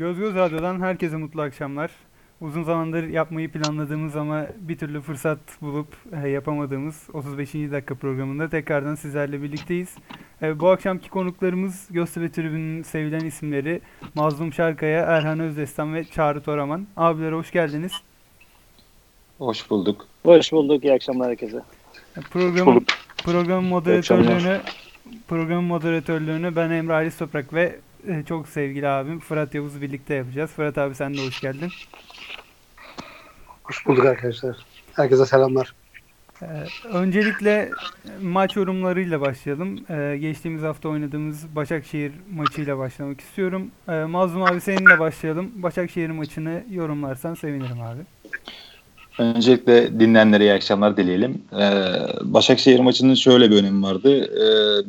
Göz Göz Radyo'dan herkese mutlu akşamlar. Uzun zamandır yapmayı planladığımız ama bir türlü fırsat bulup yapamadığımız 35. dakika programında tekrardan sizlerle birlikteyiz. Bu akşamki konuklarımız Göztepe Tribünü'nün sevilen isimleri Mazlum Şarkaya, Erhan Özdestan ve Çağrı Toraman. Abiler hoş geldiniz. Hoş bulduk. Hoş bulduk. İyi akşamlar herkese. Programın moderatörlüğünü ben Emre Ali Toprak ve çok sevgili abim Fırat Yavuz birlikte yapacağız. Fırat abi sen de hoş geldin. Hoş bulduk arkadaşlar. Herkese selamlar. Öncelikle maç yorumlarıyla başlayalım. Geçtiğimiz hafta oynadığımız Başakşehir maçıyla başlamak istiyorum. Mazlum abi seninle başlayalım. Başakşehir maçını yorumlarsan sevinirim abi. Öncelikle dinleyenlere iyi akşamlar dileyelim. Başakşehir maçının şöyle bir önemi vardı.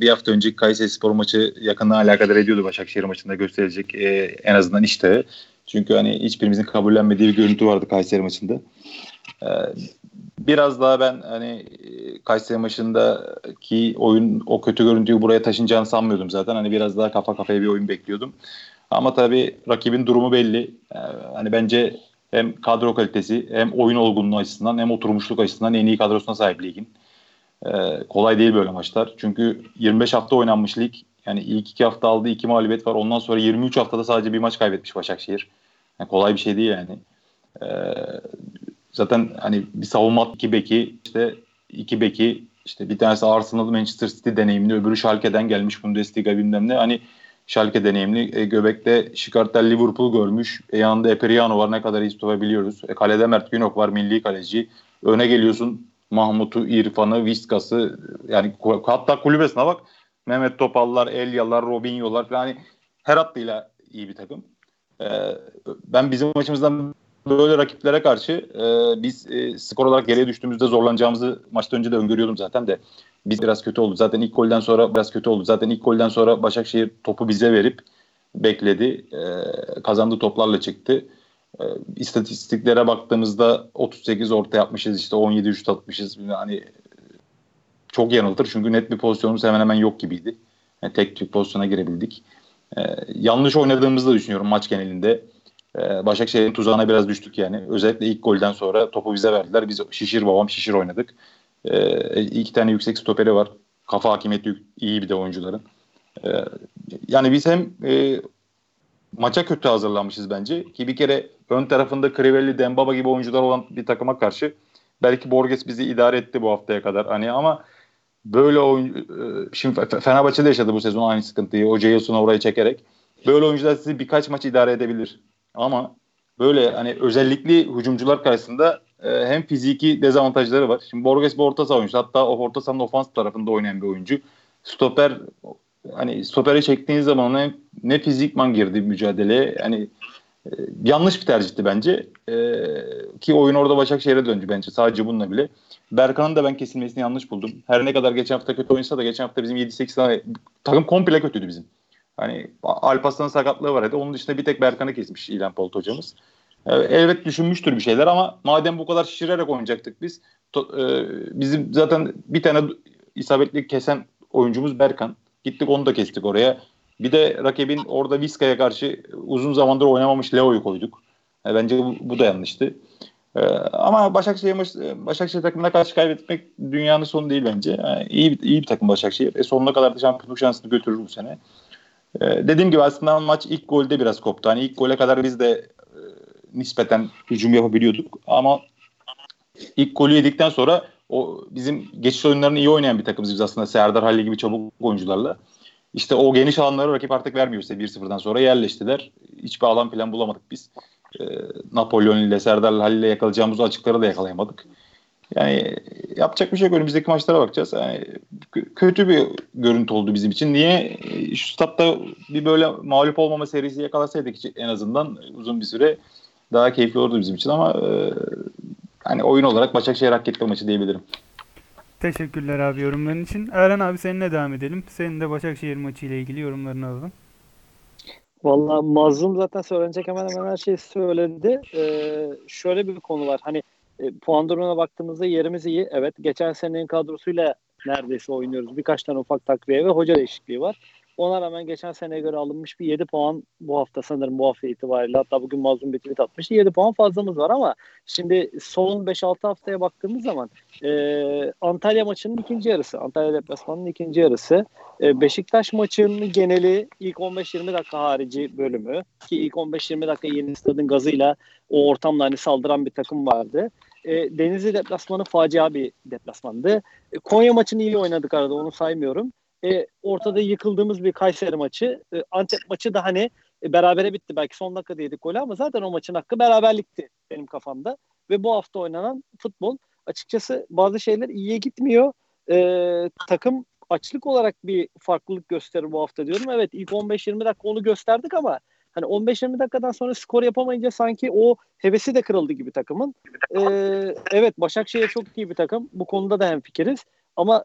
Bir hafta önceki Kayserispor maçı yakından alakadar ediyordu Başakşehir maçında gösterilecek en azından işte. Çünkü hani hiçbirimizin kabullenmediği bir görüntü vardı Kayseri maçında. Biraz daha ben hani Kayseri maçındaki oyun o kötü görüntüyü buraya taşınacağını sanmıyordum zaten. Hani biraz daha kafa kafaya bir oyun bekliyordum. Ama tabii rakibin durumu belli. Hani bence hem kadro kalitesi hem oyun olgunluğu açısından hem oturmuşluk açısından en iyi kadrosuna sahip ligin. Kolay değil böyle maçlar. Çünkü 25 hafta oynanmış lig. Yani ilk 2 hafta aldığı 2 mağlubiyet var. Ondan sonra 23 haftada sadece bir maç kaybetmiş Başakşehir. Yani kolay bir şey değil yani. Zaten hani bir savunma iki beki işte bir tanesi Arsenal Manchester City deneyimli, öbürü Schalke'den gelmiş Bundesliga bilmem ne. Hani Schalke deneyimli. Göbek'te Şikartel Liverpool görmüş. Yanında Eperiano var. Ne kadar iyi tutabiliyoruz. Kalede Mert Günok var. Milli kaleci. Öne geliyorsun. Mahmut'u, İrfan'ı, Vizca'sı. Yani hatta kulübesine bak. Mehmet Topallar, Elyalar, Robinho'lar falan. Yani her hattıyla iyi bir takım. Ben bizim maçımızdan böyle rakiplere karşı biz skor olarak geriye düştüğümüzde zorlanacağımızı maçtan önce de öngörüyordum zaten de. Biz biraz kötü oldu. Zaten ilk golden sonra biraz kötü oldu. Zaten ilk golden sonra Başakşehir topu bize verip bekledi. Kazandığı toplarla çıktı. İstatistiklere baktığımızda 38 orta yapmışız, işte 17 şut atmışız. Hani çok yanıltır çünkü net bir pozisyonumuz hemen hemen yok gibiydi. Yani tek tük pozisyona girebildik. Yanlış oynadığımızı da düşünüyorum maç genelinde. Başakşehir'in tuzağına biraz düştük yani. Özellikle ilk golden sonra topu bize verdiler. Biz şişir babam şişir oynadık. İki tane yüksek stoperi var. Kafa hakimiyeti iyi bir de oyuncuların. Yani biz hem maça kötü hazırlanmışız bence ki bir kere ön tarafında Crivelli, Dembaba gibi oyuncular olan bir takıma karşı belki Borges bizi idare etti bu haftaya kadar. Hani ama böyle şimdi Fenerbahçe'de yaşadı bu sezon aynı sıkıntıyı. O Ceyhun'a orayı çekerek. Böyle oyuncular sizi birkaç maç idare edebilir. Ama böyle hani özellikle hücumcular karşısında hem fiziki dezavantajları var. Şimdi Borges bir orta saha oyuncusu. Hatta o orta sahanın ofans tarafında oynayan bir oyuncu. Stopere çektiğiniz zaman ne fizikman girdi mücadeleye. Yani yanlış bir tercihti bence. Ki oyun orada Başakşehir'e döndü bence. Sadece bununla bile. Berkan'ın da ben kesilmesini yanlış buldum. Her ne kadar geçen hafta kötü oynasa da geçen hafta bizim 7-8 tane takım komple kötüydü bizim. Hani Alparslan'ın sakatlığı var. Onun dışında bir tek Berkan'ı kesmiş İlhan Polat hocamız. Evet düşünmüştür bir şeyler ama madem bu kadar şişirerek oynayacaktık biz bizim zaten bir tane isabetli kesen oyuncumuz Berkan. Gittik onu da kestik oraya. Bir de rakibin orada Vizca'ya karşı uzun zamandır oynamamış Leo'yu koyduk. Bence bu da yanlıştı. Ama Başakşehir takımına karşı kaybetmek dünyanın sonu değil bence. Yani iyi bir takım Başakşehir. Sonuna kadar da şampiyonluk şansını götürür bu sene. Dediğim gibi aslında maç ilk golde biraz koptu. Hani ilk gole kadar biz de nispeten hücum yapabiliyorduk ama ilk golü yedikten sonra o bizim geçiş oyunlarını iyi oynayan bir takımız biz aslında Serdar Halil gibi çabuk oyuncularla. İşte o geniş alanları rakip artık vermiyor size 1-0'dan sonra yerleştiler. Hiçbir alan plan bulamadık biz. Napolyon ile Serdar Halil ile yakalayacağımız açıkları da yakalayamadık. Yani yapacak bir şey yok. Önümüzdeki maçlara bakacağız. Yani kötü bir görüntü oldu bizim için. Niye? Şu statta bir böyle mağlup olmama serisi yakalasaydık en azından uzun bir süre daha keyifli olurdu bizim için ama hani oyun olarak Başakşehir hak etti maçı diyebilirim. Teşekkürler abi yorumların için. Erhan abi seninle devam edelim. Senin de Başakşehir maçı ile ilgili yorumlarını alalım. Vallahi Mazlum zaten söylenecek hemen her şeyi söyledi. Şöyle bir konu var. Hani puan durumuna baktığımızda yerimiz iyi. Evet geçen senenin kadrosuyla neredeyse oynuyoruz. Birkaç tane ufak takviye ve hoca değişikliği var. Ona rağmen geçen seneye göre alınmış bir 7 puan bu hafta, sanırım bu hafta itibariyle. Hatta bugün Mazlum bir tweet atmıştı. 7 puan fazlamız var ama şimdi son 5-6 haftaya baktığımız zaman Antalya maçının ikinci yarısı, Antalya deplasmanının ikinci yarısı, Beşiktaş maçının geneli ilk 15-20 dakika harici bölümü, ki ilk 15-20 dakika yeni stadın gazıyla o ortamla hani saldıran bir takım vardı. Denizli deplasmanı facia bir deplasmandı. Konya maçını iyi oynadık arada, onu saymıyorum. Ortada yıkıldığımız bir Kayseri maçı, Antep maçı da hani berabere bitti. Belki son dakika diyedik golü ama zaten o maçın hakkı beraberlikti benim kafamda. Ve bu hafta oynanan futbol, açıkçası bazı şeyler iyiye gitmiyor. Takım açlık olarak bir farklılık gösterir bu hafta diyorum. Evet, ilk 15-20 dakika onu gösterdik ama hani 15-20 dakikadan sonra skor yapamayınca sanki o hevesi de kırıldı gibi takımın. Evet, Başakşehir çok iyi bir takım. Bu konuda da hemfikiriz. Ama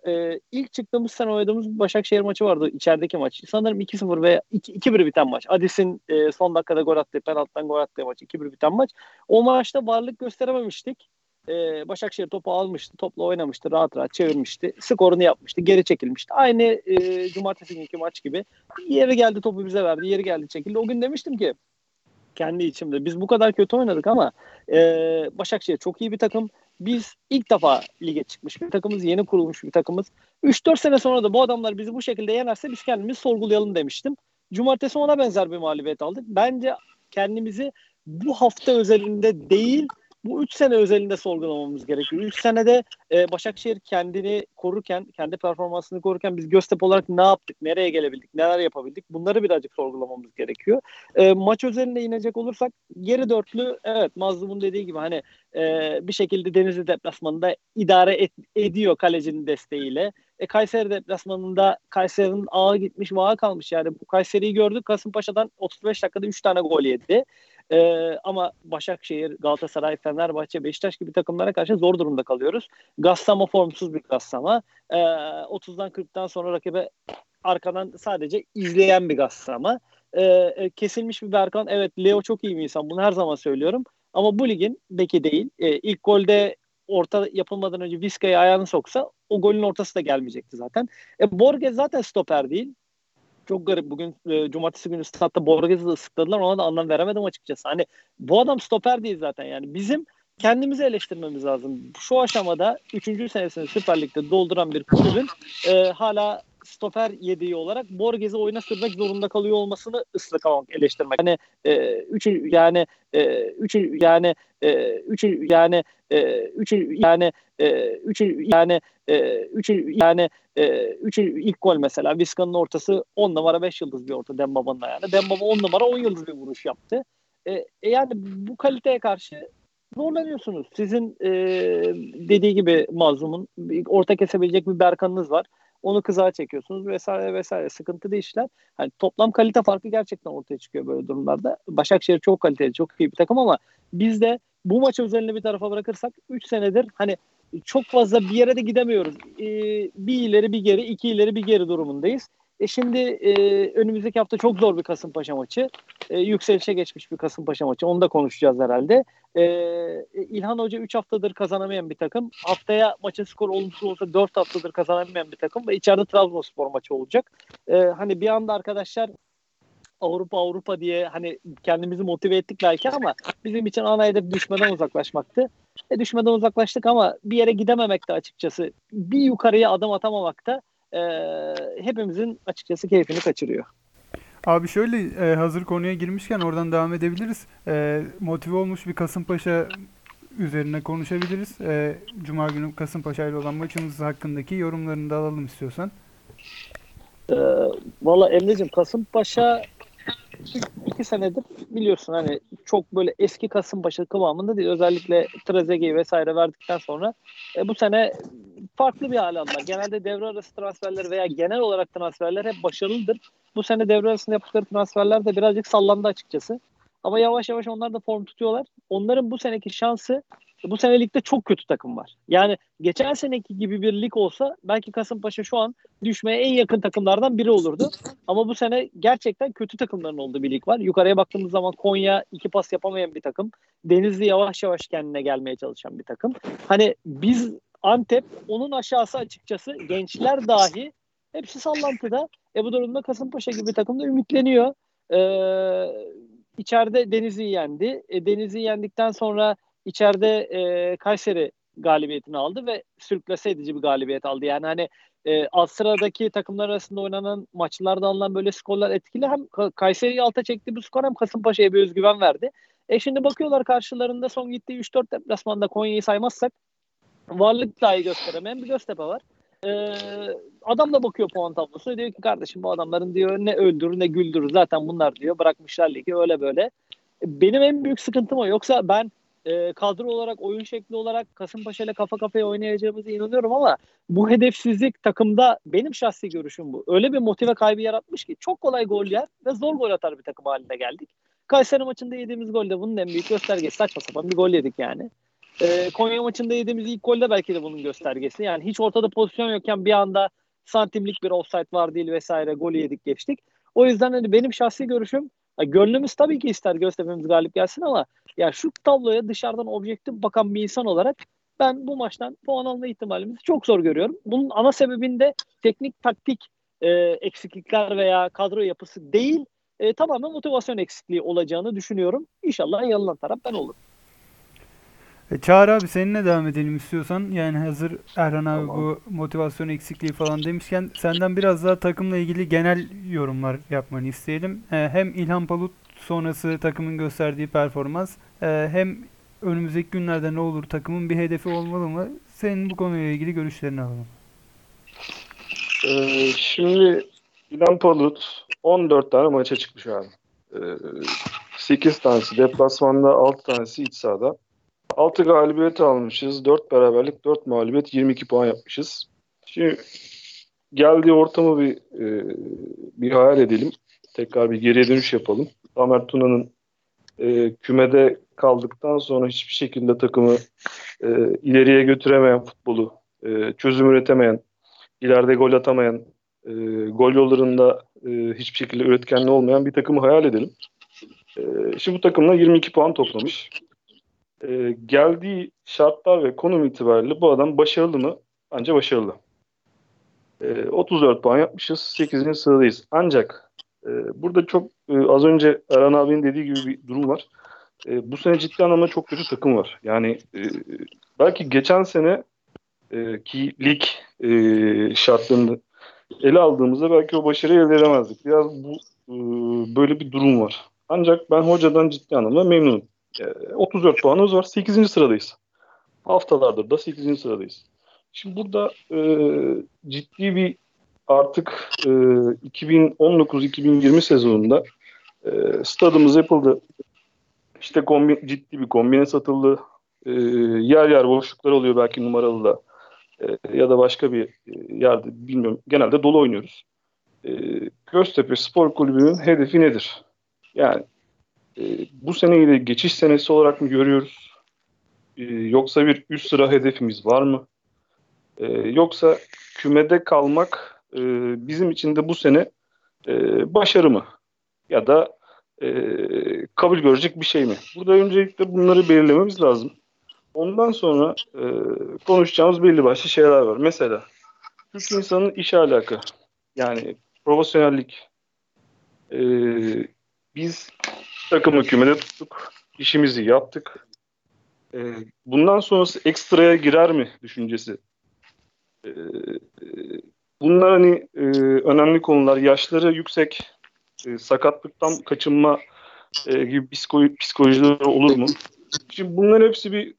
ilk çıktığımız sene oynadığımız bir Başakşehir maçı vardı, içerideki maç. Sanırım 2-0 veya 2-1 biten maç. Adis'in son dakikada gol attığı, penaltıdan gol attığı maç, 2-1 biten maç. O maçta varlık gösterememiştik. Başakşehir topu almıştı, topla oynamıştı, rahat rahat çevirmişti, skorunu yapmıştı, geri çekilmişti. Aynı cumartesi günkü maç gibi. Yeri geldi topu bize verdi, yeri geldi çekildi. O gün demiştim ki kendi içimde, biz bu kadar kötü oynadık ama Başakşehir çok iyi bir takım. Biz ilk defa lige çıkmış bir takımız, yeni kurulmuş bir takımız. 3-4 sene sonra da bu adamlar bizi bu şekilde yenerse biz kendimizi sorgulayalım demiştim. Cumartesi ona benzer bir mağlubiyet aldık. Bence kendimizi bu hafta özelinde değil, bu 3 sene özelinde sorgulamamız gerekiyor. 3 senede Başakşehir kendini korurken, kendi performansını korurken biz Göztepe olarak ne yaptık, nereye gelebildik, neler yapabildik, bunları birazcık sorgulamamız gerekiyor. Maç özelinde inecek olursak geri dörtlü, evet Mazlum'un dediği gibi hani bir şekilde Denizli deplasmanında idare ediyor kalecinin desteğiyle. Kayseri deplasmanında Kayseri'nin ağa gitmiş, vağa kalmış. Yani bu Kayseri'yi gördük, Kasımpaşa'dan 35 dakikada 3 tane gol yedi. Ama Başakşehir, Galatasaray, Fenerbahçe, Beşiktaş gibi takımlara karşı zor durumda kalıyoruz. Gassama formsuz bir Gassama. 30'dan 40'tan sonra rakibe arkadan sadece izleyen bir Gassama. Kesilmiş bir Berkan. Evet, Leo çok iyi bir insan. Bunu her zaman söylüyorum. Ama bu ligin beki değil. İlk golde orta yapılmadan önce Vizca'ya ayağını soksa o golün ortası da gelmeyecekti zaten. Borges zaten stoper değil. Çok garip. Bugün cumartesi günü statta Borges'i de ıslıkladılar. Ona da anlam veremedim açıkçası. Hani bu adam stoper değil zaten yani. Bizim kendimizi eleştirmemiz lazım. Şu aşamada 3. senesini Süper Lig'de dolduran bir kulübün hala stoper yedeği olarak Borges'i oyuna sürmek zorunda kalıyor olmasını ıslakamak, eleştirmek. Yani 3 ilk gol mesela Vizca'nın ortası 10 numara 5 yıldız bir orta Dembaba'nın ayağına. Dembaba 10 numara 10 yıldız bir vuruş yaptı. Yani bu kaliteye karşı zorlanıyorsunuz. Sizin dediği gibi Mazlum'un orta kesebilecek bir Berkan'ınız var. Onu kızağa çekiyorsunuz vesaire vesaire. Sıkıntılı işler. Hani toplam kalite farkı gerçekten ortaya çıkıyor böyle durumlarda. Başakşehir çok kaliteli, çok iyi bir takım ama biz de bu maç özelini bir tarafa bırakırsak 3 senedir hani çok fazla bir yere de gidemiyoruz. Bir ileri bir geri, iki ileri bir geri durumundayız. Şimdi önümüzdeki hafta çok zor bir Kasımpaşa maçı. Yükselişe geçmiş bir Kasımpaşa maçı. Onu da konuşacağız herhalde. İlhan Hoca 3 haftadır kazanamayan bir takım. Haftaya maçın skoru olumsuz olsa 4 haftadır kazanamayan bir takım. Ve içeride Trabzonspor maçı olacak. Hani bir anda arkadaşlar Avrupa diye hani kendimizi motive ettik belki ama bizim için ana hedef düşmeden uzaklaşmaktı. Düşmeden uzaklaştık ama bir yere gidememek de açıkçası. Bir yukarıya adım atamamak da hepimizin açıkçası keyfini kaçırıyor. Abi şöyle, hazır konuya girmişken oradan devam edebiliriz. Motive olmuş bir Kasımpaşa üzerine konuşabiliriz. Cuma günü Kasımpaşa ile olan maçımız hakkındaki yorumlarını da alalım istiyorsan. Valla Emre'cim, Kasımpaşa 2 senedir biliyorsun hani çok böyle eski Kasımpaşa kıvamında değil. Özellikle Trezeguet'i vesaire verdikten sonra bu sene farklı bir hal aldılar. Genelde devre arası transferler veya genel olarak transferler hep başarılıdır. Bu sene devre arasında yaptıkları transferler de birazcık sallandı açıkçası. Ama yavaş yavaş onlar da form tutuyorlar. Onların bu seneki şansı, bu sene ligde çok kötü takım var. Yani geçen seneki gibi bir lig olsa belki Kasımpaşa şu an düşmeye en yakın takımlardan biri olurdu. Ama bu sene gerçekten kötü takımların olduğu bir lig var. Yukarıya baktığımız zaman Konya 2 pas yapamayan bir takım. Denizli yavaş yavaş kendine gelmeye çalışan bir takım. Hani biz Antep, onun aşağısı açıkçası gençler dahi Hepsi sallantıda. Bu durumda Kasımpaşa gibi bir takım da ümitleniyor. İçeride Denizli'yi yendi. Denizli'yi yendikten sonra içeride Kayseri galibiyetini aldı ve sürüklese edici bir galibiyet aldı. Yani hani alt sıradaki takımlar arasında oynanan maçlarda alınan böyle skorlar etkili. Hem Kayseri'yi alta çekti bu skor, hem Kasımpaşa'ya bir özgüven verdi. Şimdi bakıyorlar karşılarında son gittiği 3-4 deplasmanda, Konya'yı saymazsak, varlık dahi gösteremeyen bir Göztepe var. Adam da bakıyor puan tablosuna, diyor ki kardeşim bu adamların diyor ne öldürür ne güldürür zaten bunlar diyor, bırakmışlar ligi öyle böyle. Benim en büyük sıkıntım o. Yoksa ben kadro olarak, oyun şekli olarak Kasımpaşa ile kafa kafaya oynayacağımıza inanıyorum ama bu hedefsizlik takımda, benim şahsi görüşüm bu, öyle bir motive kaybı yaratmış ki çok kolay gol yer ve zor gol atar bir takım haline geldik. Kayseri maçında yediğimiz golde bunun en büyük göstergesi. Saçma sapan bir gol yedik yani. Konya maçında yediğimiz ilk golde belki de bunun göstergesi. Yani hiç ortada pozisyon yokken bir anda santimlik bir offside var değil vesaire, golü yedik geçtik. O yüzden hani benim şahsi görüşüm, gönlümüz tabii ki ister Göztepe'miz galip gelsin ama ya şu tabloya dışarıdan objektif bakan bir insan olarak ben bu maçtan puan alma ihtimalimizi çok zor görüyorum. Bunun ana sebebinde teknik taktik eksiklikler veya kadro yapısı değil, tamamen motivasyon eksikliği olacağını düşünüyorum. İnşallah yanılan taraf ben olurum. Çağrı abi, seninle devam edelim istiyorsan. Yani hazır Erhan abi bu motivasyon eksikliği falan demişken senden biraz daha takımla ilgili genel yorumlar yapmanı isteyelim. Hem İlhan Palut sonrası takımın gösterdiği performans, hem önümüzdeki günlerde ne olur, takımın bir hedefi olmalı mı? Senin bu konuyla ilgili görüşlerini alalım. Şimdi İlhan Palut 14 tane maça çıkmış abi. 8 tanesi deplasmanda, 6 tanesi iç sahada. 6 galibiyet almışız. 4 beraberlik, 4 mağlubiyet, 22 puan yapmışız. Şimdi geldiği ortamı bir hayal edelim. Tekrar bir geriye dönüş yapalım. Tamer Tuna'nın kümede kaldıktan sonra hiçbir şekilde takımı ileriye götüremeyen futbolu, çözüm üretemeyen, ileride gol atamayan, gol yollarında hiçbir şekilde üretkenliği olmayan bir takımı hayal edelim. Şimdi bu takımla 22 puan toplamış. Geldiği şartlar ve konum itibariyle bu adam başarılı mı? Anca başarılı. 34 puan yapmışız. 8. sıradayız. Ancak burada çok az önce Erhan abinin dediği gibi bir durum var. Bu sene ciddi anlamda çok kötü takım var. Yani belki geçen sene ki lig şartlarını ele aldığımızda belki o başarıyı elde edemezdik. Biraz bu böyle bir durum var. Ancak ben hocadan ciddi anlamda memnunum. 34 puanımız var. 8. sıradayız. Haftalardır da 8. sıradayız. Şimdi burada ciddi bir artık 2019-2020 sezonunda stadımız yapıldı. İşte ciddi bir kombine satıldı. Yer yer boşluklar oluyor belki numaralı da. Ya da başka bir yerde bilmiyorum. Genelde dolu oynuyoruz. Göztepe Spor Kulübü'nün hedefi nedir? Yani bu seneyi de geçiş senesi olarak mı görüyoruz? Yoksa bir üst sıra hedefimiz var mı? Yoksa kümede kalmak bizim için de bu sene başarı mı? Ya da kabul görecek bir şey mi? Burada öncelikle bunları belirlememiz lazım. Ondan sonra konuşacağımız belli başlı şeyler var. Mesela Türk insanının iş alaka, yani profesyonellik. Biz takımı kümede tuttuk, işimizi yaptık. Bundan sonrası ekstraya girer mi düşüncesi? Bunlar hani önemli konular. Yaşları yüksek, sakatlıktan kaçınma gibi psikolojiler olur mu? Şimdi bunların hepsi bir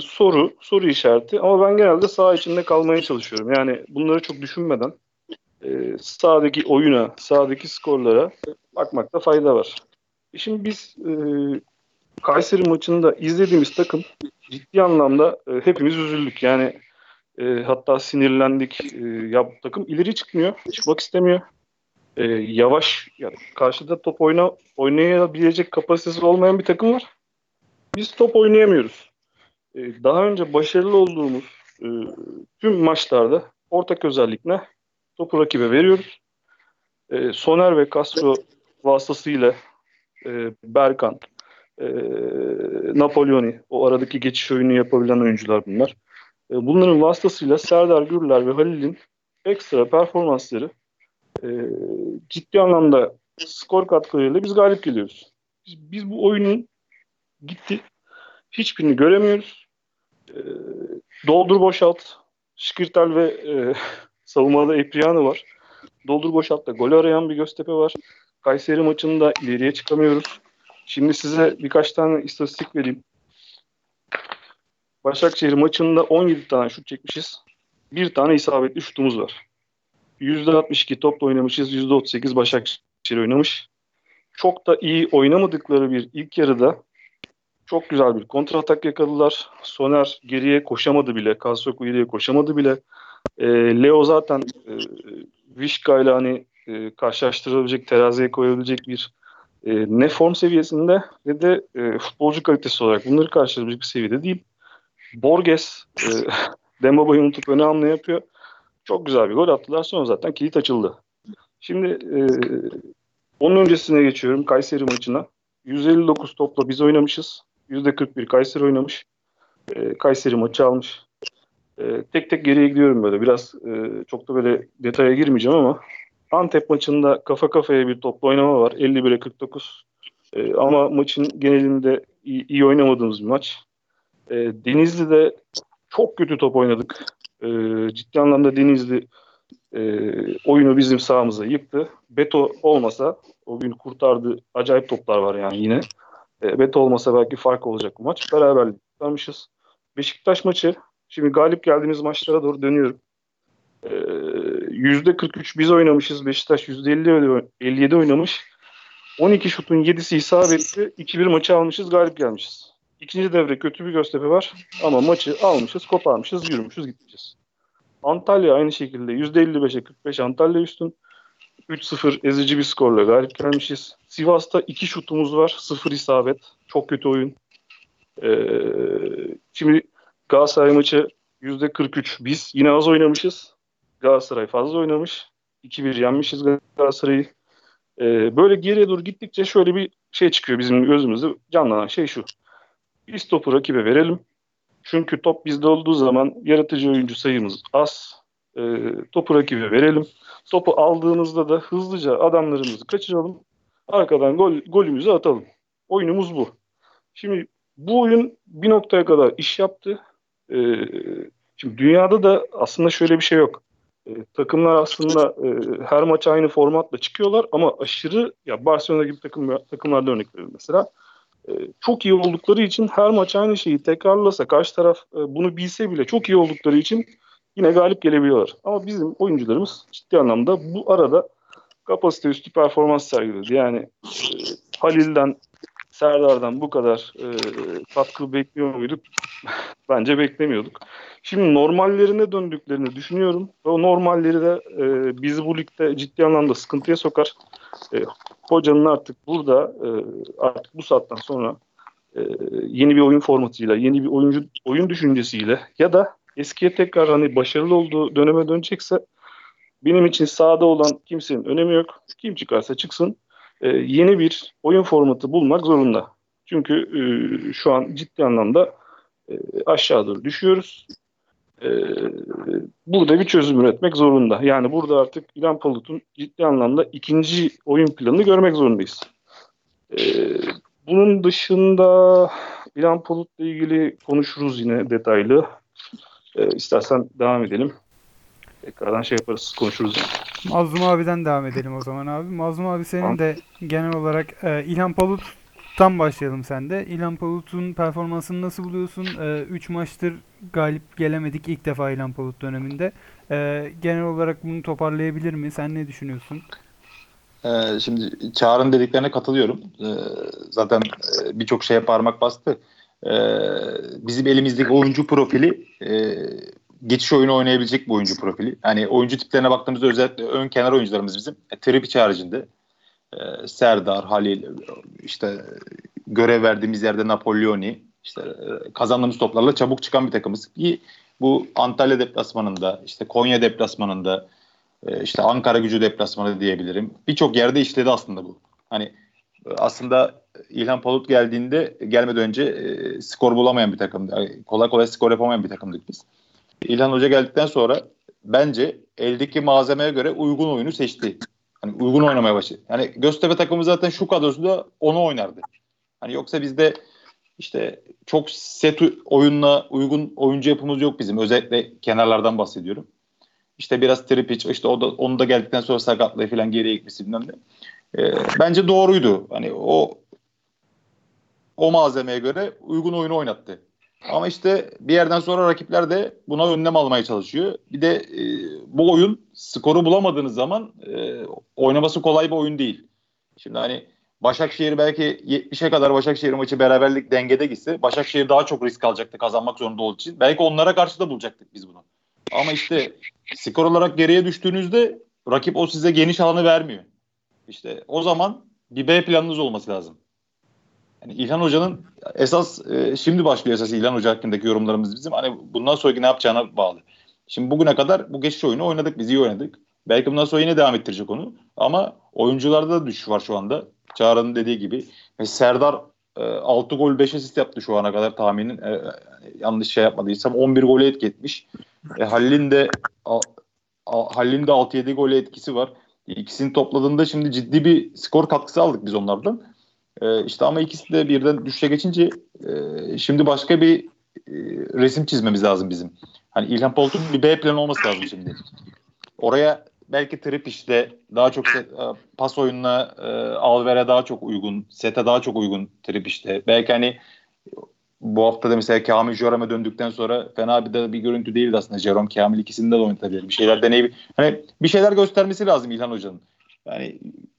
soru işareti. Ama ben genelde saha içinde kalmaya çalışıyorum. Yani bunları çok düşünmeden sahadaki oyuna, sahadaki skorlara bakmakta fayda var. Şimdi biz Kayseri maçında izlediğimiz takım ciddi anlamda hepimiz üzüldük. Yani hatta sinirlendik. Ya bu takım ileri çıkmıyor, çıkmak istemiyor. Yavaş, yani karşıda top oynayabilecek kapasitesi olmayan bir takım var. Biz top oynayamıyoruz. Daha önce başarılı olduğumuz tüm maçlarda ortak özellikle topu rakibe veriyoruz. Soner ve Castro vasıtasıyla Berkan, Napoleoni, o aradaki geçiş oyunu yapabilen oyuncular bunlar. Bunların vasıtasıyla Serdar Gürler ve Halil'in ekstra performansları ciddi anlamda skor katkılarıyla biz galip geliyoruz. Biz bu oyunun gitti hiçbirini göremiyoruz. Doldur boşalt, Şikirtel ve savunmada Epriano var. Doldur boşaltla golü arayan bir Göztepe var. Kayseri maçında ileriye çıkamıyoruz. Şimdi size birkaç tane istatistik vereyim. Başakşehir maçında 17 tane şut çekmişiz. Bir tane isabetli şutumuz var. %62 topla oynamışız. %38 Başakşehir oynamış. Çok da iyi oynamadıkları bir ilk yarıda çok güzel bir kontra atak yakaladılar. Soner geriye koşamadı bile. Kasoku geriye koşamadı bile. Leo zaten Vişka ile hani karşılaştırabilecek, teraziye koyabilecek bir ne form seviyesinde ne de futbolcu kalitesi olarak bunları karşılaşabilecek bir seviyede değil. Borges Dembaba'yı unutup öne hamle yapıyor. Çok güzel bir gol attılar. Sonra zaten kilit açıldı. Şimdi onun öncesine geçiyorum. Kayseri maçına. 159 topla biz oynamışız. %41 Kayseri oynamış. Kayseri maçı almış. Tek tek geriye gidiyorum böyle. Biraz çok da böyle detaya girmeyeceğim ama Antep maçında kafa kafaya bir topla oynama var. 51'e 49. Ama maçın genelinde iyi oynamadığımız bir maç. Denizli'de çok kötü top oynadık. Ciddi anlamda Denizli oyunu bizim sahamıza yıktı. Beto olmasa o gün kurtardı. Acayip toplar var yani yine. Beto olmasa belki fark olacak bu maç. Beraberlik tutmuşuz. Beşiktaş maçı. Şimdi galip geldiğimiz maçlara doğru dönüyorum. %43 biz oynamışız. Beşiktaş %57 oynamış. 12 şutun 7'si isabetli. 2-1 maçı almışız. Galip gelmişiz. İkinci devre kötü bir Göztepe var. Ama maçı almışız, koparmışız, yürümüşüz, gideceğiz. Antalya aynı şekilde %55'e 45 Antalya üstün. 3-0 ezici bir skorla galip gelmişiz. Sivas'ta 2 şutumuz var. 0 isabet. Çok kötü oyun. Şimdi Galatasaray maçı %43 biz. Yine az oynamışız. Galatasaray fazla oynamış. 2-1 yenmişiz Galatasaray'ı. Böyle geriye doğru gittikçe şöyle bir şey çıkıyor bizim gözümüzde. Canlanan şey şu. Biz topu rakibe verelim. Çünkü top bizde olduğu zaman yaratıcı oyuncu sayımız az. Topu rakibe verelim. Topu aldığımızda da hızlıca adamlarımızı kaçıralım. Arkadan golümüzü atalım. Oyunumuz bu. Şimdi bu oyun bir noktaya kadar iş yaptı. Şimdi dünyada da aslında şöyle bir şey yok. Takımlar aslında her maç aynı formatla çıkıyorlar ama aşırı ya Barcelona gibi takımlarda örnek veriyorum mesela. Çok iyi oldukları için her maç aynı şeyi tekrarlasa karşı taraf bunu bilse bile çok iyi oldukları için yine galip gelebiliyorlar. Ama bizim oyuncularımız ciddi anlamda bu arada kapasite üstü performans sergiliyordu. Yani Halil'den, Serdar'dan bu kadar katkı bekliyor muyduk? Bence beklemiyorduk. Şimdi normallerine döndüklerini düşünüyorum. O normalleri de bizi bu ligde ciddi anlamda sıkıntıya sokar. Hocanın artık burada artık bu saatten sonra yeni bir oyun formatıyla, yeni bir oyun düşüncesiyle ya da eskiye tekrar hani başarılı olduğu döneme dönecekse benim için sahada olan kimsenin önemi yok. Kim çıkarsa çıksın yeni bir oyun formatı bulmak zorunda. Çünkü şu an ciddi anlamda aşağı doğru düşüyoruz. Burada bir çözüm üretmek zorunda. Yani burada artık İlhan Palut'un ciddi anlamda ikinci oyun planını görmek zorundayız. Bunun dışında İlhan Palut'la ilgili konuşuruz yine detaylı. İstersen devam edelim. Tekrardan şey yaparız, konuşuruz. Yani. Mazlum abiden devam edelim o zaman abi. Mazlum abi senin de genel olarak İlhan Palut'tan başlayalım sen de. İlhan Palut'un performansını nasıl buluyorsun? 3 maçtır galip gelemedik ilk defa İlhan Palut döneminde. Genel olarak bunu toparlayabilir mi? Sen ne düşünüyorsun? Şimdi Çağrı'nın dediklerine katılıyorum. Zaten birçok şeye parmak bastı. Bizim elimizdeki oyuncu profili geçiş oyunu oynayabilecek bir oyuncu profili. Yani oyuncu tiplerine baktığımızda özellikle ön kenar oyuncularımız bizim. Tripiçi haricinde. Serdar, Halil, işte görev verdiğimiz yerde Napoleoni, işte kazandığımız toplarla çabuk çıkan bir takımız. Bu Antalya deplasmanında, işte Konya deplasmanında, işte Ankara Gücü deplasmanı diyebilirim. Birçok yerde işledi aslında bu. Hani aslında İlhan Palut gelmeden önce skor bulamayan bir takımdı. Kolay kolay skor yapamayan bir takımdık biz. İlhan Hoca geldikten sonra bence eldeki malzemeye göre uygun oyunu seçti. Hani uygun oynamaya başladı. Yani Göztepe takımı zaten şu kadrosunda onu oynardı. Hani yoksa bizde işte çok set oyunla uygun oyuncu yapımız yok bizim. Özellikle kenarlardan bahsediyorum. İşte biraz Tripic, işte o da, onu da geldikten sonra sakatlığı falan geriye gitmesi bilmem ne. Bence doğruydu. Hani o malzemeye göre uygun oyunu oynattı. Ama işte bir yerden sonra rakipler de buna önlem almaya çalışıyor. Bir de bu oyun skoru bulamadığınız zaman oynaması kolay bir oyun değil. Şimdi hani Başakşehir belki 70'e kadar Başakşehir maçı beraberlik dengede gitse Başakşehir daha çok risk alacaktı kazanmak zorunda olduğu için. Belki onlara karşı da bulacaktık biz bunu. Ama işte skor olarak geriye düştüğünüzde rakip o size geniş alanı vermiyor. İşte o zaman bir B planınız olması lazım. Yani İlhan Hoca'nın esas şimdi başlıyor esas İlhan Hoca hakkındaki yorumlarımız bizim. Hani bundan sonraki ne yapacağına bağlı. Şimdi bugüne kadar bu geçiş oyunu oynadık. Biz iyi oynadık. Belki bundan sonra yine devam ettirecek onu. Ama oyuncularda da düşüş var şu anda. Çağrı'nın dediği gibi. Ve Serdar 6 gol 5 asist yaptı şu ana kadar tahminin. Yanlış şey yapmadıysam 11 gole etki etmiş. Halil'in de 6-7 gole etkisi var. İkisini topladığında şimdi ciddi bir skor katkısı aldık biz onlardan. İşte ama ikisi de birden düşüşe geçince şimdi başka bir resim çizmemiz lazım bizim. Hani İlhan Palut'un bir B planı olması lazım şimdi. Oraya belki trip işte daha çok pas oyununa Alver'e daha çok uygun, sete daha çok uygun trip işte. Belki hani bu hafta da mesela Kamil Jerom'a döndükten sonra fena bir görüntü değildi aslında. Jerome Kamil ikisini de oynatabilir. Bir şeyler deneyip hani bir şeyler göstermesi lazım İlhan Hoca'nın. Yani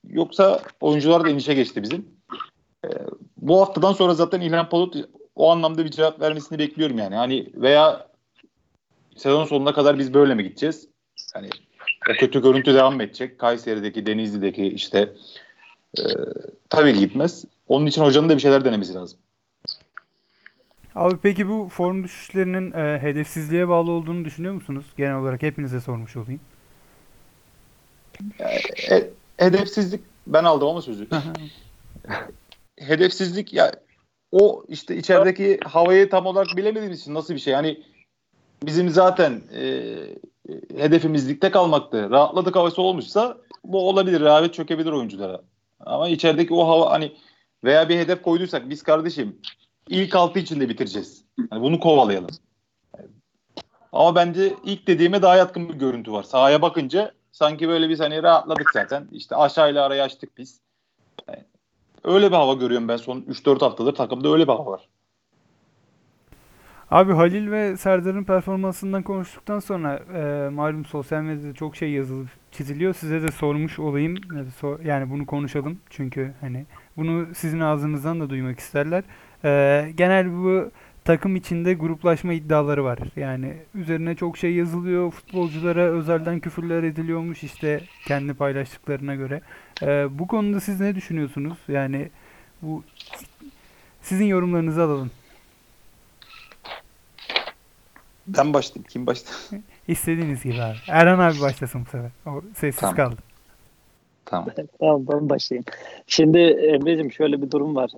yoksa oyuncular da inişe geçti bizim. Bu haftadan sonra zaten İlhan Palut o anlamda bir cevap vermesini bekliyorum yani. Hani veya sezon sonuna kadar biz böyle mi gideceğiz? Hani o kötü görüntü devam edecek. Kayseri'deki, Denizli'deki işte tabii gitmez. Onun için hocanın da bir şeyler denemesi lazım. Abi peki bu form düşüşlerinin hedefsizliğe bağlı olduğunu düşünüyor musunuz? Genel olarak hepinize sormuş olayım. Hedefsizlik ben aldım ama sözü. Hedefsizlik ya o işte içerideki havayı tam olarak bilemediğimiz için nasıl bir şey? Hani bizim zaten hedefimiz ligde kalmaktı. Rahatladık havası olmuşsa bu olabilir. Rağbet çökebilir oyunculara. Ama içerideki o hava hani veya bir hedef koyduysak biz kardeşim ilk 6 içinde bitireceğiz. Yani bunu kovalayalım. Ama bence ilk dediğime daha yatkın bir görüntü var. Sahaya bakınca sanki böyle biz hani rahatladık zaten. İşte aşağıyla arayı açtık biz. Yani öyle bir hava görüyorum ben son 3-4 haftadır takımda öyle bir hava var. Abi Halil ve Serdar'ın performansından konuştuktan sonra malum sosyal medyada çok şey yazılıp çiziliyor. Size de sormuş olayım. Yani bunu konuşalım. Çünkü hani bunu sizin ağzınızdan da duymak isterler. Genel bu takım içinde gruplaşma iddiaları var. Yani üzerine çok şey yazılıyor. Futbolculara özelden küfürler ediliyormuş işte kendi paylaştıklarına göre. Bu konuda siz ne düşünüyorsunuz? Yani bu sizin yorumlarınızı alalım. Ben başlayayım. Kim başlasın? İstediğiniz gibi abi. Erhan abi başlasın bu sefer. O sessiz tamam. Kaldı. Tamam. Tamam ben başlayayım. Şimdi Emre'cim şöyle bir durum var.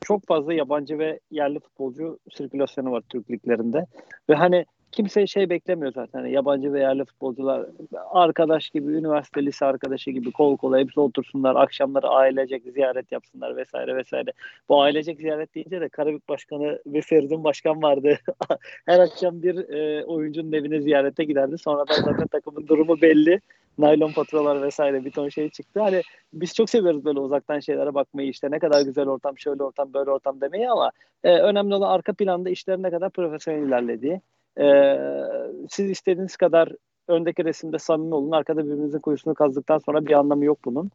Çok fazla yabancı ve yerli futbolcu sirkülasyonu var Türk liglerinde. Ve hani kimse şey beklemiyor zaten. Hani yabancı ve yerli futbolcular arkadaş gibi, üniversite lise arkadaşı gibi kol kola hepsi otursunlar. Akşamları ailecek ziyaret yapsınlar vesaire vesaire. Bu ailecek ziyaret deyince de Karabük Başkanı ve Feridun Başkan vardı. Her akşam bir oyuncunun evine ziyarete giderdi. Sonradan zaten takımın durumu belli. Naylon faturalar vesaire bir ton şey çıktı. Hani biz çok seviyoruz böyle uzaktan şeylere bakmayı işte ne kadar güzel ortam, şöyle ortam, böyle ortam demeyi ama önemli olan arka planda işlerin ne kadar profesyonel ilerlediği. Siz istediğiniz kadar öndeki resimde samimi olun. Arkada birbirinizin kuyusunu kazdıktan sonra bir anlamı yok bunun.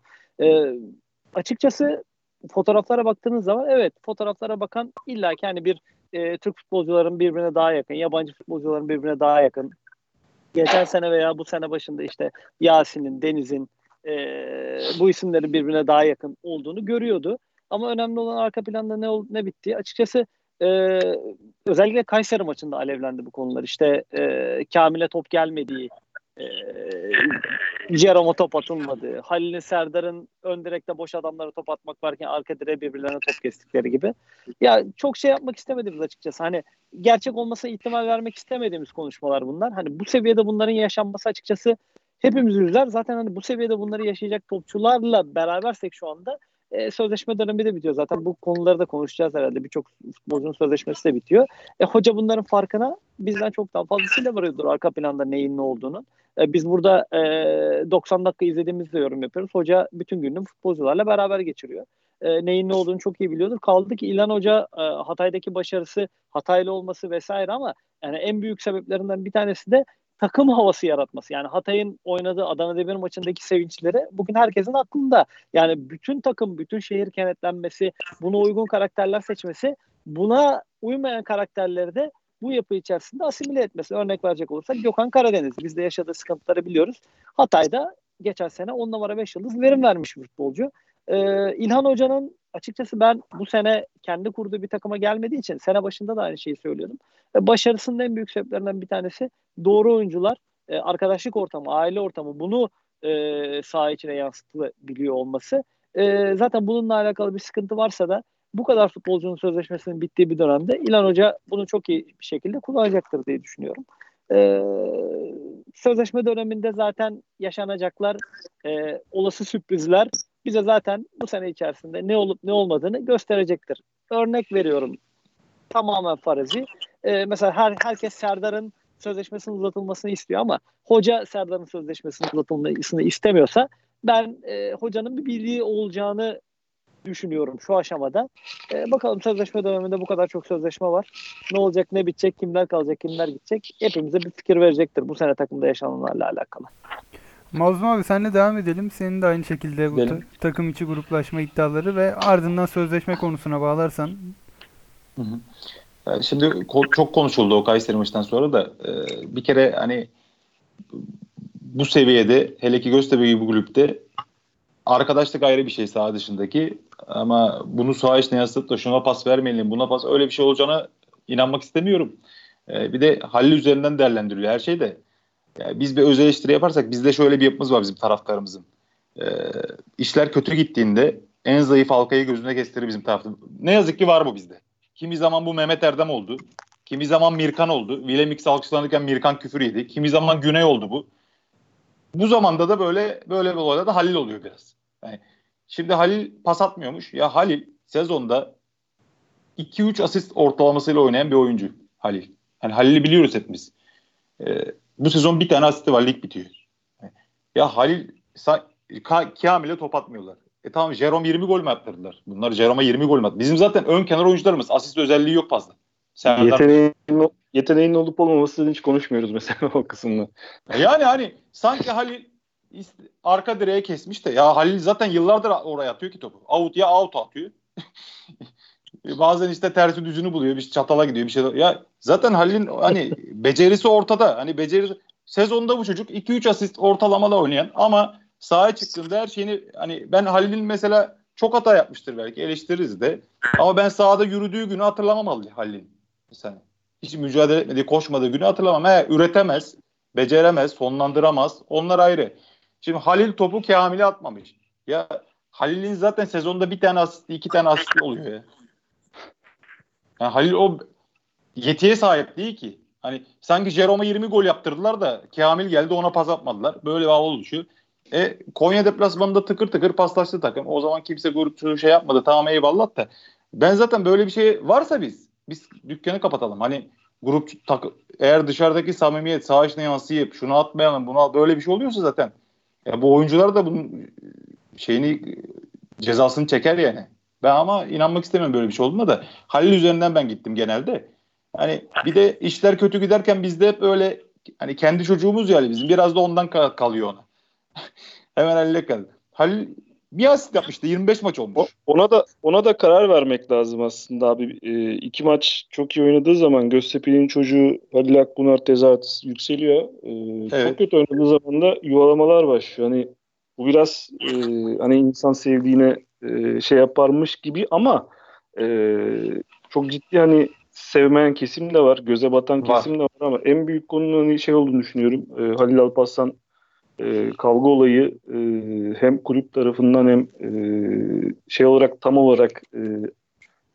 Açıkçası fotoğraflara baktığınız zaman evet fotoğraflara bakan illa ki hani bir Türk futbolcuların birbirine daha yakın, yabancı futbolcuların birbirine daha yakın. Geçen sene veya bu sene başında işte Yasin'in, Deniz'in bu isimlerin birbirine daha yakın olduğunu görüyordu. Ama önemli olan arka planda ne oldu, ne bitti. Açıkçası özellikle Kayseri maçında alevlendi bu konular. İşte Kamil'e top gelmediği, Jerome'a top atılmadı. Halil'in, Serdar'ın ön direkte boş adamlara top atmak varken arka direğe birbirlerine top kestikleri gibi. Ya çok şey yapmak istemediğimiz açıkçası. Hani gerçek olmasına ihtimal vermek istemediğimiz konuşmalar bunlar. Hani bu seviyede bunların yaşanması açıkçası hepimiz üzüler. Zaten hani bu seviyede bunları yaşayacak topçularla berabersek şu anda sözleşme dönemi de bitiyor. Zaten bu konuları da konuşacağız herhalde. Birçok futbolcunun sözleşmesi de bitiyor. Hoca bunların farkına bizden çok daha fazlasıyla varıyordur arka planda neyin ne olduğunu. Biz burada 90 dakika izlediğimizde yorum yapıyoruz. Hoca bütün gününü futbolcularla beraber geçiriyor. Neyin ne olduğunu çok iyi biliyordur. Kaldı ki İlhan Hoca Hatay'daki başarısı, Hataylı olması vesaire ama yani en büyük sebeplerinden bir tanesi de takım havası yaratması. Yani Hatay'ın oynadığı Adana Demir maçındaki sevinçleri bugün herkesin aklında. Yani bütün takım, bütün şehir kenetlenmesi, buna uygun karakterler seçmesi, buna uymayan karakterleri de bu yapı içerisinde asimile etmesi. Örnek verecek olursak Gökhan Karadeniz. Biz de yaşadığı sıkıntıları biliyoruz. Hatay'da geçen sene 10 numara 5 yıldız verim vermiş futbolcu. İlhan Hoca'nın açıkçası ben bu sene kendi kurduğu bir takıma gelmediği için sene başında da aynı şeyi söylüyordum. Başarısının en büyük sebeplerinden bir tanesi doğru oyuncular, arkadaşlık ortamı, aile ortamı bunu saha içine yansıtabiliyor olması. Zaten bununla alakalı bir sıkıntı varsa da bu kadar futbolcunun sözleşmesinin bittiği bir dönemde İlhan Hoca bunu çok iyi bir şekilde kullanacaktır diye düşünüyorum. Sözleşme döneminde zaten yaşanacaklar, olası sürprizler bize zaten bu sene içerisinde ne olup ne olmadığını gösterecektir. Örnek veriyorum, tamamen farazi. Mesela herkes Serdar'ın sözleşmesinin uzatılmasını istiyor ama hoca Serdar'ın sözleşmesinin uzatılmasını istemiyorsa ben hocanın bir bildiği olacağını düşünüyorum şu aşamada. Bakalım sözleşme döneminde bu kadar çok sözleşme var. Ne olacak, ne bitecek, kimler kalacak, kimler gidecek? Hepimize bir fikir verecektir bu sene takımda yaşananlarla alakalı. Mazlum abi senle devam edelim. Senin de aynı şekilde bu takım içi gruplaşma iddiaları ve ardından sözleşme konusuna bağlarsan. Hı hı. Yani şimdi çok konuşuldu o Kayseri maçından sonra da bir kere hani bu seviyede hele ki Göztepe gibi bir kulüpte arkadaşlık ayrı bir şey saha dışındaki ama bunu saha içine yansıtıp da şuna pas vermeyelim buna pas öyle bir şey olacağına inanmak istemiyorum. Bir de Halil üzerinden değerlendiriliyor her şey de. Yani biz bir öz eleştiri yaparsak bizde şöyle bir yapımız var bizim taraftarımızın. İşler kötü gittiğinde en zayıf halkayı gözüne kestirir bizim taraftarımız. Ne yazık ki var bu bizde. Kimi zaman bu Mehmet Erdem oldu. Kimi zaman Mirkan oldu. Vilemix alkışlanırken Mirkan küfür yedi. Kimi zaman Güney oldu bu. Bu zamanda da böyle bir olayda da Halil oluyor biraz. Yani şimdi Halil pas atmıyormuş. Ya Halil sezonda 2-3 asist ortalamasıyla oynayan bir oyuncu Halil. Hani Halil'i biliyoruz hepimiz. Bu sezon bir tane asisti var. Lig bitiyor. Ya Halil Kamil'e top atmıyorlar. Tamam Jerome 20 gol mü attırdılar? Bunlar Jerome'a 20 gol mü attı? Bizim zaten ön kenar oyuncularımız asist özelliği yok fazla. Yeteneğin olup olmaması hiç konuşmuyoruz mesela o kısımda. Yani hani sanki Halil arka direğe kesmiş de ya Halil zaten yıllardır oraya atıyor ki topu. Out ya out atıyor. Bazen işte tersi düzünü buluyor. Bir çatala gidiyor bir şey. Ya zaten Halil'in hani becerisi ortada. Hani becerisi sezonda bu çocuk 2-3 asist ortalamada oynayan ama sahaya çıktığında her şeyini hani ben Halil'in mesela çok hata yapmıştır belki eleştiririz de ama ben sahada yürüdüğü günü hatırlamam Halil'in. Mesela hiç mücadele etmediği, koşmadığı günü hatırlamam. Üretemez, beceremez, sonlandıramaz. Onlar ayrı. Şimdi Halil topu Kamil'e atmamış. Ya Halil'in zaten sezonda bir tane asisti, 2 tane asisti oluyor ya. Yani Halil o yetiye sahip değil ki. Hani sanki Jerome'a 20 gol yaptırdılar da Kamil geldi ona pas atmadılar. Böyle bir hava oluşuyor. Konya deplasmanında tıkır tıkır paslaştı takım. O zaman kimse grup şey yapmadı. Tamam eyvallah da. Ben zaten böyle bir şey varsa biz dükkanı kapatalım. Hani eğer dışarıdaki samimiyet saha içine yansıyıp şunu atmayalım buna böyle bir şey oluyorsa zaten. Ya bu oyuncular da bunun cezasını çeker yani. Ben ama inanmak istemiyorum böyle bir şey olduğuna da. Halil üzerinden ben gittim genelde. Hani bir de işler kötü giderken bizde hep öyle hani kendi çocuğumuz yani bizim biraz da ondan kalıyor ona. Hemen Halil'e kaldı. Halil bir asist yapmıştı. 25 maç olmuş. Ona da karar vermek lazım aslında abi. 2 maç çok iyi oynadığı zaman Göztepe'nin çocuğu Halil Akbunar tezahürat yükseliyor. Evet. Çok kötü oynadığı zaman da yuvalamalar başlıyor. Hani bu biraz hani insan sevdiğine şey yaparmış gibi ama çok ciddi hani sevmeyen kesim de var, göze batan kesim de var ama en büyük konunun şey olduğunu düşünüyorum. Halil Alparslan kavga olayı hem kulüp tarafından hem şey olarak tam olarak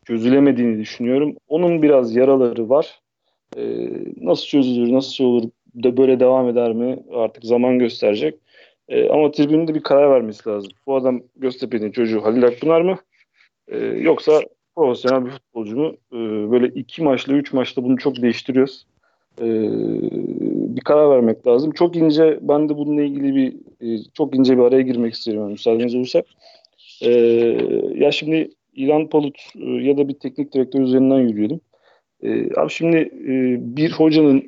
çözülemediğini düşünüyorum. Onun biraz yaraları var. Nasıl çözülür, nasıl olur da böyle devam eder mi artık zaman gösterecek. Ama tribünün de bir karar vermesi lazım. Bu adam Göztepe'nin çocuğu Halil Akpınar mı? Yoksa profesyonel bir futbolcu mu? Böyle 2 maçla 3 maçla bunu çok değiştiriyoruz. Bir karar vermek lazım. Çok ince, ben de bununla ilgili bir çok ince bir araya girmek istiyorum. Müsaadeniz olursa. Ya şimdi İlhan Palut ya da bir teknik direktör üzerinden yürüyelim. Abi şimdi bir hocanın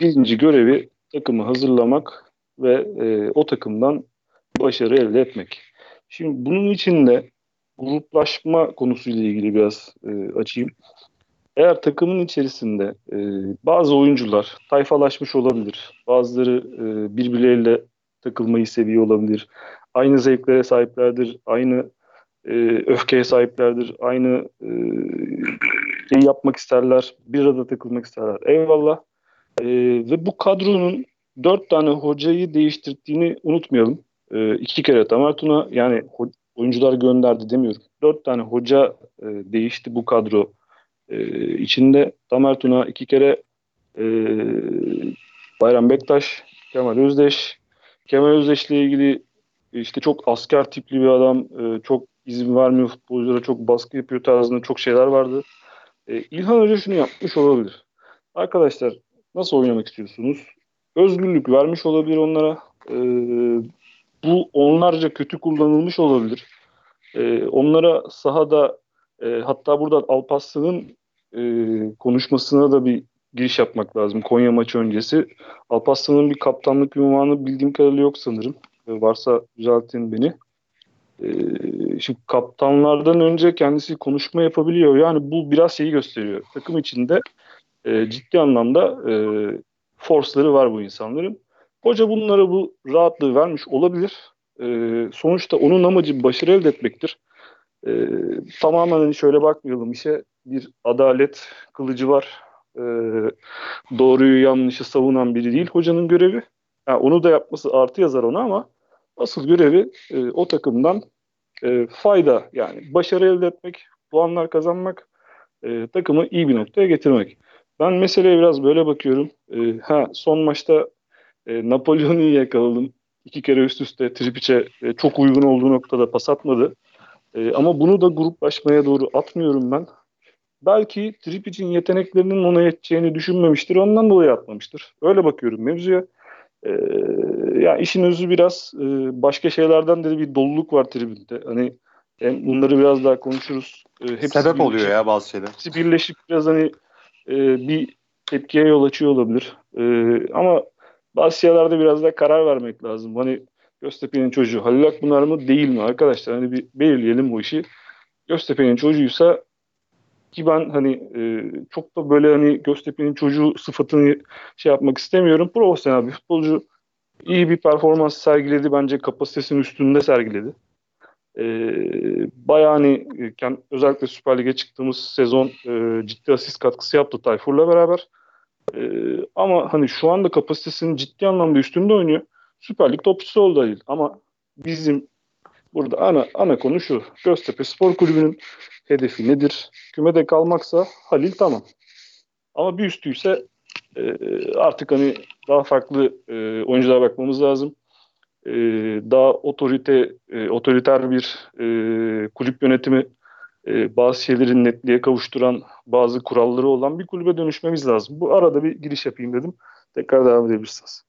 birinci görevi takımı hazırlamak ve o takımdan başarı elde etmek. Şimdi bunun için de gruplaşma konusuyla ilgili biraz açayım. Eğer takımın içerisinde bazı oyuncular tayfalaşmış olabilir, bazıları birbirleriyle takılmayı seviyor olabilir, aynı zevklere sahiplerdir, aynı öfkeye sahiplerdir, aynı şey yapmak isterler, bir arada takılmak isterler. Eyvallah. Ve bu kadronun 4 tane hocayı değiştirdiğini unutmayalım. 2 kere Tamer Tuna, yani oyuncular gönderdi demiyorum. 4 tane hoca değişti bu kadro içinde. Tamer Tuna 2 kere, Bayram Bektaş, Kemal Özdeş. Kemal Özdeş'le ilgili işte çok asker tipli bir adam, çok izin vermiyor futbolculara, çok baskı yapıyor tarzında çok şeyler vardı. İlhan Hoca şunu yapmış olabilir. Arkadaşlar nasıl oynamak istiyorsunuz? Özgürlük vermiş olabilir onlara. Bu onlarca kötü kullanılmış olabilir. Onlara sahada hatta burada Alparslan'ın konuşmasına da bir giriş yapmak lazım. Konya maçı öncesi. Alparslan'ın bir kaptanlık ünvanı bildiğim kadarıyla yok sanırım. Varsa düzeltin beni. Şimdi kaptanlardan önce kendisi konuşma yapabiliyor. Yani bu biraz şeyi gösteriyor. Takım içinde ciddi anlamda forsları var bu insanların. Hoca bunlara bu rahatlığı vermiş olabilir. Sonuçta onun amacı başarı elde etmektir. Tamamen hani şöyle bakmayalım işe, bir adalet kılıcı var. Doğruyu yanlışı savunan biri değil hocanın görevi. Yani onu da yapması artı yazar ona ama asıl görevi o takımdan fayda, yani başarı elde etmek, puanlar kazanmak, takımı iyi bir noktaya getirmek. Ben meseleye biraz böyle bakıyorum. Son maçta Napolyon'u yakaladım. 2 kere üst üste Tripiç'e çok uygun olduğu noktada pas atmadı. Ama bunu da gruplaşmaya doğru atmıyorum ben. Belki Tripiç'in yeteneklerinin ona yeteceğini düşünmemiştir. Ondan dolayı atmamıştır. Öyle bakıyorum mevzuya. Yani işin özü biraz başka şeylerden de bir doluluk var tribünde. Hani bunları biraz daha konuşuruz. Sebep oluyor ya bazı şeyler. Hepsi birleşip biraz hani bir tepkiye yol açıyor olabilir. Ama bazı şeylerde biraz daha karar vermek lazım. Hani Göztepe'nin çocuğu Halil Akpınar mı değil mi arkadaşlar? Hani bir belirleyelim bu işi. Göztepe'nin çocuğuysa, ki ben hani çok da böyle hani Göztepe'nin çocuğu sıfatını şey yapmak istemiyorum. Profesyonel bir futbolcu, iyi bir performans sergiledi. Bence kapasitesinin üstünde sergiledi. Bayağı hani özellikle Süper Lig'e çıktığımız sezon ciddi asist katkısı yaptı Tayfur'la beraber. Ama hani şu anda kapasitesinin ciddi anlamda üstünde oynuyor. Süper Lig topçusu oldu değil. Ama bizim burada ana konu şu. Göztepe Spor Kulübü'nün hedefi nedir? Kümede kalmaksa Halil tamam. Ama bir üstüyse artık hani daha farklı oyunculara bakmamız lazım. Daha otoriter bir kulüp yönetimi, bazı şeyleri netliğe kavuşturan, bazı kuralları olan bir kulübe dönüşmemiz lazım. Bu arada bir giriş yapayım dedim. Tekrar devam edebilirsiniz.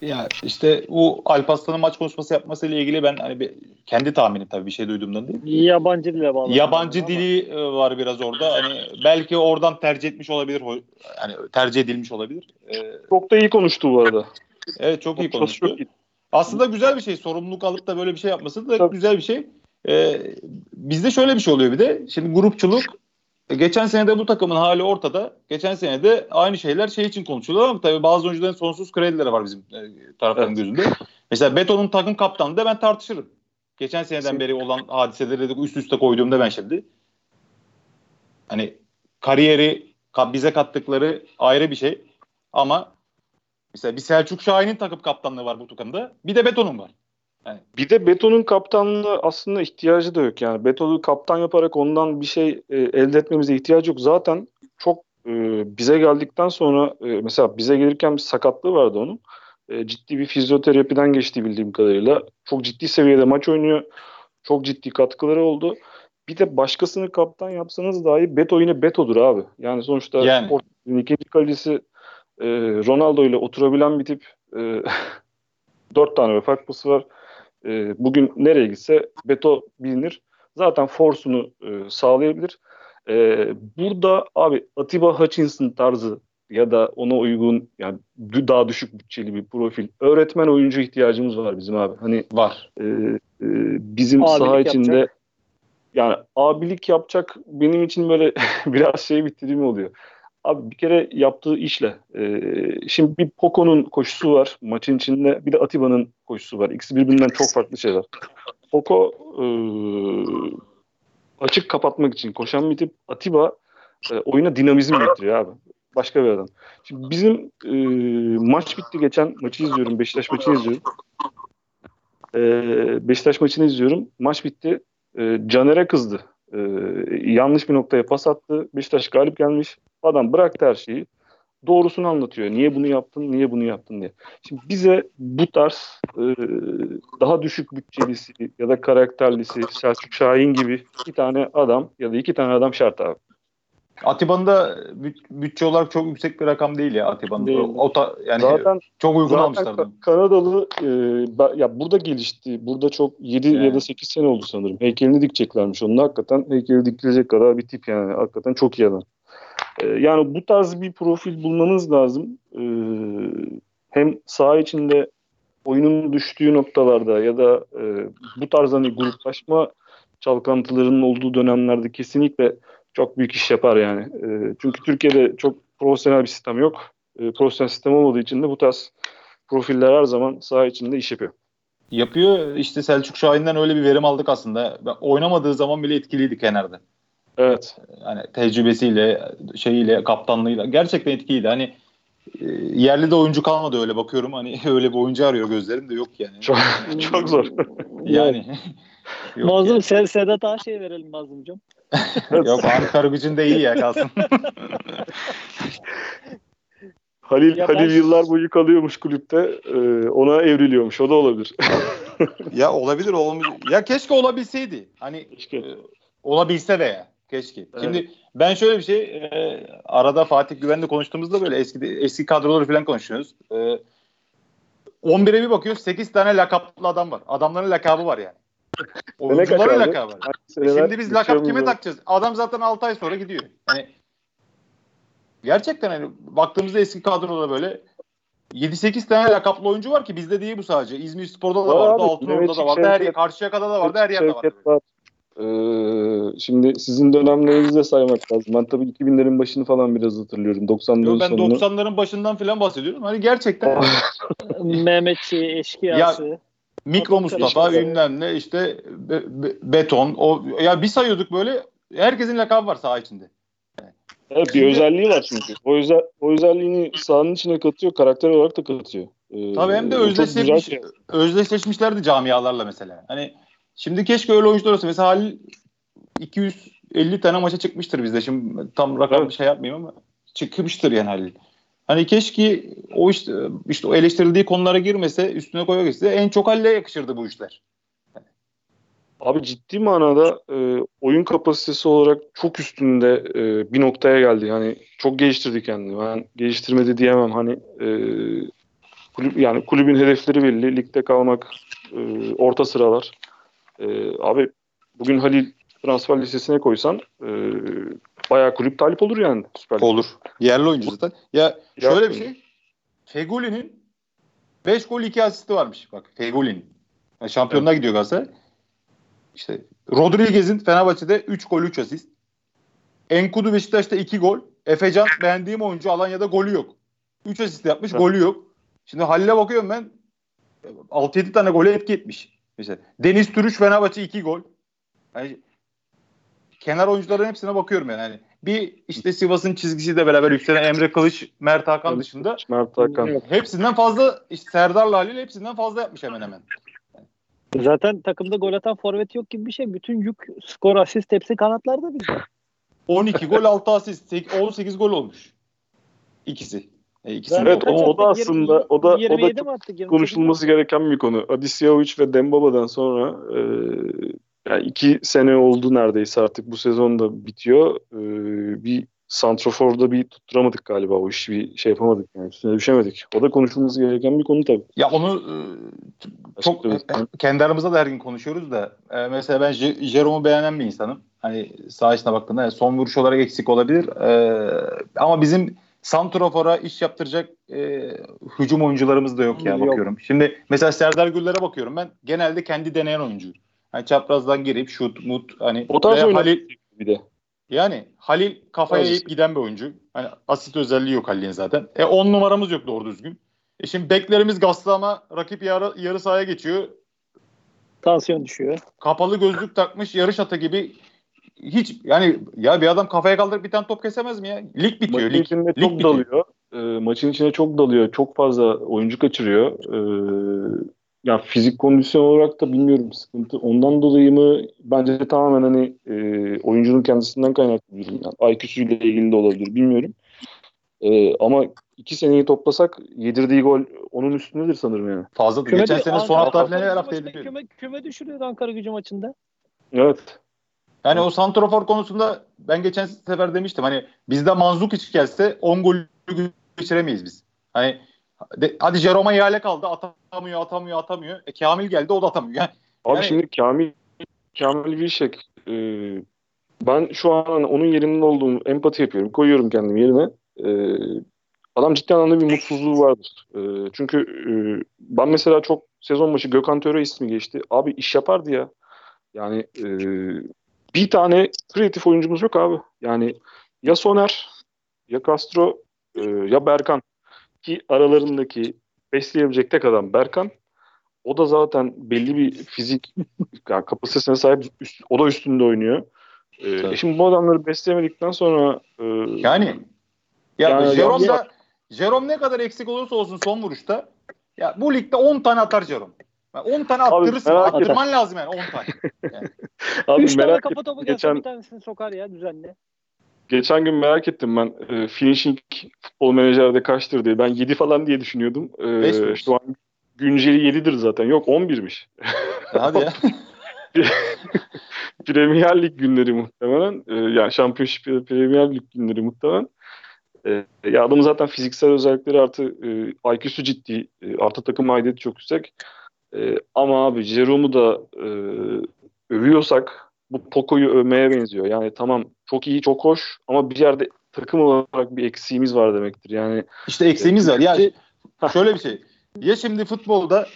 Yani işte bu Alparslan'ın maç konuşması yapmasıyla ilgili ben hani kendi tahminim, tabii bir şey duyduğumdan değil. Yabancı dile bağlı. Yabancı dili var biraz orada. Hani belki oradan tercih etmiş olabilir. Yani tercih edilmiş olabilir. Çok da iyi konuştu bu arada. Evet, çok iyi konuştu. Çok iyi. Aslında güzel bir şey. Sorumluluk alıp da böyle bir şey yapması da tabii güzel bir şey. Bizde şöyle bir şey oluyor bir de. Şimdi grupçuluk. Geçen sene de bu takımın hali ortada. Geçen sene de aynı şeyler için konuşuluyor ama tabii bazı oyuncuların sonsuz kredileri var bizim tarafların gözünde. Mesela Beto'nun takım kaptanı da ben tartışırım. Geçen seneden beri olan hadiseleri de üst üste koyduğumda ben şimdi. Hani kariyeri bize kattıkları ayrı bir şey. Ama mesela bir Selçuk Şahin'in takım kaptanlığı var bu takımda. Bir de Beto'nun var. Yani. Bir de Beto'nun kaptanlığı aslında ihtiyacı da yok. Yani Beto'yu kaptan yaparak ondan bir şey elde etmemize ihtiyacı yok. Zaten çok bize geldikten sonra mesela bize gelirken bir sakatlığı vardı onun. Ciddi bir fizyoterapiden geçti bildiğim kadarıyla. Çok ciddi seviyede maç oynuyor. Çok ciddi katkıları oldu. Bir de başkasını kaptan yapsanız dahi Beto yine Beto'dur abi. Yani sonuçta yani. Sporting'in ikinci kalecisi Ronaldo ile oturabilen bir tip. 4 tane fark pası var. Bugün nereye gitse Beto bilinir. Zaten forsunu sağlayabilir. Burada abi Atiba Hutchinson tarzı ya da ona uygun yani daha düşük bütçeli bir profil. Öğretmen oyuncu ihtiyacımız var bizim abi. Hani var. Bizim abilik saha içinde yapacak. Yani abilik yapacak benim için böyle biraz şey bitirimi oluyor. Abi bir kere yaptığı işle. Şimdi bir Poco'nun koşusu var maçın içinde. Bir de Atiba'nın koşusu var. İkisi birbirinden çok farklı şeyler. Poco açık kapatmak için koşan bir tip. Atiba oyuna dinamizm getiriyor abi. Başka bir adam. Şimdi bizim maç bitti geçen. Maçı izliyorum. Beşiktaş maçını izliyorum. Maç bitti. Caner'e kızdı. Yanlış bir noktaya pas attı. Beşiktaş galip gelmiş. Adam bıraktı her şeyi. Doğrusunu anlatıyor. Niye bunu yaptın, niye bunu yaptın diye. Şimdi bize bu tarz daha düşük bütçelisi ya da karakterlisi Selçuk Şahin gibi bir tane adam ya da iki tane adam şart abi. Atiba'nın da bütçe olarak çok yüksek bir rakam değil ya Atiba'nın. Değil. Yani zaten, çok uygun almışlar. Kanadalı ya burada gelişti. Burada çok 7 yani. Ya da 8 sene oldu sanırım. Heykelini dikeceklermiş onun. Hakikaten heykeli dikilecek kadar bir tip yani. Hakikaten çok iyi adam. Yani bu tarz bir profil bulmanız lazım. Hem saha içinde oyunun düştüğü noktalarda ya da bu tarz hani gruplaşma çalkantılarının olduğu dönemlerde kesinlikle çok büyük iş yapar yani. Çünkü Türkiye'de çok profesyonel bir sistem yok. Profesyonel sistem olmadığı için de bu tarz profiller her zaman saha içinde iş yapıyor. Yapıyor. İşte Selçuk Şahin'den öyle bir verim aldık aslında. Oynamadığı zaman bile etkiliydi kenarda. Evet. Hani tecrübesiyle, şeyiyle, kaptanlığıyla gerçekten etkiliydi. Hani yerli de oyuncu kalmadı öyle bakıyorum. Hani öyle bir oyuncu arıyor gözlerim de yok yani. Çok zor. Yani. Mazlum yani. Sedat Ağaç'a verelim Mazlumcum. Yok Ankara gücünde iyi ya kalsın. Halil yıllar boyu kalıyormuş kulüpte. Ona evriliyormuş. O da olabilir. Ya olabilir. Ya keşke olabilseydi. Hani keşke. Olabilse de ya. Keşke. Evet. Şimdi ben şöyle bir şey arada Fatih Güven'le konuştuğumuzda böyle eski kadroları falan konuşuyoruz. 11'e bir bakıyoruz 8 tane lakaplı adam var. Adamların lakabı var yani. Oyuncuların lakabı var. Şimdi biz lakap kime takacağız? Adam zaten 6 ay sonra gidiyor. Yani gerçekten hani baktığımızda eski kadrolara böyle 7-8 tane lakaplı oyuncu var ki bizde değil bu sadece. İzmirspor'da da vardı, Altınordu'da da vardı, Karşıyaka'da da vardı, her yerde vardı. Şimdi sizin dönemlerinizi de saymak lazım. Ben tabii 2000'lerin başını falan biraz hatırlıyorum. 90'ların ben sonunu. 90'ların başından falan bahsediyorum. Hani gerçekten Mehmetçi, eşkıyası. Ya, Mikro Mustafa, bilmem ne işte Beton. O ya bir sayıyorduk böyle. Herkesin lakabı var saha içinde. Evet, bir özelliği var çünkü. O özelliğini sahanın içine katıyor, karakter olarak da katıyor. Tabii hem de özdeşleşmişlerdi camialarla mesela. Hani şimdi keşke öyle oyuncular olsa. Mesela Halil 250 tane maça çıkmıştır bizde. Şimdi tam rakam bir şey yapmayayım ama çıkmıştır yani Halil. Hani keşke o işte o eleştirildiği konulara girmese, üstüne koya geçse en çok Halil'e yakışırdı bu işler. Abi ciddi manada oyun kapasitesi olarak çok üstünde bir noktaya geldi. Yani çok geliştirdi kendini. Ben geliştirmedi diyemem. Hani kulübün hedefleri belli. Ligde kalmak, orta sıralar. Abi bugün Halil transfer listesine koysan bayağı kulüp talip olur yani. Süper olur. Yerli oyuncu zaten. Ya şöyle bir şey. Fegüli'nin 5 gol 2 asisti varmış. Bak Fegüli'nin. Yani şampiyonluğa gidiyor Galatasaray. İşte Rodriguez'in Fenerbahçe'de 3 gol 3 asist. Enkudu Beşiktaş'ta 2 gol. Efecan beğendiğim oyuncu Alanya'da golü yok. 3 asist yapmış golü yok. Şimdi Halil'e bakıyorum ben 6-7 tane gole etki etmiş. İşte Deniz Türüç Fenerbahçe 2 gol. Yani kenar oyuncuların hepsine bakıyorum yani. Yani bir işte Sivas'ın çizgisiyle beraber yükselen Emre Kılıç, Mert Hakan dışında hepsinden fazla, işte Serdar'la Halil hepsinden fazla yapmış hemen hemen. Zaten takımda gol atan forvet yok gibi bir şey. Bütün yük, skor, asist hepsi kanatlarda bizde. 12 gol, 6 asist, 18 gol olmuş. İkisi. Evet, o da aslında 20, o da konuşulması gereken bir konu. Adisevic ve Dembaba'dan sonra yani 2 sene oldu neredeyse, artık bu sezon da bitiyor. Bir santraforda bir tutturamadık galiba, o işi bir şey yapamadık yani, üstüne düşemedik. O da konuşulması gereken bir konu tabii. Ya onu çok kendi aramızda da her gün konuşuyoruz da mesela ben Jerome'u beğenen bir insanım. Hani sağ içine baktığında yani son vuruş olarak eksik olabilir. Ama bizim santrafora iş yaptıracak hücum oyuncularımız da yok ya, yani bakıyorum. Şimdi mesela Serdar Güller'e bakıyorum, ben genelde kendi deneyen oyuncu. Hani çaprazdan girip şut, mut, hani o tarz Halil bir de. Yani Halil kafaya eğip giden bir oyuncu. Hani asist özelliği yok Halil'in zaten. 10 numaramız yok doğru düzgün. Şimdi beklerimiz gazlı ama rakip yarı sahaya geçiyor. Tansiyon düşüyor. Kapalı gözlük takmış yarış atı gibi. Hiç yani ya bir adam kafaya kaldırıp bir tane top kesemez mi ya? Lig bitiyor. Maçın içine çok dalıyor. Maçın içine çok dalıyor. Çok fazla oyuncu kaçırıyor. Ya fizik kondisyon olarak da bilmiyorum, sıkıntı. Ondan dolayı mı? Bence tamamen hani oyuncunun kendisinden kaynaklı bir durum. Yani IQ'suyla ilgili de olabilir, bilmiyorum. Ama 2 seneyi toplasak yedirdiği gol onun üstündedir sanırım yani. Fazla. Geçen sene son hafta falan her hafta yedirdi. Küme düşürüyor Ankaragücü maçında. Evet. Yani o santrafor konusunda ben geçen sefer demiştim, hani bizde Mandzukic gelse 10 golü geçiremeyiz biz. Hani hadi Jerome'a ihale kaldı, atamıyor. Kamil geldi, o da atamıyor. Yani, abi yani... Şimdi Kamil Vilşek, ben şu an onun yerinde olduğum empati yapıyorum. Koyuyorum kendimi yerine. Adam ciddi anlamda bir mutsuzluğu vardır. Çünkü ben mesela çok sezon başı Gökhan Töre ismi geçti. Abi iş yapardı ya. Yani bir tane kreatif oyuncumuz yok abi. Yani ya Soner, ya Castro, ya Berkan. Ki aralarındaki besleyebilecek tek adam Berkan. O da zaten belli bir fizik yani kapasitesine sahip. O da üstünde oynuyor. Şimdi bu adamları besleyemedikten sonra yani Jerome ne kadar eksik olursa olsun son vuruşta ya bu ligde 10 tane atar Jerome. Yani 10 tane attırırsın. Attırman lazım yani 10 tane. Yani. Abi 3 tane kafa topu geçen bir tanesini sokar ya düzenli. Geçen gün merak ettim ben. Finishing Futbol Menajer'de kaçtır diye. Ben 7 falan diye düşünüyordum. Şu an günceli 7'dir zaten. Yok 11'miş. Hadi ya. Premier Lig günleri muhtemelen. Yani Championship Premier Lig günleri muhtemelen. Ya adamın zaten fiziksel özellikleri artı IQ'su ciddi. Artı takım aidiyeti çok yüksek. Ama abi Jerome'u da övüyorsak bu Poco'yu övmeye benziyor. Yani tamam çok iyi, çok hoş ama bir yerde takım olarak bir eksiğimiz var demektir. Yani işte eksiğimiz var. Ya şöyle bir şey. Ya şimdi futbolda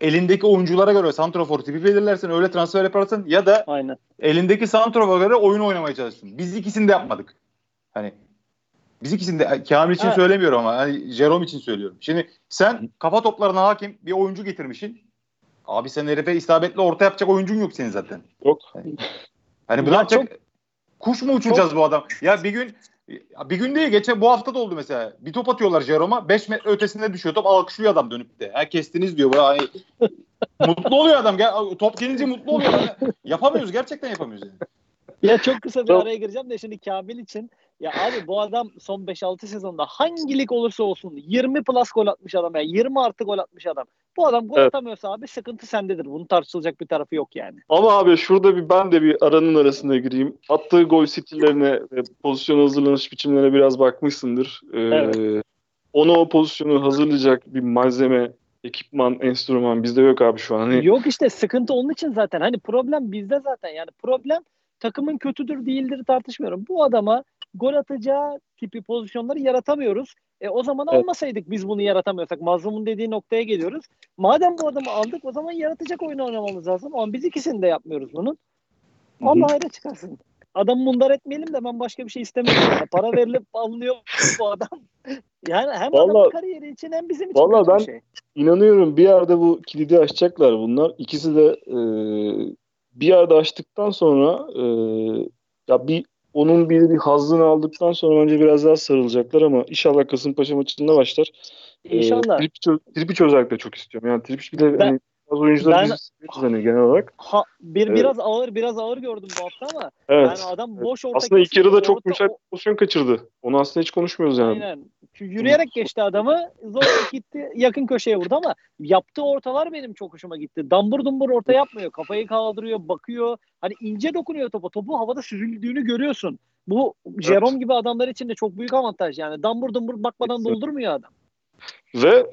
elindeki oyunculara göre santrafor tipi belirlersen, öyle transfer yaparsın ya da aynen. Elindeki santrafora göre oyun oynamaya çalışsın. Biz ikisini de yapmadık. Hani biz ikisini de Kamil için söylemiyorum ama hani Jerome için söylüyorum. Şimdi sen kafa toplarına hakim bir oyuncu getirmişsin. Abi sen herife isabetli orta yapacak oyuncun yok senin zaten. Yok. Hani bunu yapacak kuş mu uçuracağız bu adam? Ya bir gün değil, geçen bu hafta da oldu mesela. Bir top atıyorlar Jerome'a. 5 metre ötesinde düşüyor top. Alkışlıyor adam dönüp de. Ha kestiniz diyor. Hani, mutlu oluyor adam. Top gelince mutlu oluyor. Yani, yapamıyoruz. Gerçekten yapamıyoruz. Yani. Ya çok kısa bir araya gireceğim de şimdi Kamil için. Ya abi bu adam son 5-6 sezonda hangi lig olursa olsun 20 plus gol atmış adam. Yani 20 artı gol atmış adam. Bu adam gol atamıyorsa abi sıkıntı sendedir. Bunun tartışılacak bir tarafı yok yani. Ama abi şurada ben de bir aranın arasına gireyim. Attığı gol stillerine, pozisyon hazırlanış biçimlerine biraz bakmışsındır. Evet. Ona o pozisyonu hazırlayacak bir malzeme, ekipman, enstrüman bizde yok abi şu an. Hani... Yok işte, sıkıntı onun için zaten. Hani problem bizde zaten. Yani problem takımın kötüdür değildir tartışmıyorum. Bu adama gol atacağı tipi pozisyonları yaratamıyoruz. O zaman almasaydık biz bunu yaratamıyorsak mazlumun dediği noktaya geliyoruz. Madem bu adamı aldık o zaman yaratacak oyunu oynamamız lazım. Ama biz ikisini de yapmıyoruz bunun. Ama hayra çıkarsın. Adamı mundar etmeyelim de ben başka bir şey istemiyorum. Yani para verilip alınıyor bu adam. Yani hem vallahi, adamın kariyeri için hem bizim için. Vallahi ben inanıyorum bir yerde bu kilidi açacaklar bunlar. İkisi de bir yerde açtıktan sonra ya onun bir hazzını aldıktan sonra bence biraz daha sarılacaklar ama inşallah Kasımpaşa maçında başlar. İnşallah. Tripiç özellikle de çok istiyorum. Yani Tripiç bile hani bazı oyuncular hani genel olarak. Biraz ağır gördüm bu hafta ama. Evet. Yani adam boş orta. Aslında ilk yarıda çok müsait pozisyon kaçırdı. Onu aslında hiç konuşmuyoruz yani. Aynen. Yürüyerek geçti adamı. Zor gitti. Yakın köşeye vurdu ama yaptığı ortalar benim çok hoşuma gitti. Dambur dumbur orta yapmıyor. Kafayı kaldırıyor, bakıyor. Hani ince dokunuyor topa. Topu havada süzüldüğünü görüyorsun. Bu Jerome gibi adamlar için de çok büyük avantaj yani. Dambur dumbur bakmadan doldurmuyor adam. Ve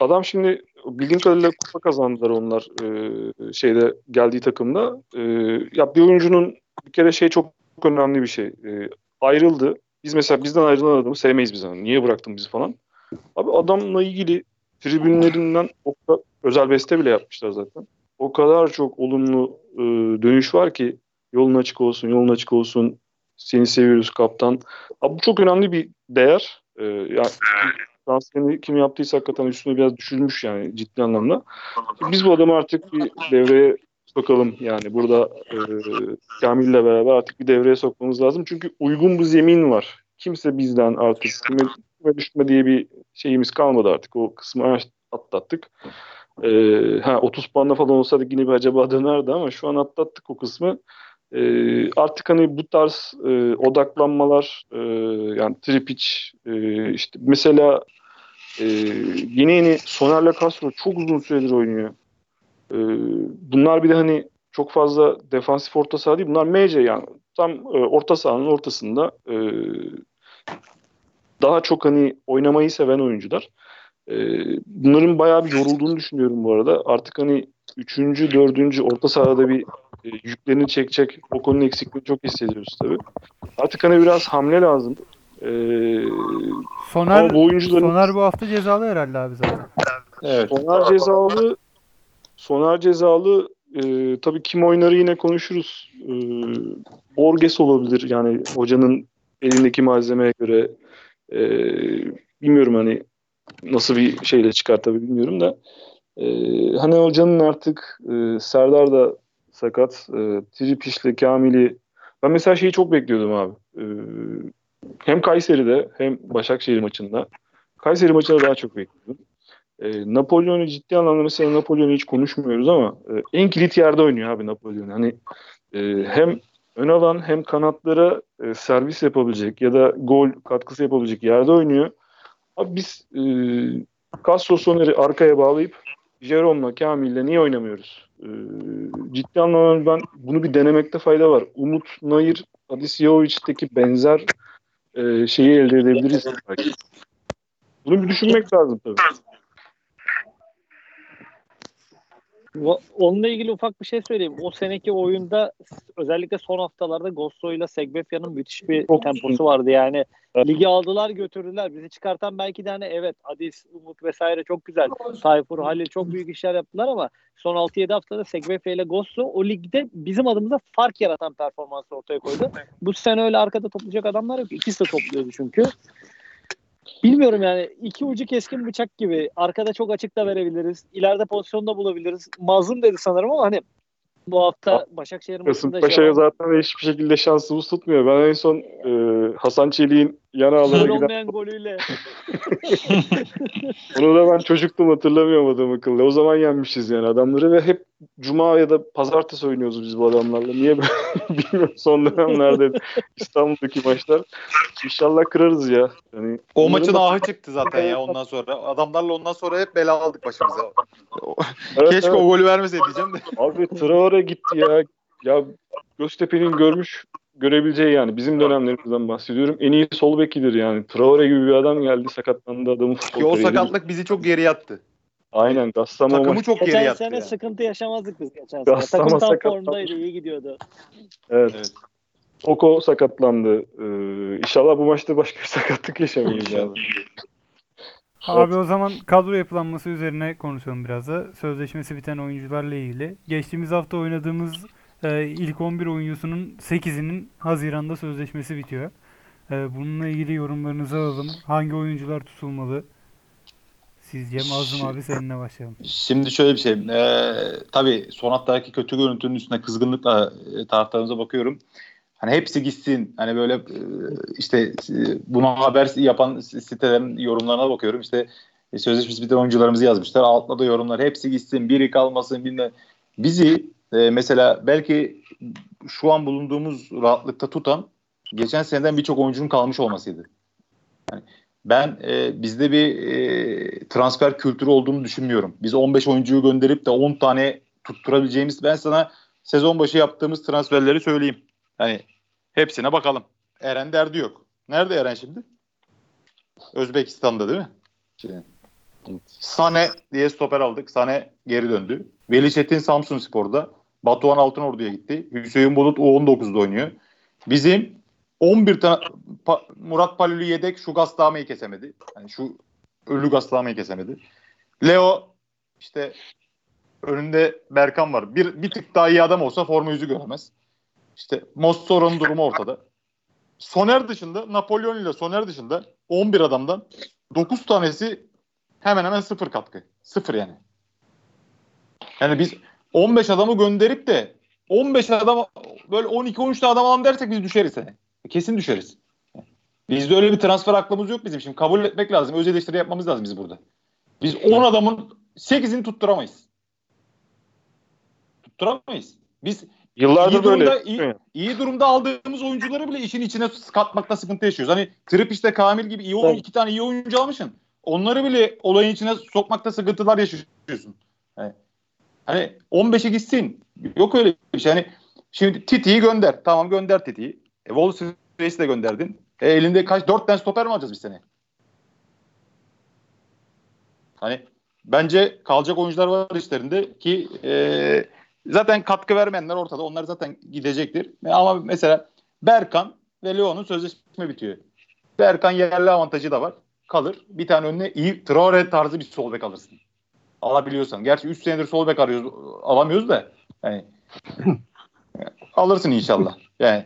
adam şimdi bildiğim kadarıyla kupa kazandılar onlar şeyde geldiği takımda. Ya bir oyuncunun bir kere çok önemli bir şey. Ayrıldı. Biz mesela bizden ayrılan adamı sevmeyiz biz. Yani. Niye bıraktın bizi falan. Abi adamla ilgili tribünlerinden özel beste bile yapmışlar zaten. O kadar çok olumlu dönüş var ki yolun açık olsun, yolun açık olsun. Seni seviyoruz kaptan. Abi bu çok önemli bir değer. Yani transferini kim yaptıysa hakikaten üstüne biraz düşülmüş yani ciddi anlamda. Biz bu adamı artık bir devreye sokalım yani burada Kamil'le beraber artık bir devreye sokmamız lazım. Çünkü uygun bir zemin var. Kimse bizden artık kime düşme diye bir şeyimiz kalmadı artık. O kısmı atlattık. 30 puanla falan olsaydık yine bir acaba dönerdi ama şu an atlattık o kısmı. Artık hani bu tarz odaklanmalar yani Tripiç işte mesela yeni Soner'le Castro çok uzun süredir oynuyor. Bunlar bir de hani çok fazla defansif orta saha değil. Bunlar MC yani tam orta sahanın ortasında daha çok hani oynamayı seven oyuncular. Bunların bayağı bir yorulduğunu düşünüyorum bu arada. Artık hani 3. 4. orta sahada bir yüklerini çekecek. O konunun eksikliğini çok hissediyoruz tabii. Artık hani biraz hamle lazım. Soner bu oyuncuların... Soner bu hafta cezalı herhalde abi zaten. Evet. Soner cezalı tabii kim oynarı yine konuşuruz. Borges olabilir yani hocanın elindeki malzemeye göre bilmiyorum hani nasıl bir şeyle çıkar tabii bilmiyorum da hani hocanın artık Serdar da sakat, Tripiş'le Kamil'i ben mesela şeyi çok bekliyordum abi. Hem Kayseri'de hem Başakşehir maçında. Kayseri maçına daha çok bekliyordum. Napolyon'u ciddi anlamda mesela Napolyon'u hiç konuşmuyoruz ama en kilit yerde oynuyor abi Napolyon. Hani hem ön alan hem kanatlara servis yapabilecek ya da gol katkısı yapabilecek yerde oynuyor. Abi biz Castro Soner'i arkaya bağlayıp Jerome'la Kamil'le niye oynamıyoruz? Ciddi anlamda ben bunu bir denemekte fayda var. Umut Nayır, Adisiyoviç'teki benzer şeyi elde edebiliriz. Bunu bir düşünmek lazım tabii. Onunla ilgili ufak bir şey söyleyeyim. O seneki oyunda özellikle son haftalarda Gosso ile Segbefya'nın müthiş bir temposu vardı yani. Ligi aldılar götürdüler. Bizi çıkartan belki de hani evet Adis, Umut vesaire çok güzel. Tayfur, Halil çok büyük işler yaptılar ama son 6-7 haftada Segbefya ile Gosso o ligde bizim adımıza fark yaratan performansı ortaya koydu. Bu sene öyle arkada toplayacak adamlar yok. İkisi de topluyordu çünkü. Bilmiyorum yani iki ucu keskin bıçak gibi arkada çok açık da verebiliriz. İleride pozisyon da bulabiliriz. Mazlum dedi sanırım ama hani bu hafta Başakşehir maçında Başakşehir zaten hiçbir şekilde şansımız tutmuyor. Ben en son Hasan Çelik'in yana ağlara giden golüyle. Onu da ben çocuktum hatırlamıyorum adam akıllı. O zaman yenmişiz yani adamları ve hep cuma ya da pazartesi oynuyoruz biz bu adamlarla. Niye bilmiyorum son dönemlerde İstanbul'daki maçlar. İnşallah kırarız ya. Yani o maçın ahı çıktı zaten ya ondan sonra. Adamlarla ondan sonra hep bela aldık başımıza. Evet, keşke o golü vermeseydi diyeceğim de. Abi Traore gitti ya. Ya Göztepe'nin görebileceği yani bizim dönemlerimizden bahsediyorum. En iyi sol bekidir yani. Traore gibi bir adam geldi sakatlandı adamı. O sakatlık bizi çok geriye attı. Aynen. Gassama takımı çok geriye attı. Geçen sene yani. Sıkıntı yaşamazdık biz geçen sene. Takım tam formdaydı. İyi gidiyordu. Evet. Oko sakatlandı. İnşallah bu maçta başka bir sakatlık yaşamayız yani. Abi o zaman kadro yapılanması üzerine konuşalım biraz da. Sözleşmesi biten oyuncularla ilgili. Geçtiğimiz hafta oynadığımız ilk 11 oyuncusunun 8'inin Haziran'da sözleşmesi bitiyor. Bununla ilgili yorumlarınızı alalım. Hangi oyuncular tutulmalı? Siz Cem, Azim abi seninle başlayalım. Şimdi şöyle bir şey. Tabii son haftaki kötü görüntünün üstüne kızgınlıkla taraftarımıza bakıyorum. Hani hepsi gitsin. Hani böyle işte bunu haber yapan sitelerin yorumlarına bakıyorum. İşte sözleşmesi biten oyuncularımızı yazmışlar. Altına da yorumlar. Hepsi gitsin. Biri kalmasın. Bilmem. Bizi mesela belki şu an bulunduğumuz rahatlıkta tutan geçen seneden birçok oyuncunun kalmış olmasıydı. Yani ben bizde bir transfer kültürü olduğunu düşünmüyorum. Biz 15 oyuncuyu gönderip de 10 tane tutturabileceğimiz, ben sana sezon başı yaptığımız transferleri söyleyeyim. Hani hepsine bakalım. Eren derdi yok. Nerede Eren şimdi? Özbekistan'da değil mi? Sane diye stoper aldık. Sane geri döndü. Veli Çetin Samsunspor'da. Batuhan Altınordu'ya gitti. Hüseyin Bulut U19'da oynuyor. Bizim 11 tane Murat Palülü yedek, şu gaslamayı kesemedi. Yani şu ölü gaslamayı kesemedi. Leo işte önünde Berkan var. Bir tık daha iyi adam olsa forma yüzü göremez. İşte Mossora'nın durumu ortada. Soner dışında, Napolyon ile Soner dışında 11 adamdan 9 tanesi hemen hemen sıfır katkı. Sıfır yani. Yani biz 15 adamı gönderip de 15 adam böyle 12-13 tane adam alalım dersek biz düşeriz yani. Kesin düşeriz. Bizde öyle bir transfer aklımız yok bizim. Şimdi kabul etmek lazım. Öz eleştiri yapmamız lazım biz burada. Biz 10 adamın 8'ini tutturamayız. Tutturamayız. Biz yıllardır böyle iyi durumda aldığımız oyuncuları bile işin içine katmakta sıkıntı yaşıyoruz. Hani Trip işte Kamil gibi iyi oyuncu, iki tane iyi oyuncu almışsın. Onları bile olayın içine sokmakta sıkıntılar yaşıyorsun. Yani, hani 15'e gitsin. Yok öyle bir şey. Hani şimdi Titi'yi gönder. Tamam, gönder Titi'yi. Wolves Reis'i de gönderdin. Elinde kaç? 4 tane stoper mi alacağız biz seneye? Hani bence kalacak oyuncular var işlerinde ki zaten katkı vermeyenler ortada. Onlar zaten gidecektir. Ama mesela Berkan ve Leon'un sözleşme bitiyor. Berkan yerli avantajı da var. Kalır. Bir tane önüne iyi Traore tarzı bir sol bek alırsın. Alabiliyorsan. Gerçi 3 senedir sol bek arıyoruz. Alamıyoruz da. Yani alırsın inşallah. Yani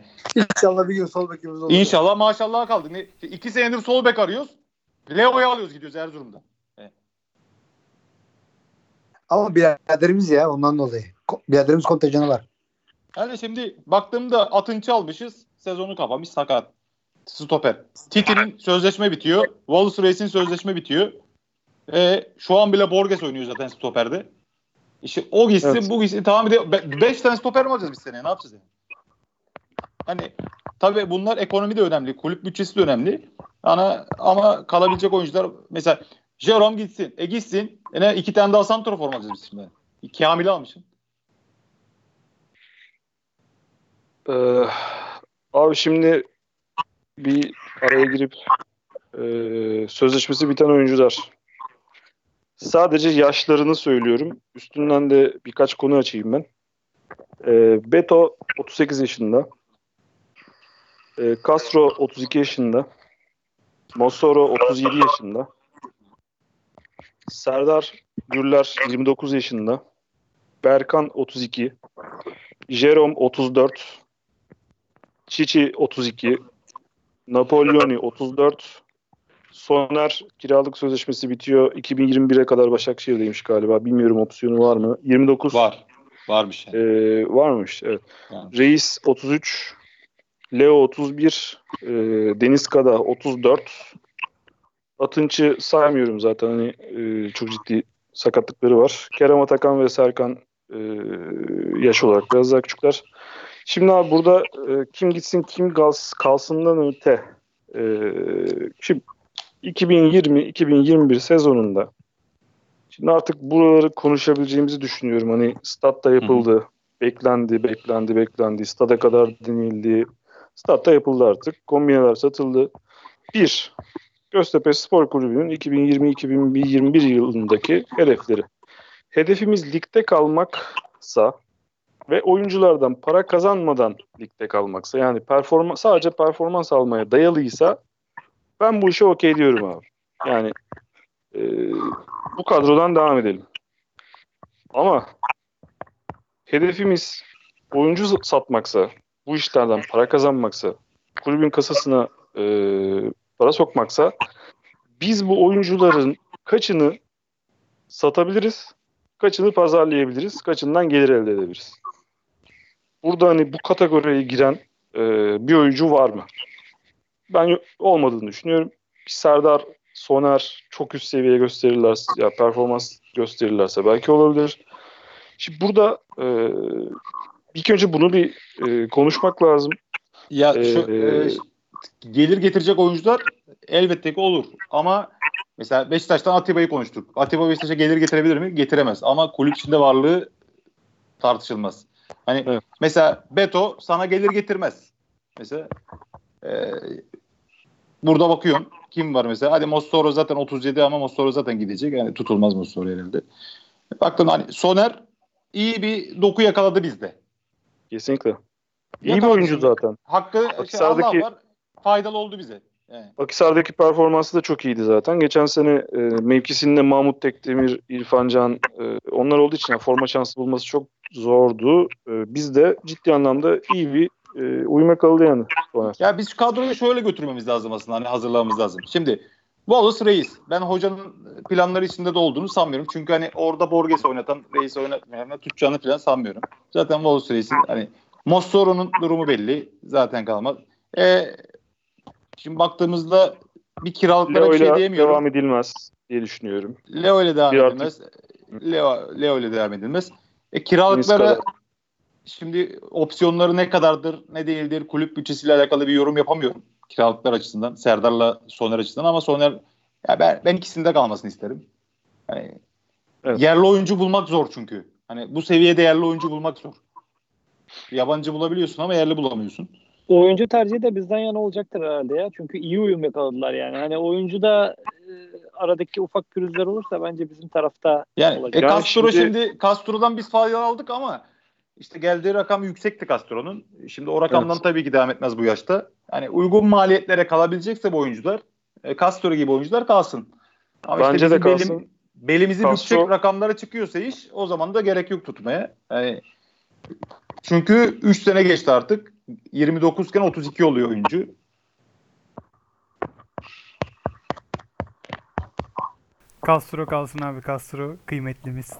İnşallah bir gün sol bekimiz olur. İnşallah, maşallah kaldık. 2 senedir sol bek arıyoruz. Leo'yu alıyoruz, gidiyoruz Erzurum'da. Evet. Ama biraderimiz ya, ondan dolayı. Biraderimiz kontenjanı var. Yani şimdi baktığımda Atınç'ı almışız. Sezonu kapamış, sakat. Stoper. Titi'nin sözleşme bitiyor. Wallace Reis'in sözleşme bitiyor. Şu an bile Borges oynuyor zaten stoperde. İşte o gitsin, evet. Bu gitsin. Tamam, bir de 5 tane stoper mi alacağız biz seneye? Ne yapacağız yani? Hani tabii bunlar ekonomi de önemli. Kulüp bütçesi de önemli. Ama kalabilecek oyuncular mesela Jerome gitsin. Gitsin. 2 tane daha santrafor alacağız biz şimdi. Kamil'i almışım. Abi şimdi bir araya girip sözleşmesi biten oyuncular. Sadece yaşlarını söylüyorum. Üstünden de birkaç konu açayım ben. Beto 38 yaşında. Castro 32 yaşında. Mossoro 37 yaşında. Serdar Gürler 29 yaşında. Berkan 32. Jerome 34. Çiçi 32. Napolyoni 34. Soner kiralık sözleşmesi bitiyor. 2021'e kadar Başakşehir'deymiş galiba. Bilmiyorum opsiyonu var mı? 29. Var. Varmış. Yani. Varmış. Evet. Yani. Reis 33. Leo 31, Deniz Kada 34. Atınç'ı saymıyorum zaten, hani çok ciddi sakatlıkları var. Kerem Atakan ve Serkan yaş olarak biraz daha küçükler. Şimdi abi burada kim gitsin kim kalsından öte. Şimdi 2020-2021 sezonunda şimdi artık buraları konuşabileceğimizi düşünüyorum. Hani statta yapıldı. Hı. Beklendi. Stada kadar denildi. Statta yapıldı artık. Kombineler satıldı. Göztepe Spor Kulübü'nün 2020-2021 yılındaki hedefleri. Hedefimiz ligde kalmaksa ve oyunculardan para kazanmadan ligde kalmaksa, yani sadece performans almaya dayalıysa ben bu işe okey diyorum abi. Yani bu kadrodan devam edelim. Ama hedefimiz oyuncu satmaksa, bu işlerden para kazanmaksa, kulübün kasasına para sokmaksa, biz bu oyuncuların kaçını satabiliriz. Kaçını pazarlayabiliriz. Kaçından gelir elde edebiliriz. Burada hani bu kategoriye giren bir oyuncu var mı? Ben olmadığını düşünüyorum. Serdar, Soner çok üst seviye gösterirlerse, ya performans gösterirlerse belki olabilir. Şimdi burada ilk önce bunu bir konuşmak lazım. Ya gelir getirecek oyuncular elbette ki olur. Ama mesela Beşiktaş'tan Atiba'yı konuştuk. Atiba Beşiktaş'a gelir getirebilir mi? Getiremez. Ama kulüp içinde varlığı tartışılmaz. Hani evet. Mesela Beto sana gelir getirmez. Mesela burada bakıyorum. Kim var mesela? Hadi Mossoro zaten 37 ama Mossoro zaten gidecek. Yani tutulmaz Mossoro herhalde. Baktın hani Soner iyi bir doku yakaladı bizde. Kesinlikle. İyi yakaladı bir oyuncu zaten. Hakkı Akhisar'daki var. Faydalı oldu bize. Yani. Akhisar'daki performansı da çok iyiydi zaten. Geçen sene mevkisinde Mahmut Tekdemir, İrfan Can onlar olduğu için yani forma şansı bulması çok zordu. Biz de ciddi anlamda iyi bir uyum yakaladı yani. Soner. Ya biz kadroyu şöyle götürmemiz lazım aslında. Hani hazırlamamız lazım. Şimdi Wallace Reis. Ben hocanın planları içinde de olduğunu sanmıyorum. Çünkü hani orada Borges'i oynatan, Reis'i oynatmayan tutacağını falan sanmıyorum. Zaten Wallace Reis'in hani Mossoro'nun durumu belli. Zaten kalmaz. Şimdi baktığımızda bir kiralıklara Leo'yla bir şey diyemiyorum. Devam edilmez diye düşünüyorum. Leo ile devam edilmez. Leo ile devam edilmez. Kiralıklara şimdi opsiyonları ne kadardır ne değildir kulüp bütçesiyle alakalı bir yorum yapamıyorum. Kiralıklar açısından. Serdar'la Soner açısından ama Soner ya ben ikisinde kalmasını isterim. Yani, evet. Yerli oyuncu bulmak zor çünkü. Hani bu seviyede yerli oyuncu bulmak zor. Yabancı bulabiliyorsun ama yerli bulamıyorsun. Oyuncu tercihi de bizden yana olacaktır herhalde ya. Çünkü iyi uyum yakaladılar yani. Hani oyuncu da aradaki ufak pürüzler olursa bence bizim tarafta yani, olacak. Castro şimdi Castro'dan biz fayda aldık ama işte geldiği rakam yüksekti Castro'nun. Şimdi o rakamdan evet. Tabii ki devam etmez bu yaşta. Yani uygun maliyetlere kalabilecekse bu oyuncular Castro gibi oyuncular kalsın. Ama bence işte de kalsın. Belimizi büyük rakamlara çıkıyorsa iş o zaman da gerek yok tutmaya. Yani çünkü 3 sene geçti artık. 29 iken 32 oluyor oyuncu. Castro kalsın abi. Castro kıymetlimiz.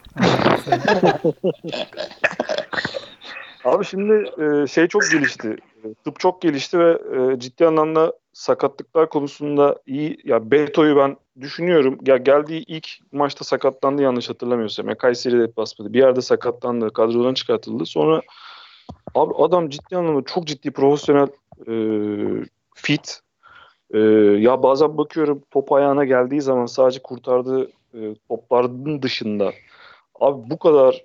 Abi şimdi şey çok gelişti. Tıp çok gelişti ve ciddi anlamda sakatlıklar konusunda iyi. Ya Beto'yu ben düşünüyorum. Ya geldiği ilk maçta sakatlandı yanlış hatırlamıyorsam. Ya Kayseri'de basmadı. Bir yerde sakatlandı. Kadrodan çıkartıldı. Sonra abi adam ciddi anlamda çok ciddi profesyonel fit. Ya bazen bakıyorum top ayağına geldiği zaman sadece kurtardığı topların dışında. Abi bu kadar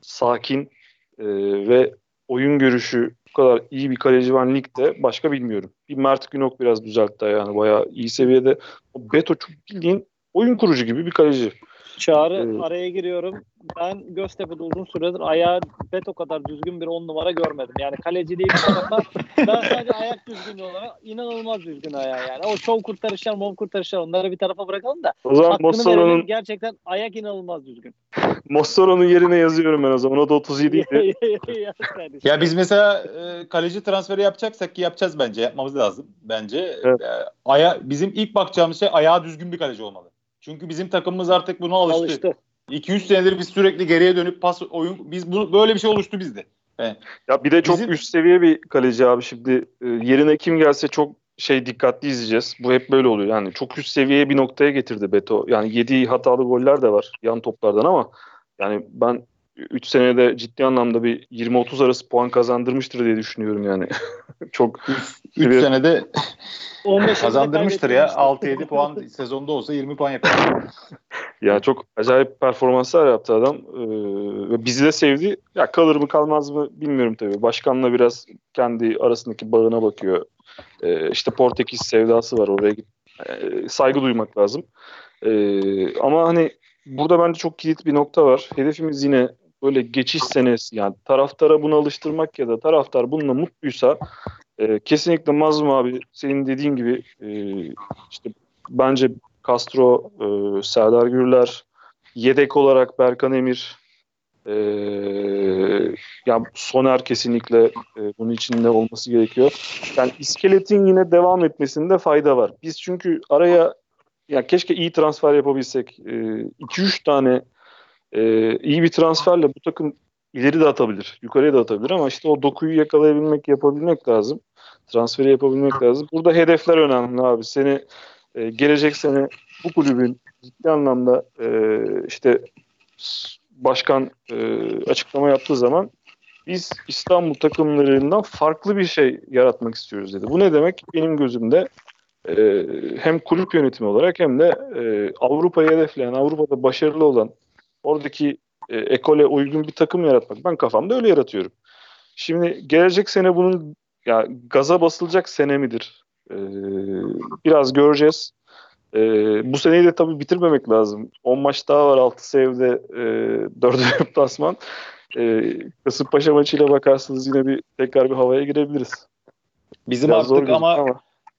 sakin ve oyun görüşü bu kadar iyi bir kaleci ben ligde başka bilmiyorum. Bir Mert Günok biraz düzeltti yani bayağı iyi seviyede. Beto çok bildiğin oyun kurucu gibi bir kaleci. Çağrı araya giriyorum. Ben Göztepe'de uzun süredir ayağı Beto kadar düzgün bir 10 numara görmedim. Yani kaleci değil ama ben sadece ayak düzgünlüğü olarak inanılmaz düzgün ayağı yani. O şov kurtarışlar, mom kurtarışlar onları bir tarafa bırakalım da. O zaman Mossoro'nun gerçekten ayak inanılmaz düzgün. Mossoro'nun yerine yazıyorum ben o zaman. O da 37 idi. Ya biz mesela kaleci transferi yapacaksak ki yapacağız bence. Yapmamız lazım bence. Evet. Bizim ilk bakacağımız şey ayağı düzgün bir kaleci olmalı. Çünkü bizim takımımız artık buna alıştı. 2-3 senedir biz sürekli geriye dönüp pas oyun biz bunu böyle bir şey oluştu bizde. Evet. Ya bir de çok üst seviye bir kaleci abi şimdi yerine kim gelse çok dikkatli izleyeceğiz. Bu hep böyle oluyor. Yani çok üst seviyeye bir noktaya getirdi Beto. Yani yediği hatalı goller de var yan toplardan ama yani ben 3 senede ciddi anlamda bir 20-30 arası puan kazandırmıştır diye düşünüyorum yani. Çok 3 senede kazandırmıştır ya. 6-7 puan sezonda olsa 20 puan yapar. Ya çok acayip performanslar yaptı adam. Bizi de sevdi. Ya kalır mı kalmaz mı bilmiyorum tabii. Başkanla biraz kendi arasındaki bağına bakıyor. İşte Portekiz sevdası var oraya. Saygı duymak lazım. Ama hani burada bence çok kilit bir nokta var. Hedefimiz yine böyle geçiş senesi yani taraftara bunu alıştırmak ya da taraftar bununla mutluysa kesinlikle Mazlum abi senin dediğin gibi işte bence Castro, Serdar Gürler, yedek olarak Berkan Emir, yani Soner kesinlikle bunun içinde olması gerekiyor. Yani iskeletin yine devam etmesinde fayda var. Biz çünkü araya yani keşke iyi transfer yapabilsek. 2-3 tane iyi bir transferle bu takım ileri de atabilir, yukarıya da atabilir ama işte o dokuyu yakalayabilmek, yapabilmek lazım. Transferi yapabilmek lazım. Burada hedefler önemli abi. Seni gelecek sene bu kulübün ciddi anlamda işte başkan açıklama yaptığı zaman biz İstanbul takımlarından farklı bir şey yaratmak istiyoruz dedi. Bu ne demek? Benim gözümde hem kulüp yönetimi olarak hem de Avrupa'yı hedefleyen, Avrupa'da başarılı olan, oradaki ekole uygun bir takım yaratmak. Ben kafamda öyle yaratıyorum. Şimdi gelecek sene bunun ya gaza basılacak sene midir? Biraz göreceğiz. Bu seneyi de tabii bitirmemek lazım. 10 maç daha var. 6'sı evde, 4'ü deplasman. Kasımpaşa maçıyla bakarsınız yine tekrar bir havaya girebiliriz. Bizim biraz artık ama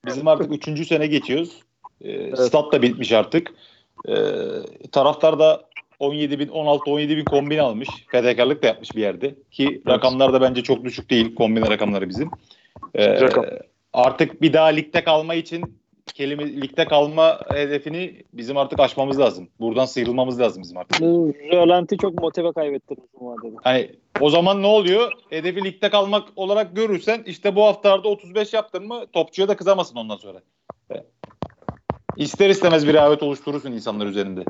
bizim artık 3. sene geçiyoruz. Evet. Stat da bitmiş artık. Taraftar da 16-17 bin kombin almış. Fedakarlık da yapmış bir yerde. Ki evet, rakamlar da bence çok düşük değil. Kombin rakamları bizim. Artık bir daha ligde kalma için ligde kalma hedefini bizim artık aşmamız lazım. Buradan sıyrılmamız lazım bizim artık. Rölanti çok motive kaybettirmiş bu arada. Hani o zaman ne oluyor? Hedefi ligde kalmak olarak görürsen işte bu haftalarda 35 yaptın mı topçuya da kızamasın ondan sonra. İster istemez bir rağbet oluşturursun insanlar üzerinde.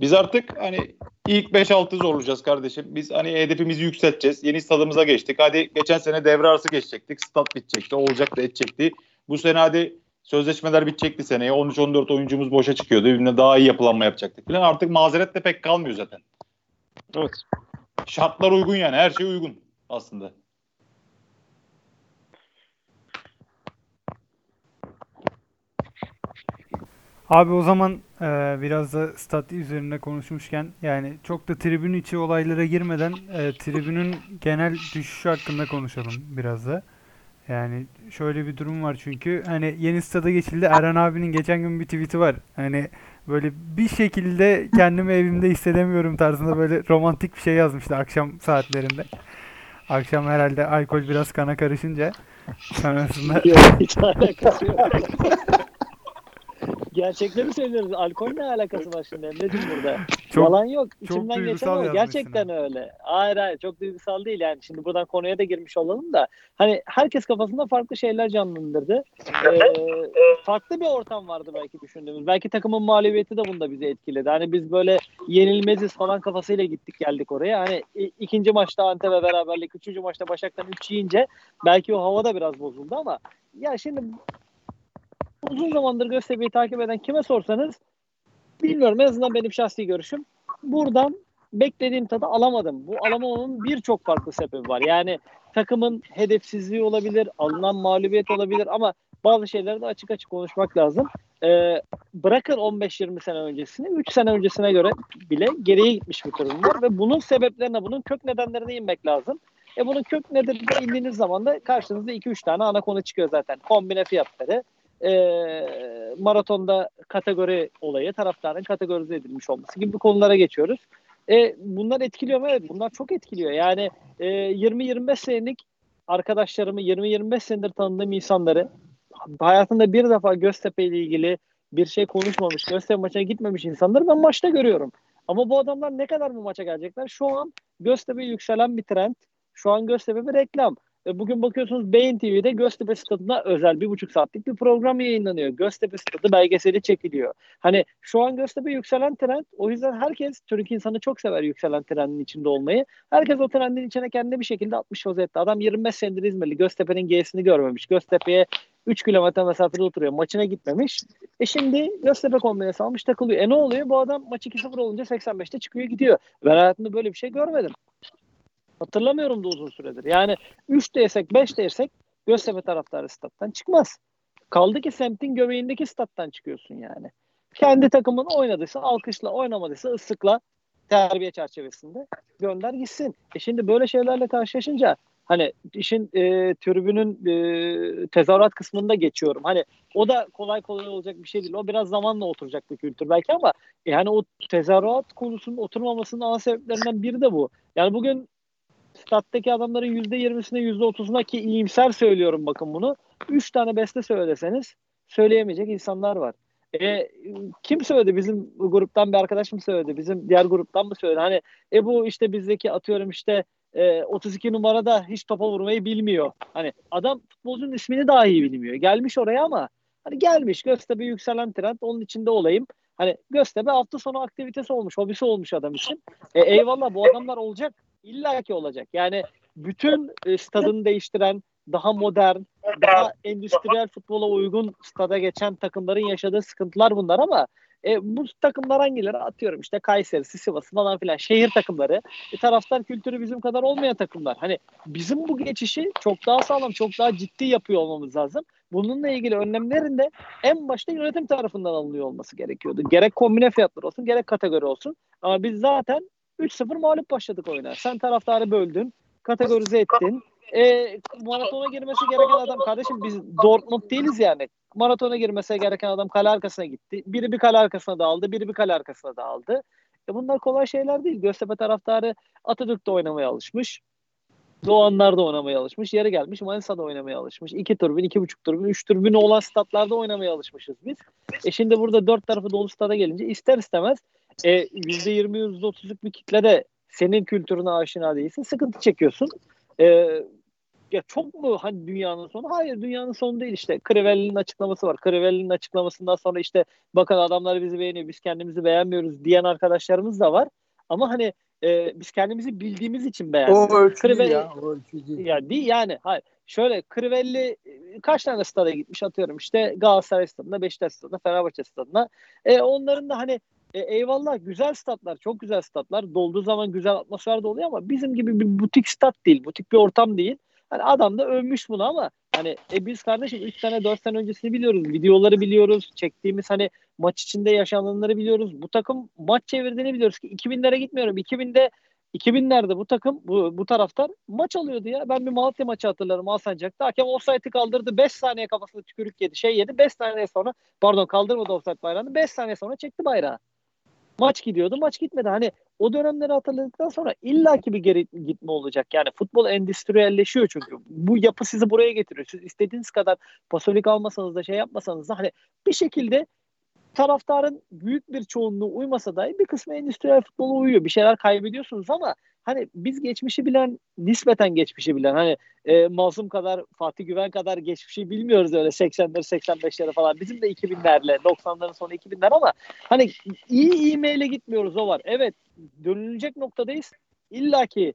Biz artık hani ilk 5-6 zorlayacağız kardeşim. Biz hani hedefimizi yükselteceğiz. Yeni stadımıza geçtik. Hadi geçen sene devre arası geçecektik. Stat bitecekti. Olacak da edecekti. Bu sene hadi sözleşmeler bitecekti seneye. 13-14 oyuncumuz boşa çıkıyordu. Birbirine daha iyi yapılanma yapacaktık falan. Artık mazeret de pek kalmıyor zaten. Evet. Şartlar uygun yani. Her şey uygun aslında. Abi o zaman biraz da stat üzerinde konuşmuşken yani çok da tribün içi olaylara girmeden tribünün genel düşüşü hakkında konuşalım biraz da. Yani şöyle bir durum var çünkü hani yeni stada geçildi. Erhan abinin geçen gün bir tweet'i var. Hani böyle bir şekilde kendimi evimde hissedemiyorum tarzında böyle romantik bir şey yazmıştı akşam saatlerinde. Akşam herhalde alkol biraz kana karışınca sonrasında... Hiç alakası yok. Gerçekleri söylüyoruz. Alkol ne alakası var şimdi? Emredim burada. Çok, yalan yok. İçimden geçen o. Gerçekten öyle. Hayır. Çok duygusal değil yani. Şimdi buradan konuya da girmiş olalım da. Hani herkes kafasında farklı şeyler canlandırdı. Farklı bir ortam vardı belki düşündüğümüz. Belki takımın mağlubiyeti de bunda bizi etkiledi. Hani biz böyle yenilmeziz falan kafasıyla gittik geldik oraya. Hani ikinci maçta Antep'e beraberlik, üçüncü maçta Başak'tan 3 yiyince belki o hava da biraz bozuldu ama ya şimdi uzun zamandır Göztepe'yi takip eden kime sorsanız bilmiyorum, en azından benim şahsi görüşüm. Buradan beklediğim tadı alamadım. Bu alamamamın birçok farklı sebebi var. Yani takımın hedefsizliği olabilir, alınan mağlubiyet olabilir ama bazı şeyleri de açık açık konuşmak lazım. Bırakın 15-20 sene öncesini, 3 sene öncesine göre bile geriye gitmiş bir durum var ve bunun sebeplerine, bunun kök nedenlerine inmek lazım. Bunun kök nedenlerine indiğiniz zaman da karşınızda 2-3 tane ana konu çıkıyor zaten. Kombine fiyatları, maratonda kategori olayı, taraftarın kategorize edilmiş olması gibi konulara geçiyoruz. Bunlar etkiliyor mu? Evet, bunlar çok etkiliyor. Yani 20-25 senelik arkadaşlarımı, 20-25 senedir tanıdığım insanları hayatında bir defa Göztepe ile ilgili bir şey konuşmamış, Göztepe maçına gitmemiş insanları ben maçta görüyorum. Ama bu adamlar ne kadar bu maça gelecekler? Şu an Göztepe'yi yükselen bir trend. Şu an Göztepe bir reklam. Bugün bakıyorsunuz Beyin TV'de Göztepe Stadı'na özel 1,5 saatlik bir program yayınlanıyor. Göztepe Stadı belgeseli çekiliyor. Hani şu an Göztepe yükselen trend. O yüzden herkes, Türk insanı çok sever yükselen trendin içinde olmayı. Herkes o trendin içine kendi bir şekilde atmış vaziyette. Adam 25 senedir İzmirli. Göztepe'nin G'sini görmemiş. Göztepe'ye 3 kilometre mesafede oturuyor. Maçına gitmemiş. Şimdi Göztepe kombinesi almış takılıyor. Ne oluyor? Bu adam maç 2-0 olunca 85'te çıkıyor gidiyor. Ben hayatımda böyle bir şey görmedim. Hatırlamıyorum da uzun süredir. Yani 3 dersek 5 dersek Göztepe taraftarı stat'tan çıkmaz. Kaldı ki semtin göbeğindeki stat'tan çıkıyorsun yani. Kendi takımın oynadıysa alkışla, oynamadıysa ıslıkla, terbiye çerçevesinde gönder gitsin. Şimdi böyle şeylerle karşılaşınca hani işin tribünün tezahürat kısmında geçiyorum. Hani o da kolay kolay olacak bir şey değil. O biraz zamanla oturacak bir kültür belki ama yani o tezahürat konusunun oturmamasının ana sebeplerinden biri de bu. Yani bugün stat'taki adamların %20'sine %30'una, ki iyimser söylüyorum bakın bunu, 3 tane beste söyleseniz söyleyemeyecek insanlar var. Kim söyledi? Bizim gruptan bir arkadaş mı söyledi? Bizim diğer gruptan mı söyledi? Hani bu işte bizdeki atıyorum işte 32 numarada hiç topa vurmayı bilmiyor. Hani adam futbolcunun ismini daha iyi bilmiyor. Gelmiş oraya ama hani gelmiş Göztepe yükselen trend, onun içinde olayım. Hani Göztepe hafta sonu aktivitesi olmuş, hobisi olmuş adam için. Eyvallah, bu adamlar olacak. İlla ki olacak. Yani bütün stadını değiştiren, daha modern, daha endüstriyel futbola uygun stada geçen takımların yaşadığı sıkıntılar bunlar ama bu takımlar hangileri? Atıyorum işte Kayseri, Sivas falan filan şehir takımları. Taraftar kültürü bizim kadar olmayan takımlar. Hani bizim bu geçişi çok daha sağlam, çok daha ciddi yapıyor olmamız lazım. Bununla ilgili önlemlerin de en başta yönetim tarafından alınıyor olması gerekiyordu. Gerek kombine fiyatlar olsun, gerek kategori olsun. Ama biz zaten 3-0 mağlup başladık oyuna. Sen taraftarı böldün, kategorize ettin. Maratona girmesi gereken adam, kardeşim biz Dortmund değiliz yani. Maratona girmesi gereken adam kale arkasına gitti. Biri bir kale arkasına dağıldı, biri bir kale arkasına dağıldı. Bunlar kolay şeyler değil. Göztepe taraftarı Atatürk'te oynamaya alışmış. Doğanlar'da oynamaya alışmış. Yeri gelmiş Manisa'da oynamaya alışmış. 2 tribün, 2,5 tribün, 3 tribün olan statlarda oynamaya alışmışız biz. Şimdi burada 4 tarafı dolu stada gelince ister istemez %20, %30'luk bir kitlede senin kültürüne aşina değilsin. Sıkıntı çekiyorsun. Ya çok mu hani dünyanın sonu? Hayır, dünyanın sonu değil işte. Crivelli'nin açıklaması var. Crivelli'nin açıklamasından sonra işte bakın adamlar bizi beğeniyor, biz kendimizi beğenmiyoruz diyen arkadaşlarımız da var. Ama hani biz kendimizi bildiğimiz için beğenmiyoruz. O ölçü değil ya. O ölçü değil. Ya değil yani. Hayır. Şöyle Crivelli kaç tane stada gitmiş atıyorum işte Galatasaray stadına, Beşiktaş stadına, Fenerbahçe stadına. Onların da hani eyvallah güzel statlar, çok güzel statlar. Dolduğu zaman güzel atmosfer de oluyor ama bizim gibi bir butik stat değil, butik bir ortam değil. Hani adam da övmüş bunu ama hani biz kardeşim 3 sene 4 sene öncesini biliyoruz. Videoları biliyoruz. Çektiğimiz hani maç içinde yaşananları biliyoruz. Bu takım maç çevirdiğini biliyoruz ki 2000'lere gitmiyorum. 2000'lerde bu takım bu taraftar maç alıyordu ya. Ben bir Malatya maçı hatırlarım Alsancak'ta. Hakem ofsaytı kaldırdı. 5 saniye kafasında tükürük yedi. 5 saniye sonra pardon kaldırmadı ofsayt bayrağını. 5 saniye sonra çekti bayrağı. Maç gidiyordu, maç gitmedi. Hani o dönemleri hatırladıktan sonra illaki bir geri gitme olacak. Yani futbol endüstriyelleşiyor çünkü. Bu yapı sizi buraya getiriyor. Siz istediğiniz kadar pasolik almasanız da şey yapmasanız da hani bir şekilde taraftarın büyük bir çoğunluğu uymasa dahi bir kısmı endüstriyel futbola uyuyor. Bir şeyler kaybediyorsunuz ama hani biz geçmişi bilen, nispeten geçmişi bilen hani Mazlum kadar, Fatih Güven kadar geçmişi bilmiyoruz öyle 80'leri 85'leri falan. Bizim de 2000'lerle 90'ların sonu 2000'ler ama hani iyi meyle gitmiyoruz, o var. Evet, dönülecek noktadayız. İlla ki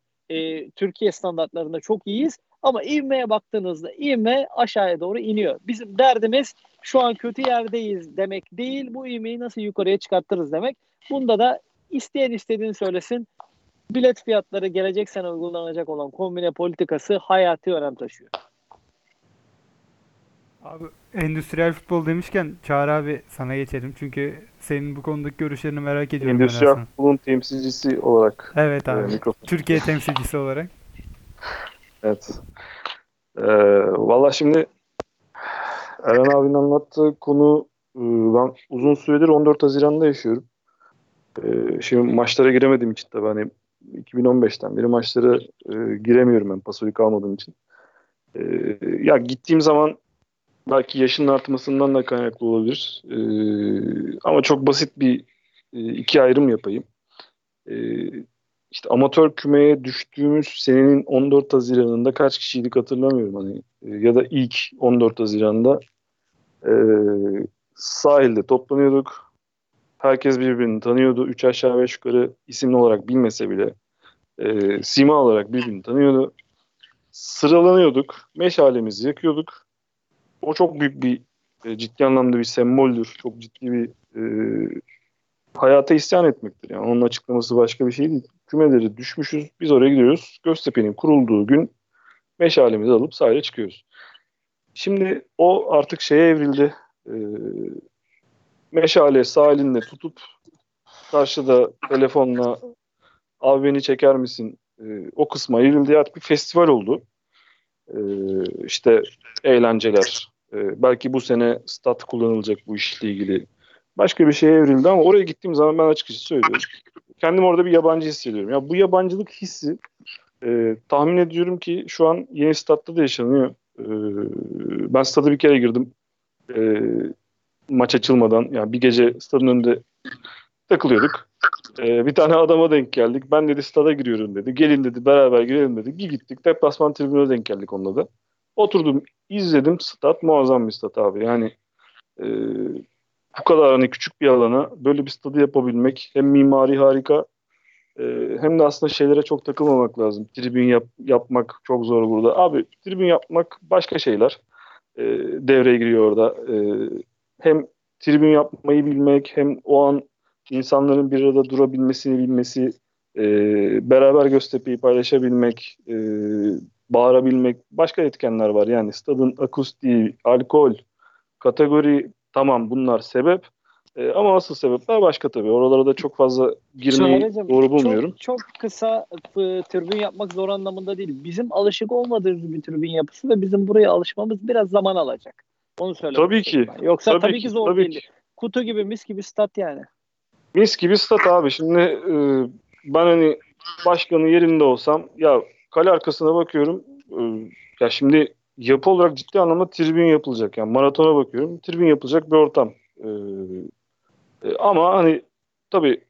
Türkiye standartlarında çok iyiyiz ama ivmeye baktığınızda ivme aşağıya doğru iniyor. Bizim derdimiz şu an kötü yerdeyiz demek değil, bu ivmeyi nasıl yukarıya çıkartırız demek. Bunda da isteyen istediğini söylesin. Bilet fiyatları gelecek sene uygulanacak olan kombine politikası hayati önem taşıyor. Abi endüstriyel futbol demişken Çağrı abi sana geçelim. Çünkü senin bu konudaki görüşlerini merak ediyorum. Endüstriyel futbolun temsilcisi olarak. Evet abi. Türkiye temsilcisi olarak. Evet. Valla şimdi Eren abinin anlattığı konu ben uzun süredir 14 Haziran'da yaşıyorum. Şimdi maçlara giremediğim için tabii hani 2015'ten beri maçlara giremiyorum ben pasolik almadığım için. Ya gittiğim zaman belki yaşının artmasından da kaynaklı olabilir. Ama çok basit bir iki ayrım yapayım. İşte amatör kümeye düştüğümüz senenin 14 Haziran'ında kaç kişiydik hatırlamıyorum hani ya da ilk 14 Haziran'da sahilde toplanıyorduk. Herkes birbirini tanıyordu. 3 aşağı 5 yukarı isimli olarak bilmese bile sima olarak birbirini tanıyordu. Sıralanıyorduk. Meşalemizi yakıyorduk. O çok büyük bir ciddi anlamda bir semboldür. Çok ciddi bir hayata isyan etmektir. Yani onun açıklaması başka bir şey değil. Kümeleri düşmüşüz. Biz oraya gidiyoruz. Göztepe'nin kurulduğu gün meşalemizi alıp sahile çıkıyoruz. Şimdi o artık şeye evrildi. Meşale sahilinde tutup karşıda telefonla abi beni çeker misin o kısma girildi. Artık bir festival oldu. İşte eğlenceler. Belki bu sene stat kullanılacak bu işle ilgili. Başka bir şeye evrildi ama oraya gittiğim zaman ben açıkçası söylüyorum. Kendim orada bir yabancı hissediyorum. Ya bu yabancılık hissi tahmin ediyorum ki şu an yeni statta da yaşanıyor. Ben stada bir kere girdim. maç açılmadan yani bir gece stadın önünde takılıyorduk. Bir tane adama denk geldik. Ben dedi stada giriyorum dedi. Gelin dedi beraber girelim dedi. Gittik. Deplasman tribüne denk geldik onunla da. Oturdum izledim. Stat muazzam bir stat abi. Yani bu kadar hani küçük bir alana böyle bir stadı yapabilmek hem mimari harika hem de aslında şeylere çok takılmamak lazım. Tribün yapmak çok zor burada. Abi tribün yapmak başka şeyler. Devreye giriyor orada. Hem tribün yapmayı bilmek hem o an insanların bir arada durabilmesini bilmesi, beraber Göztepe'yi paylaşabilmek, bağırabilmek, başka etkenler var. Yani stadın akustiği, alkol, kategori tamam bunlar sebep ama asıl sebepler başka tabii. Oralara da çok fazla girmeyi doğru bulmuyorum. Çok kısa tribün yapmak zor anlamında değil. Bizim alışık olmadığımız bir tribün yapısı ve bizim buraya alışmamız biraz zaman alacak. Onu söylemek tabii ki. Ben. Yoksa tabii ki zor tabii değil. Ki. Kutu gibi mis gibi stat yani. Mis gibi stat abi. Şimdi ben hani başkanın yerinde olsam ya kale arkasına bakıyorum ya şimdi yapı olarak ciddi anlamda tribün yapılacak. Yani maratona bakıyorum. Tribün yapılacak bir ortam. Ama hani tabii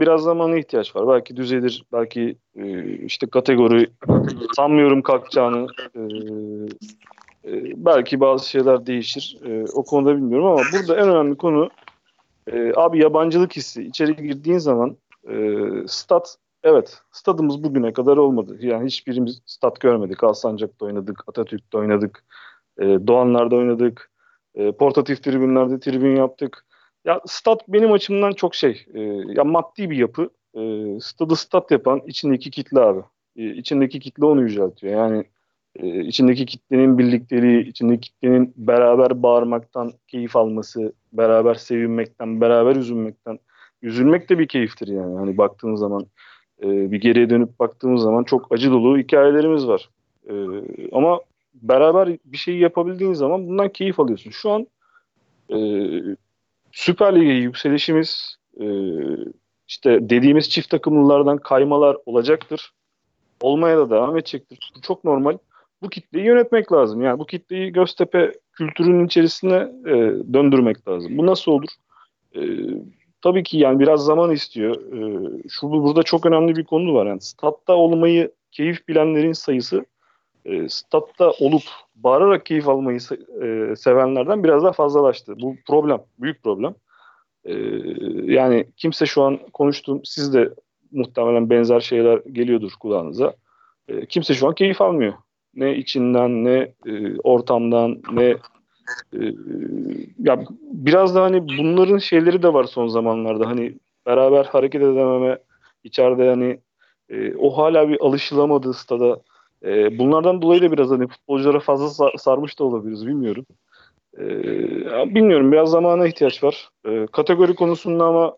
biraz zamana ihtiyaç var. Belki düzelir. Belki işte kategori sanmıyorum kalkacağını belki bazı şeyler değişir. O konuda bilmiyorum ama burada en önemli konu abi yabancılık hissi. İçeri girdiğin zaman stadımız bugüne kadar olmadı. Yani hiçbirimiz stat görmedik. Alsancak'ta oynadık, Atatürk'te oynadık, Doğanlar'da oynadık, portatif tribünlerde tribün yaptık. Ya stat benim açımdan çok ya maddi bir yapı. Stadı stat yapan içindeki kitle abi. İçindeki kitle onu yüceltiyor. Yani içindeki kitlenin birlikteliği, içindeki kitlenin beraber bağırmaktan keyif alması, beraber sevinmekten, beraber üzülmekten. Üzülmek de bir keyiftir yani. Hani baktığımız zaman, bir geriye dönüp baktığımız zaman çok acı dolu hikayelerimiz var. Ama beraber bir şeyi yapabildiğin zaman bundan keyif alıyorsun. Şu an Süper Lig'e yükselişimiz, işte dediğimiz çift takımlılardan kaymalar olacaktır. Olmaya da devam edecektir. Bu çok normal. Bu kitleyi yönetmek lazım. Yani bu kitleyi Göztepe kültürünün içerisine döndürmek lazım. Bu nasıl olur? Tabii ki yani biraz zaman istiyor. Burada çok önemli bir konu var. Yani statta olmayı keyif bilenlerin sayısı statta olup bağırarak keyif almayı sevenlerden biraz daha fazlalaştı. Bu problem. Büyük problem. Yani kimse şu an siz de muhtemelen benzer şeyler geliyordur kulağınıza. Kimse şu an keyif almıyor. Ne içinden, ne ortamdan, ne ya biraz da hani bunların şeyleri de var son zamanlarda. Hani beraber hareket edememe, içeride hani o hala bir alışılamadığı stada. Bunlardan dolayı da biraz hani futbolculara fazla sarmış da olabiliriz, bilmiyorum. Bilmiyorum, biraz zamana ihtiyaç var. Kategori konusunda ama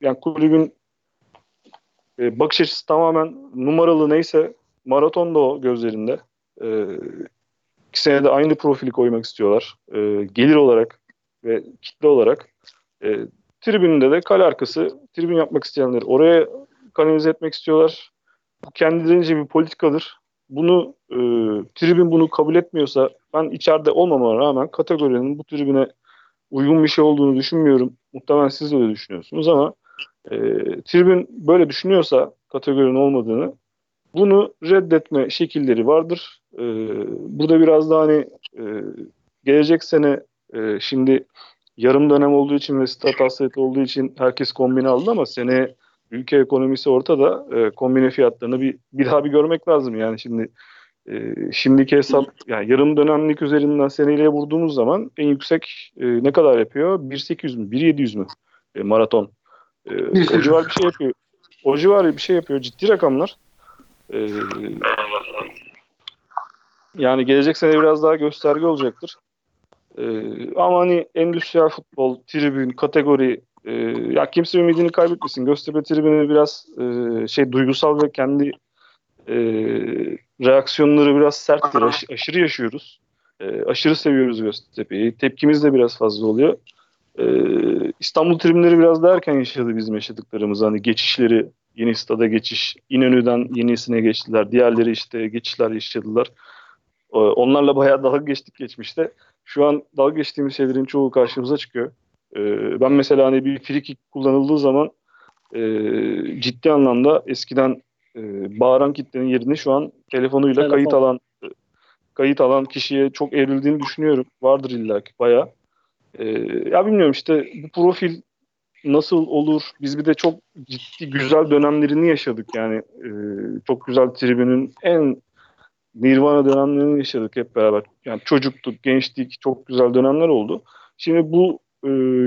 yani kulübün bakış açısı tamamen numaralı neyse maraton da o gözlerinde. 2 senede aynı profili koymak istiyorlar. Gelir olarak ve kitle olarak. Tribünde de kale arkası tribün yapmak isteyenleri oraya kanalize etmek istiyorlar. Bu kendilerince bir politikadır. Bunu tribün bunu kabul etmiyorsa ben içeride olmama rağmen kategorinin bu tribüne uygun bir şey olduğunu düşünmüyorum. Muhtemelen siz de öyle düşünüyorsunuz ama tribün böyle düşünüyorsa kategorinin olmadığını, bunu reddetme şekilleri vardır. Burada biraz daha hani gelecek sene şimdi yarım dönem olduğu için ve stat hasreti olduğu için herkes kombine aldı ama seneye ülke ekonomisi ortada. Kombine fiyatlarını bir daha bir görmek lazım. Yani şimdi şimdiki hesap yani yarım dönemlik üzerinden seneyle vurduğumuz zaman en yüksek ne kadar yapıyor? 1.800 mü? 1.700 mü? Maraton. O civar bir şey yapıyor. O civar bir şey yapıyor. Ciddi rakamlar. Yani gelecek sene biraz daha gösterge olacaktır. Ama hani endüstriyel futbol, tribün, kategori ya kimse ümidini kaybetmesin. Göztepe tribünü biraz duygusal ve kendi reaksiyonları biraz serttir. Aşırı yaşıyoruz. Aşırı seviyoruz Göztepe'yi. Tepkimiz de biraz fazla oluyor. İstanbul tribünleri biraz daha erken yaşadı bizim yaşadıklarımız. Hani geçişleri, yeni stada geçiş, İnönü'den yenisine geçtiler. Diğerleri işte geçişler yaşadılar. Onlarla bayağı dalga geçtik geçmişte. Şu an dalga geçtiğimiz şeylerin çoğu karşımıza çıkıyor. Ben mesela hani bir free kick kullanıldığı zaman ciddi anlamda eskiden bağıran kitlenin yerine şu an telefonuyla kayıt alan kişiye çok evrildiğini düşünüyorum. Vardır illaki bayağı. Ya bilmiyorum işte bu profil nasıl olur? Biz bir de çok ciddi güzel dönemlerini yaşadık yani. Çok güzel tribünün en Nirvana dönemlerini yaşadık hep beraber. Yani çocuktuk, gençtik, çok güzel dönemler oldu. Şimdi bu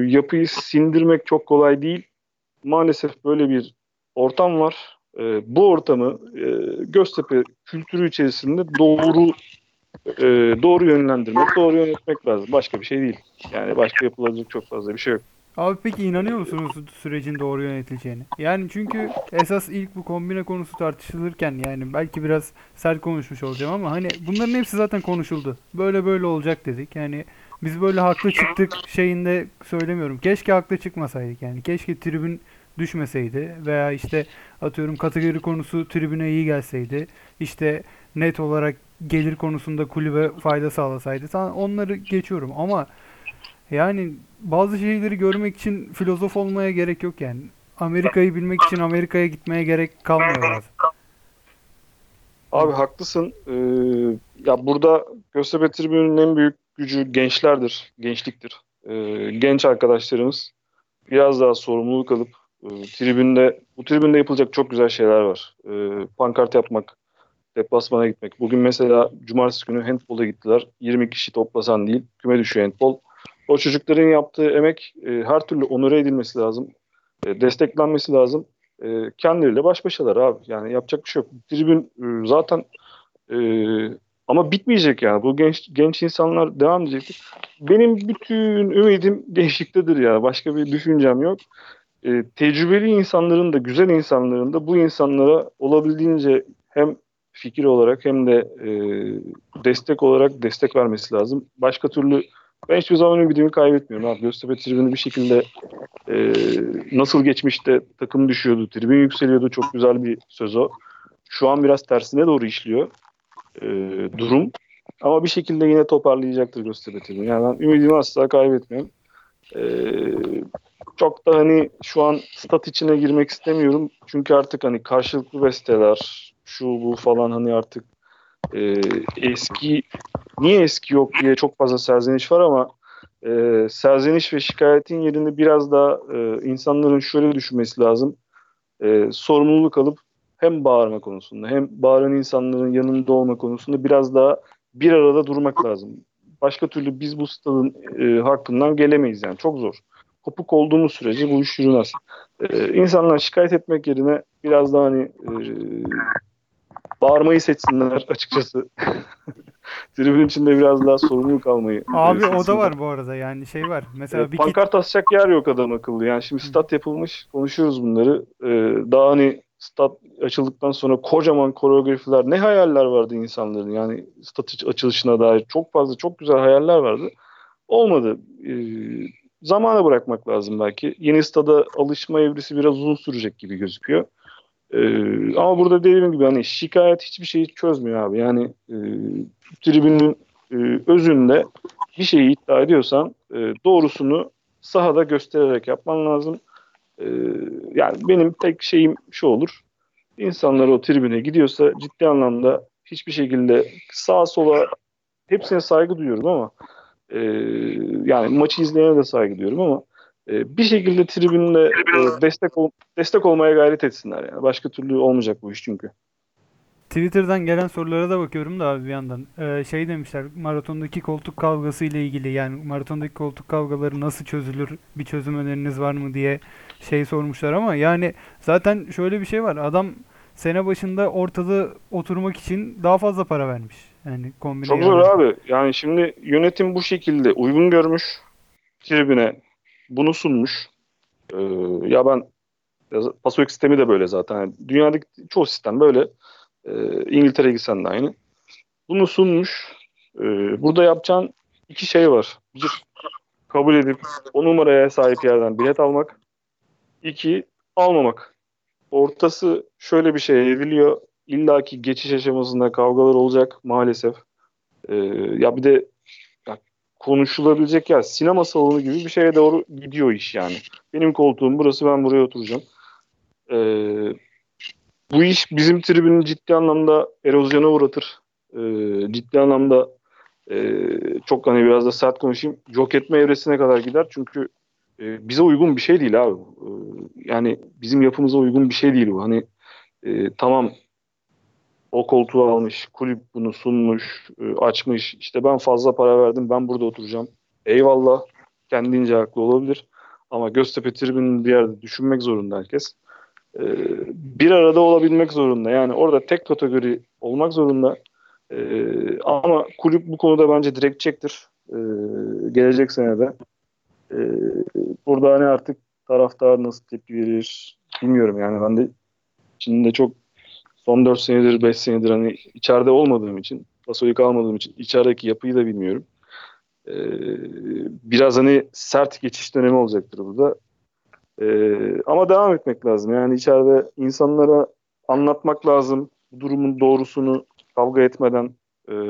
yapıyı sindirmek çok kolay değil. Maalesef böyle bir ortam var. Bu ortamı Göztepe kültürü içerisinde doğru yönlendirmek, doğru yönetmek lazım. Başka bir şey değil. Yani başka yapılacak çok fazla bir şey yok. Abi peki inanıyor musunuz sürecin doğru yönetileceğine? Yani çünkü esas ilk bu kombine konusu tartışılırken yani belki biraz sert konuşmuş olacağım ama hani bunların hepsi zaten konuşuldu. Böyle olacak dedik. Yani biz böyle haklı çıktık şeyinde söylemiyorum. Keşke haklı çıkmasaydık yani. Keşke tribün düşmeseydi veya işte atıyorum kategori konusu tribüne iyi gelseydi. İşte net olarak gelir konusunda kulübe fayda sağlasaydı. Onları geçiyorum ama yani bazı şeyleri görmek için filozof olmaya gerek yok yani. Amerika'yı bilmek için Amerika'ya gitmeye gerek kalmıyor lazım. Abi haklısın. Ya burada Göztepe tribününün en büyük gücü gençliktir. Genç arkadaşlarımız biraz daha sorumluluk alıp bu tribünde yapılacak çok güzel şeyler var. Pankart yapmak, deplasmana gitmek. Bugün mesela cumartesi günü handbola gittiler. 20 kişi toplasan değil, küme düşüyor handbol. O çocukların yaptığı emek her türlü onore edilmesi lazım. Desteklenmesi lazım. Kendileriyle baş başalar abi. Yani yapacak bir şey yok. Tribün zaten ama bitmeyecek yani. Bu genç insanlar devam edecek. Benim bütün ümidim gençliktedir ya. Başka bir düşüncem yok. Tecrübeli insanların da güzel insanların da bu insanlara olabildiğince hem fikir olarak hem de destek olarak destek vermesi lazım. Başka türlü ben hiçbir zaman ümidimi kaybetmiyorum abi. Göztepe tribünü bir şekilde nasıl geçmişte takım düşüyordu, tribün yükseliyordu. Çok güzel bir söz o. Şu an biraz tersine doğru işliyor durum. Ama bir şekilde yine toparlayacaktır Göztepe tribünü. Yani ben ümidimi asla kaybetmiyorum. Çok da hani şu an stat içine girmek istemiyorum. Çünkü artık hani karşılıklı besteler, şu bu falan hani artık niye eski yok diye çok fazla serzeniş var ama serzeniş ve şikayetin yerine biraz daha insanların şöyle düşünmesi lazım. Sorumluluk alıp hem bağırma konusunda hem bağıran insanların yanında olma konusunda biraz daha bir arada durmak lazım. Başka türlü biz bu stadın hakkından gelemeyiz yani çok zor. Kopuk olduğumuz sürece bu iş yürümez. İnsanlar şikayet etmek yerine biraz daha hani bağırmayı seçsinler açıkçası. Tribün içinde biraz daha sorumluluk almayı. Abi seçsinler. O da var bu arada yani şey var. Mesela bir pankart asacak yer yok adam akıllı. Yani şimdi stat yapılmış konuşuyoruz bunları. Daha hani stat açıldıktan sonra kocaman koreografiler ne hayaller vardı insanların yani stat açılışına dair çok fazla çok güzel hayaller vardı. Olmadı. Zamana bırakmak lazım belki. Yeni stada alışma evresi biraz uzun sürecek gibi gözüküyor. Ama burada dediğim gibi hani şikayet hiçbir şeyi çözmüyor abi. Yani tribünün özünde bir şeyi iddia ediyorsan doğrusunu sahada göstererek yapman lazım. Yani benim tek şeyim şu olur. İnsanlar o tribüne gidiyorsa ciddi anlamda hiçbir şekilde sağa sola hepsine saygı duyuyorum ama yani maçı izleyene de saygı duyuyorum ama bir şekilde tribünde destek olmaya gayret etsinler yani. Başka türlü olmayacak bu iş çünkü. Twitter'dan gelen sorulara da bakıyorum da abi bir yandan. Şey demişler maratondaki koltuk kavgası ile ilgili yani maratondaki koltuk kavgaları nasıl çözülür? Bir çözüm öneriniz var mı diye şey sormuşlar ama yani zaten şöyle bir şey var. Adam sene başında ortada oturmak için daha fazla para vermiş. Yani kombine çok zor abi. Yani şimdi yönetim bu şekilde uygun görmüş. Tribüne bunu sunmuş. Ya ben PASOK sistemi de böyle zaten. Yani dünyadaki çoğu sistem böyle. İngiltere'ye gitsen de aynı. Bunu sunmuş. Burada yapacağın iki şey var. Bir, kabul edip o numaraya sahip yerden bilet almak. İki, almamak. Ortası şöyle bir şey evriliyor. İlla ki geçiş aşamasında kavgalar olacak maalesef. Ya bir de ya konuşulabilecek ya sinema salonu gibi bir şeye doğru gidiyor iş yani. Benim koltuğum burası, ben buraya oturacağım. Bu iş bizim tribünü ciddi anlamda erozyona uğratır. Ciddi anlamda çok hani biraz da sert konuşayım. Yok etme evresine kadar gider çünkü bize uygun bir şey değil abi. Yani bizim yapımıza uygun bir şey değil bu. Hani tamam o koltuğu almış, kulüp bunu sunmuş, açmış. İşte ben fazla para verdim, ben burada oturacağım. Eyvallah, kendince haklı olabilir. Ama Göztepe tribününü bir yerde düşünmek zorunda herkes. Bir arada olabilmek zorunda. Yani orada tek kategori olmak zorunda. Ama kulüp bu konuda bence direktçektir. Gelecek senede. Burada hani artık taraftar nasıl tepki verir bilmiyorum yani. Ben de şimdi de çok son 4 senedir 5 senedir hani içeride olmadığım için, pasolik almadığım için içerideki yapıyı da bilmiyorum. Biraz hani sert geçiş dönemi olacaktır burada. Ama devam etmek lazım. Yani içeride insanlara anlatmak lazım. Bu durumun doğrusunu kavga etmeden,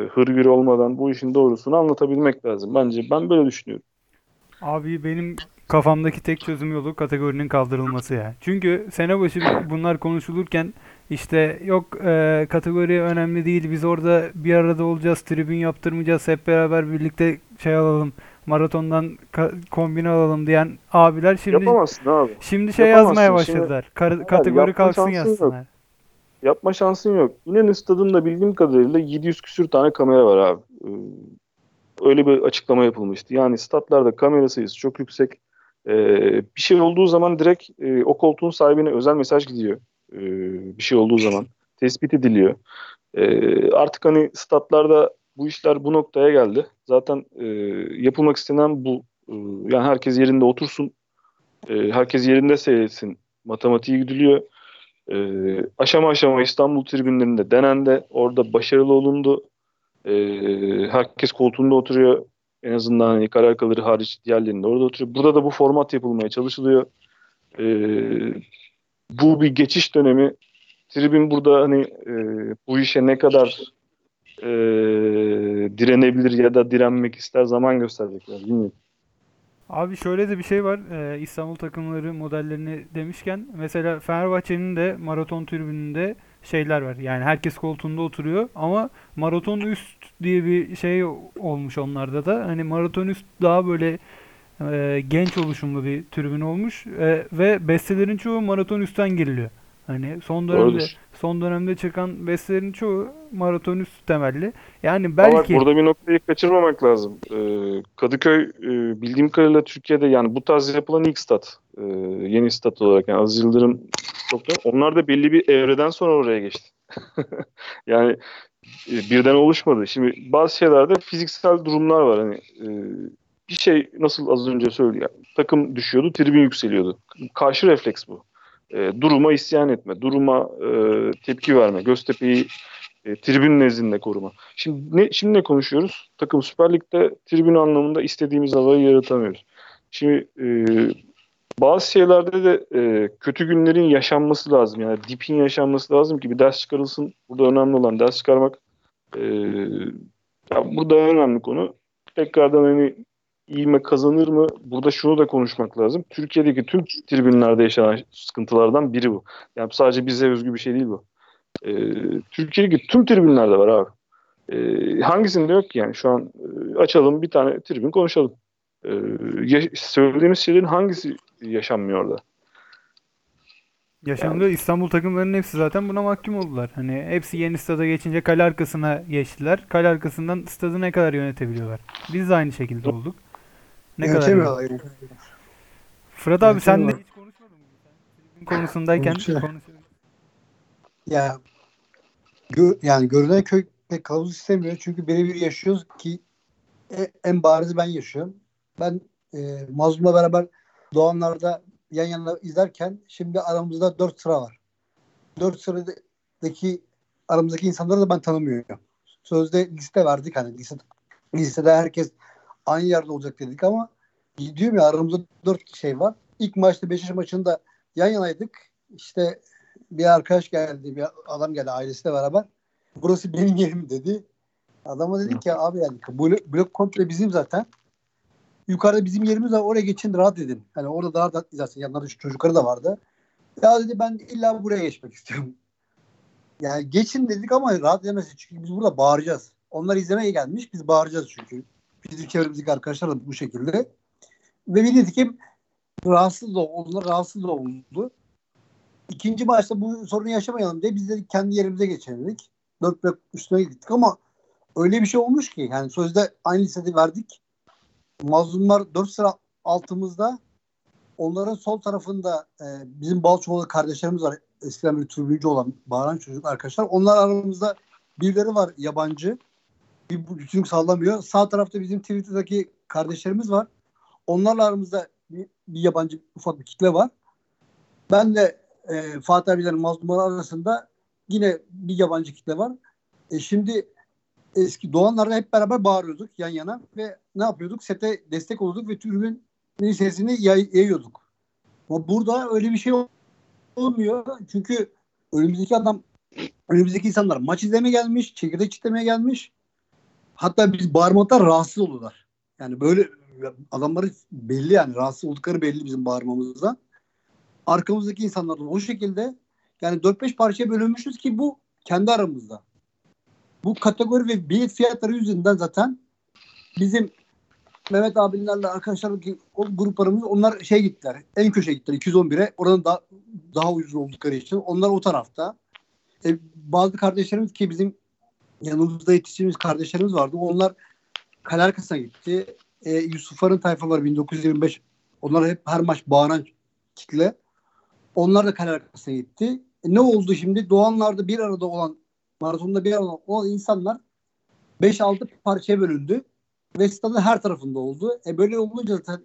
hırgür olmadan bu işin doğrusunu anlatabilmek lazım. Bence ben böyle düşünüyorum. Abi benim kafamdaki tek çözüm yolu kategorinin kaldırılması ya. Çünkü sene başı bunlar konuşulurken işte yok kategori önemli değil, biz orada bir arada olacağız, tribün yaptırmayacağız, hep beraber birlikte şey alalım, maratondan kombine alalım diyen abiler şimdi yapamazsın abi. Şimdi şey yapamazsın, yazmaya başladılar. Kategori kalksın yazsınlar. Yok. Yapma şansın yok. İnönü Stadı'nda bildiğim kadarıyla 700 küsür tane kamera var abi. Öyle bir açıklama yapılmıştı. Yani statlarda kamera sayısı çok yüksek. Bir şey olduğu zaman direkt o koltuğun sahibine özel mesaj gidiyor. Bir şey olduğu zaman tespit ediliyor. Artık hani statlarda bu işler bu noktaya geldi. Zaten yapılmak istenen bu. Yani herkes yerinde otursun. Herkes yerinde seyretsin. Matematiği gidiliyor. Aşama aşama İstanbul tribünlerinde denendi. Orada başarılı olundu. Herkes koltuğunda oturuyor. En azından hani Karakaları hariç diğerlerinde orada oturuyor. Burada da bu format yapılmaya çalışılıyor. Bu bir geçiş dönemi. Tribün burada hani bu işe ne kadar direnebilir ya da direnmek ister, zaman gösterecekler. Bilmiyorum. Abi şöyle de bir şey var. İstanbul takımları modellerini demişken mesela Fenerbahçe'nin de maraton tribününde şeyler var. Yani herkes koltuğunda oturuyor ama maraton üst diye bir şey olmuş onlarda da. Hani maraton üst daha böyle genç oluşumlu bir tribün olmuş ve bestelerin çoğu maraton üstten giriliyor. Hani son dönemde çıkan bestelerin çoğu maraton üst temelli. Yani belki burada bir noktayı kaçırmamak lazım. Kadıköy bildiğim kadarıyla Türkiye'de yani bu tarz yapılan ilk stat, yeni stat olarak yani Aziz Yıldırım toplu. Onlar da belli bir evreden sonra oraya geçti. Yani birden oluşmadı. Şimdi bazı şeylerde fiziksel durumlar var. Hani bir şey nasıl az önce söyledi. Takım düşüyordu, tribün yükseliyordu. Karşı refleks bu. Duruma isyan etme, duruma tepki verme, Göztepe'yi tribün nezdinde koruma. Şimdi ne konuşuyoruz? Takım Süper Lig'de tribün anlamında istediğimiz havayı yaratamıyoruz. Şimdi bazı şeylerde de kötü günlerin yaşanması lazım. Yani dipin yaşanması lazım ki bir ders çıkarılsın. Burada önemli olan ders çıkarmak. Ya burada önemli konu. Tekrardan hani iyi mi kazanır mı? Burada şunu da konuşmak lazım. Türkiye'deki tüm tribünlerde yaşanan sıkıntılardan biri bu. Yani sadece bize özgü bir şey değil bu. Türkiye'deki tüm tribünlerde var abi. Hangisinde yok ki yani? Şu an açalım bir tane tribün konuşalım. Söylediğimiz şeylerin hangisi yaşanmıyor orada? Yaşandı. Yani. İstanbul takımlarının hepsi zaten buna mahkum oldular. Hani hepsi yeni stada geçince kale arkasına geçtiler. Kale arkasından stadı ne kadar yönetebiliyorlar? Biz de aynı şekilde olduk. Ne kadar yönetebiliyorlar? Fırat abi sen de hiç konuşmadın mı? Tribün konusundayken konuşuyoruz. Ya yani görünen köy pek kılavuz istemiyor. Çünkü birebir yaşıyoruz ki en barizi ben yaşıyorum. Ben Mazlum'la beraber Doğanlar'da yan yana izlerken şimdi aramızda 4 sıra var. 4 sıradaki aramızdaki insanları da ben tanımıyorum. Sözde liste verdik hani. Listede herkes aynı yerde olacak dedik ama diyorum ya aramızda 4 kişi var. İlk maçta Beşiktaş maçında yan yanaydık. İşte bir arkadaş geldi, bir adam geldi ailesiyle beraber. Burası benim yerim dedi. Adama dedik ki abi yani blok komple bizim zaten. Yukarıda bizim yerimiz var. Oraya geçin rahat edin. Hani orada daha rahat izlersin. Yanlarda şu çocukları da vardı. Ya dedi ben illa buraya geçmek istiyorum. Yani geçin dedik ama rahat edemezsin. Çünkü biz burada bağıracağız. Onlar izlemeye gelmiş. Biz bağıracağız çünkü. Bizim çevremizdeki arkadaşlar da bu şekilde. Ve bir dedik ki rahatsız da oldu. Rahatsız da oldu. İkinci maçta bu sorunu yaşamayalım diye biz dedik kendi yerimize geçelim dedik. 4 blok üstüne gittik ama öyle bir şey olmuş ki yani sözde aynı lisede verdik. Mazlumlar 4 sıra altımızda, onların sol tarafında bizim Balçovalı kardeşlerimiz var. Eskiden bir tribüncü olan bağıran çocuk arkadaşlar. Onlar aramızda birileri var yabancı. Bir bütünlük sağlamıyor. Sağ tarafta bizim Twitter'daki kardeşlerimiz var. Onlarla aramızda bir yabancı ufak bir kitle var. Ben de Fatih abilerin mazlumları arasında yine bir yabancı kitle var. Şimdi eski doğanlarla hep beraber bağırıyorduk yan yana ve ne yapıyorduk? Sete destek oluyorduk ve tribünün sesini yayıyorduk. Ama burada öyle bir şey olmuyor. Çünkü önümüzdeki insanlar maç izlemeye gelmiş, çekirdek çitlemeye gelmiş. Hatta biz bağırmaktan rahatsız oldular. Yani böyle adamları belli yani rahatsız oldukları belli bizim bağırmamızdan. Arkamızdaki insanlardan o şekilde yani 4-5 parçaya bölünmüşüz ki bu kendi aramızda. Bu kategori ve bilet fiyatları yüzünden zaten bizim Mehmet abilerle arkadaşlarımızın o gruplarımız onlar gittiler. En köşeye gittiler 211'e. Oranın daha ucuz oldukları için. Onlar o tarafta. Bazı kardeşlerimiz ki bizim yanımızda yetiştiğimiz kardeşlerimiz vardı. Onlar kale arkasına gitti. Yusuf Arın tayfaları 1925. Onlar hep her maç bağıran kitle. Onlar da kale arkasına gitti. Ne oldu şimdi? Doğanlarda bir arada olan maratonda bir arada olan insanlar 5-6 parçaya bölündü. Ve stadın her tarafında oldu. Böyle olunca zaten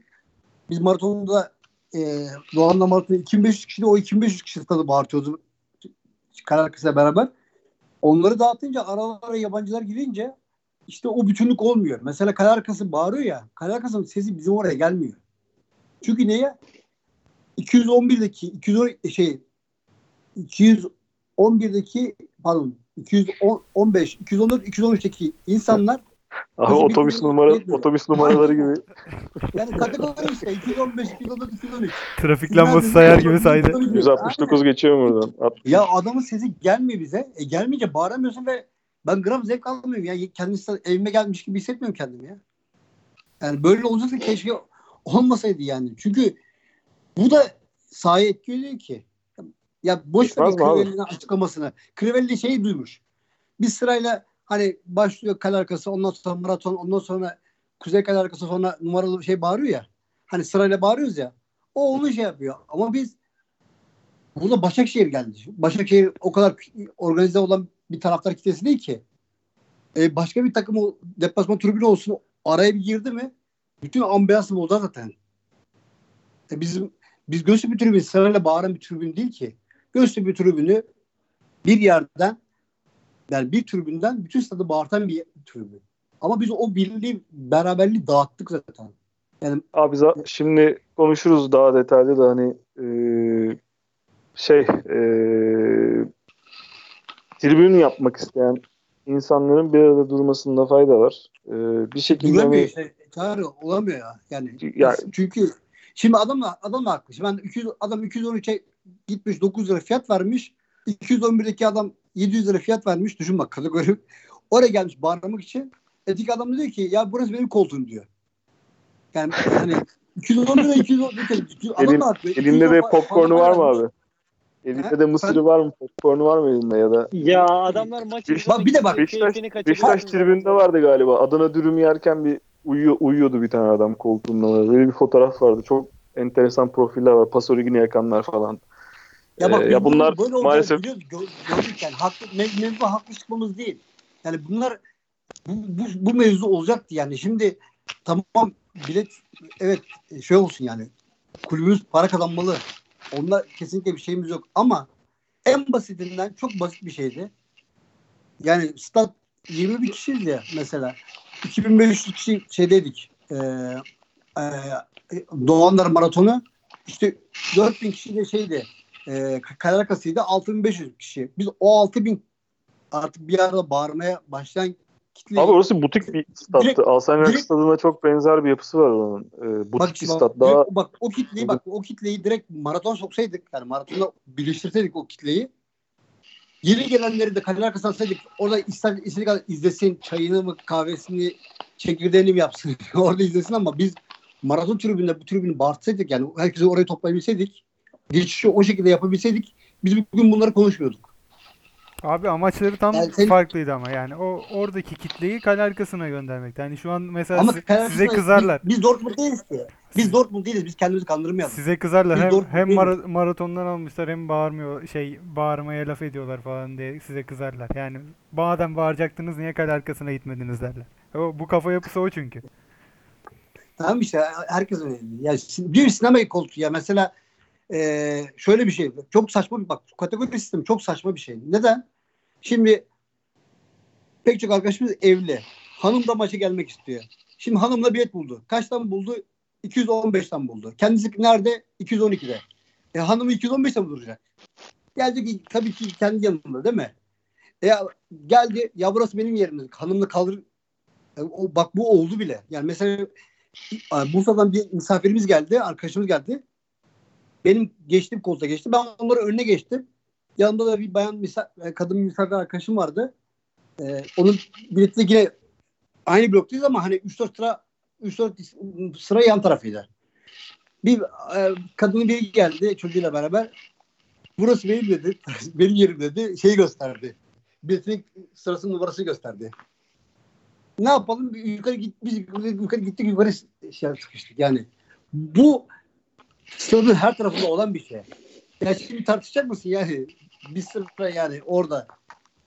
biz maratonda Doğan'la maratonda 2500 kişi de o 2500 kişi stadı bağırtıyordu. Kale arkasıyla beraber. Onları dağıtınca aralara yabancılar girince işte o bütünlük olmuyor. Mesela kale arkası bağırıyor ya. Kale arkasının sesi bizim oraya gelmiyor. Çünkü niye? 214, 213'teki insanlar abi otobüs numaraları gibi. Yani kategori işte 215, 214, 213. Trafik lambası sayar gibi saydı. 169 geçiyor buradan. 60. Ya adamın sesi gelmiyor bize. Gelmeyince bağıramıyorsun ve ben gram zevk almıyorum ya. Kendisi evime gelmiş gibi hissetmiyorum kendimi ya. Yani böyle olacaksa keşke olmasaydı yani. Çünkü bu da sahaya etkiliyor ki. Ya boş ver Crivelli'nin açıklamasını. Crivelli şeyi duymuş. Bir sırayla hani başlıyor kale arkası, ondan sonra maraton, ondan sonra kuzey kale arkası, sonra numaralı şey bağırıyor ya. Hani sırayla bağırıyoruz ya. O onu şey yapıyor. Ama biz burada Başakşehir geldi. Başakşehir o kadar organize olan bir taraftar kitlesi değil ki. Başka bir takım o deplasman tribünü olsun araya bir girdi mi bütün ambiyansı bozar zaten. Biz Göztepe tribünü sırayla bağıran bir tribün değil ki. Göztepe tribünü bir yerden yani bir tribünden bütün stadı bağırtan bir tribün. Ama biz o birliği, beraberliği dağıttık zaten. Yani abi şimdi konuşuruz daha detaylı da hani tribün yapmak isteyen insanların bir arada durmasında fayda var. Bir şekilde duramıyor işte. Olamıyor ya. Yani çünkü şimdi adam haklı. Şimdi adam 213'e gitmiş 9 lira fiyat vermiş. 211'deki adam 700 lira fiyat vermiş. Düşün bak kategori. Oraya gelmiş bağırmak için. Etik adam diyor ki ya burası benim koltuğum diyor. Yani hani 210 lira 210 adam haklı. Elinde de popcornu var mı abi? Elinde de mısırı var mı? Popcornu var mı elinde ya da? Ya adamlar maçı bir de bak Beşiktaş tribünde vardı galiba. Adana dürüm yerken bir uyuyordu bir tane adam koltuğunda. Böyle bir fotoğraf vardı. Çok enteresan profiller var. Pasorigini yakanlar falan. Ya bak ya bunlar böyle maalesef gördük yani mevzu haklı çıkmamız değil. Yani bunlar bu mevzu olacaktı yani. Şimdi tamam bilet evet şey olsun yani. Kulübümüz para kazanmalı. Onda kesinlikle bir şeyimiz yok ama en basitinden çok basit bir şeydi. Yani stat 20 bin kişiyiz ya mesela. 2500 kişi dedik. Doğanlar maratonu işte 4000 kişi de kale arkasıydı 6500 kişi. Biz o 6000 artık bir arada bağırmaya başlayan kitle. Abi orası butik bir stattı. Alsancak stadına çok benzer bir yapısı var onun. Butik bak, bir stat bak, daha. Bak o kitleyi direkt maraton soksaydık, yani maratonla birleştirseydik o kitleyi. Yeni gelenleri de kaleler kısaltsaydık, orada istediği kadar izlesin, çayını mı kahvesini çekirdeğini mi yapsın orada izlesin, ama biz maraton tribünle bu tribünü bağırsaydık, yani herkesi oraya toplayabilseydik, geçişi o şekilde yapabilseydik, biz bugün bunları konuşmuyorduk. Abi amaçları tam yani farklıydı ama yani o oradaki kitleyi kale arkasına göndermekti. Yani şu an mesela size kızarlar. Biz Dortmund değiliz ki. Biz Dortmund değiliz. Biz kendimizi kandırmayalım. Size kızarlar. Hem maratondan almışlar, hem bağırmıyor, bağırmaya laf ediyorlar falan diye size kızarlar. Yani madem bağıracaktınız niye kale arkasına gitmediniz derler. O, bu kafa yapısı o çünkü. Tamam işte herkes öyle. Ya bir sinema koltuğu ya mesela şöyle bir şey, çok saçma bir kategori sistemi, çok saçma bir şey. Neden? Şimdi pek çok arkadaşımız evli. Hanım da maça gelmek istiyor. Şimdi hanımla bilet buldu. Kaçtan buldu? 215'ten buldu. Kendisi nerede? 212'de. Hanımı 215'te mi duracak? Gelecek tabii ki kendi yanında değil mi? Geldi ya, burası benim yerimiz. Hanımla kalır. Bak bu oldu bile. Yani mesela Bursa'dan bir misafirimiz geldi. Arkadaşımız geldi. Benim geçtiğim koltuğa geçti. Ben onları önüne geçtim. Yanımda da bir bayan kadın misafir arkadaşım vardı. Onun bileti yine aynı bloktayız ama hani 3-4 sıra yan tarafıydı. Bir kadının biri geldi çocuğuyla beraber. Burası benim dedi. Benim yerim dedi. Şeyi gösterdi. Biletinin sırasının numarasını gösterdi. Ne yapalım? Yukarı gittik sıkıştık. Yani bu stadın her tarafında olan bir şey. Ya şimdi tartışacak mısın yani? Bir sırada yani orada.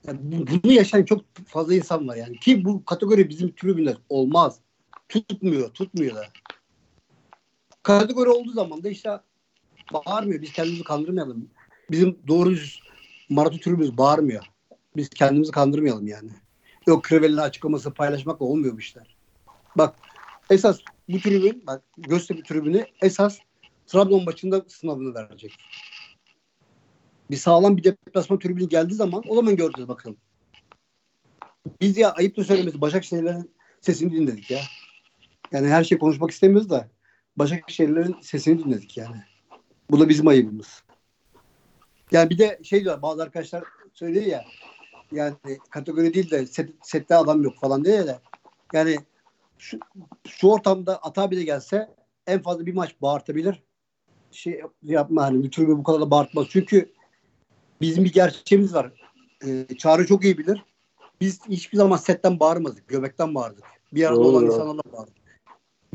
Yani bunu yaşayan çok fazla insan var yani. Ki bu kategori bizim tribünler olmaz. Tutmuyor da. Kategori olduğu zaman da işte bağırmıyor. Biz kendimizi kandırmayalım. Bizim doğru maraton tribünümüz bağırmıyor. Biz kendimizi kandırmayalım yani. Yok Crivelli'nin açıklaması paylaşmakla olmuyor bu işler. Bak esas bu tribün, bak Göztepe tribünü esas Trabzon maçında sınavını verecek. Bir sağlam bir deplasman tribünü geldiği zaman o zaman göreceğiz bakalım. Biz ya ayıp da söylemesi Başakşehirlerin sesini dinledik ya. Yani her şey konuşmak istemiyoruz da Başakşehirlerin sesini dinledik yani. Bu da bizim ayıbımız. Yani bir de şey diyor bazı arkadaşlar söylüyor ya, yani kategori değil de sette adam yok falan diyor ya. Yani şu ortamda Ata bile gelse en fazla bir maç bağırtabilir. Yapma hani tribünü bu kadar da bağırtmaz. Çünkü bizim bir gerçeğimiz var. Çağrı çok iyi bilir. Biz hiçbir zaman setten bağırmadık. Göbekten bağırdık. Bir arada olan insanlarla bağırdık.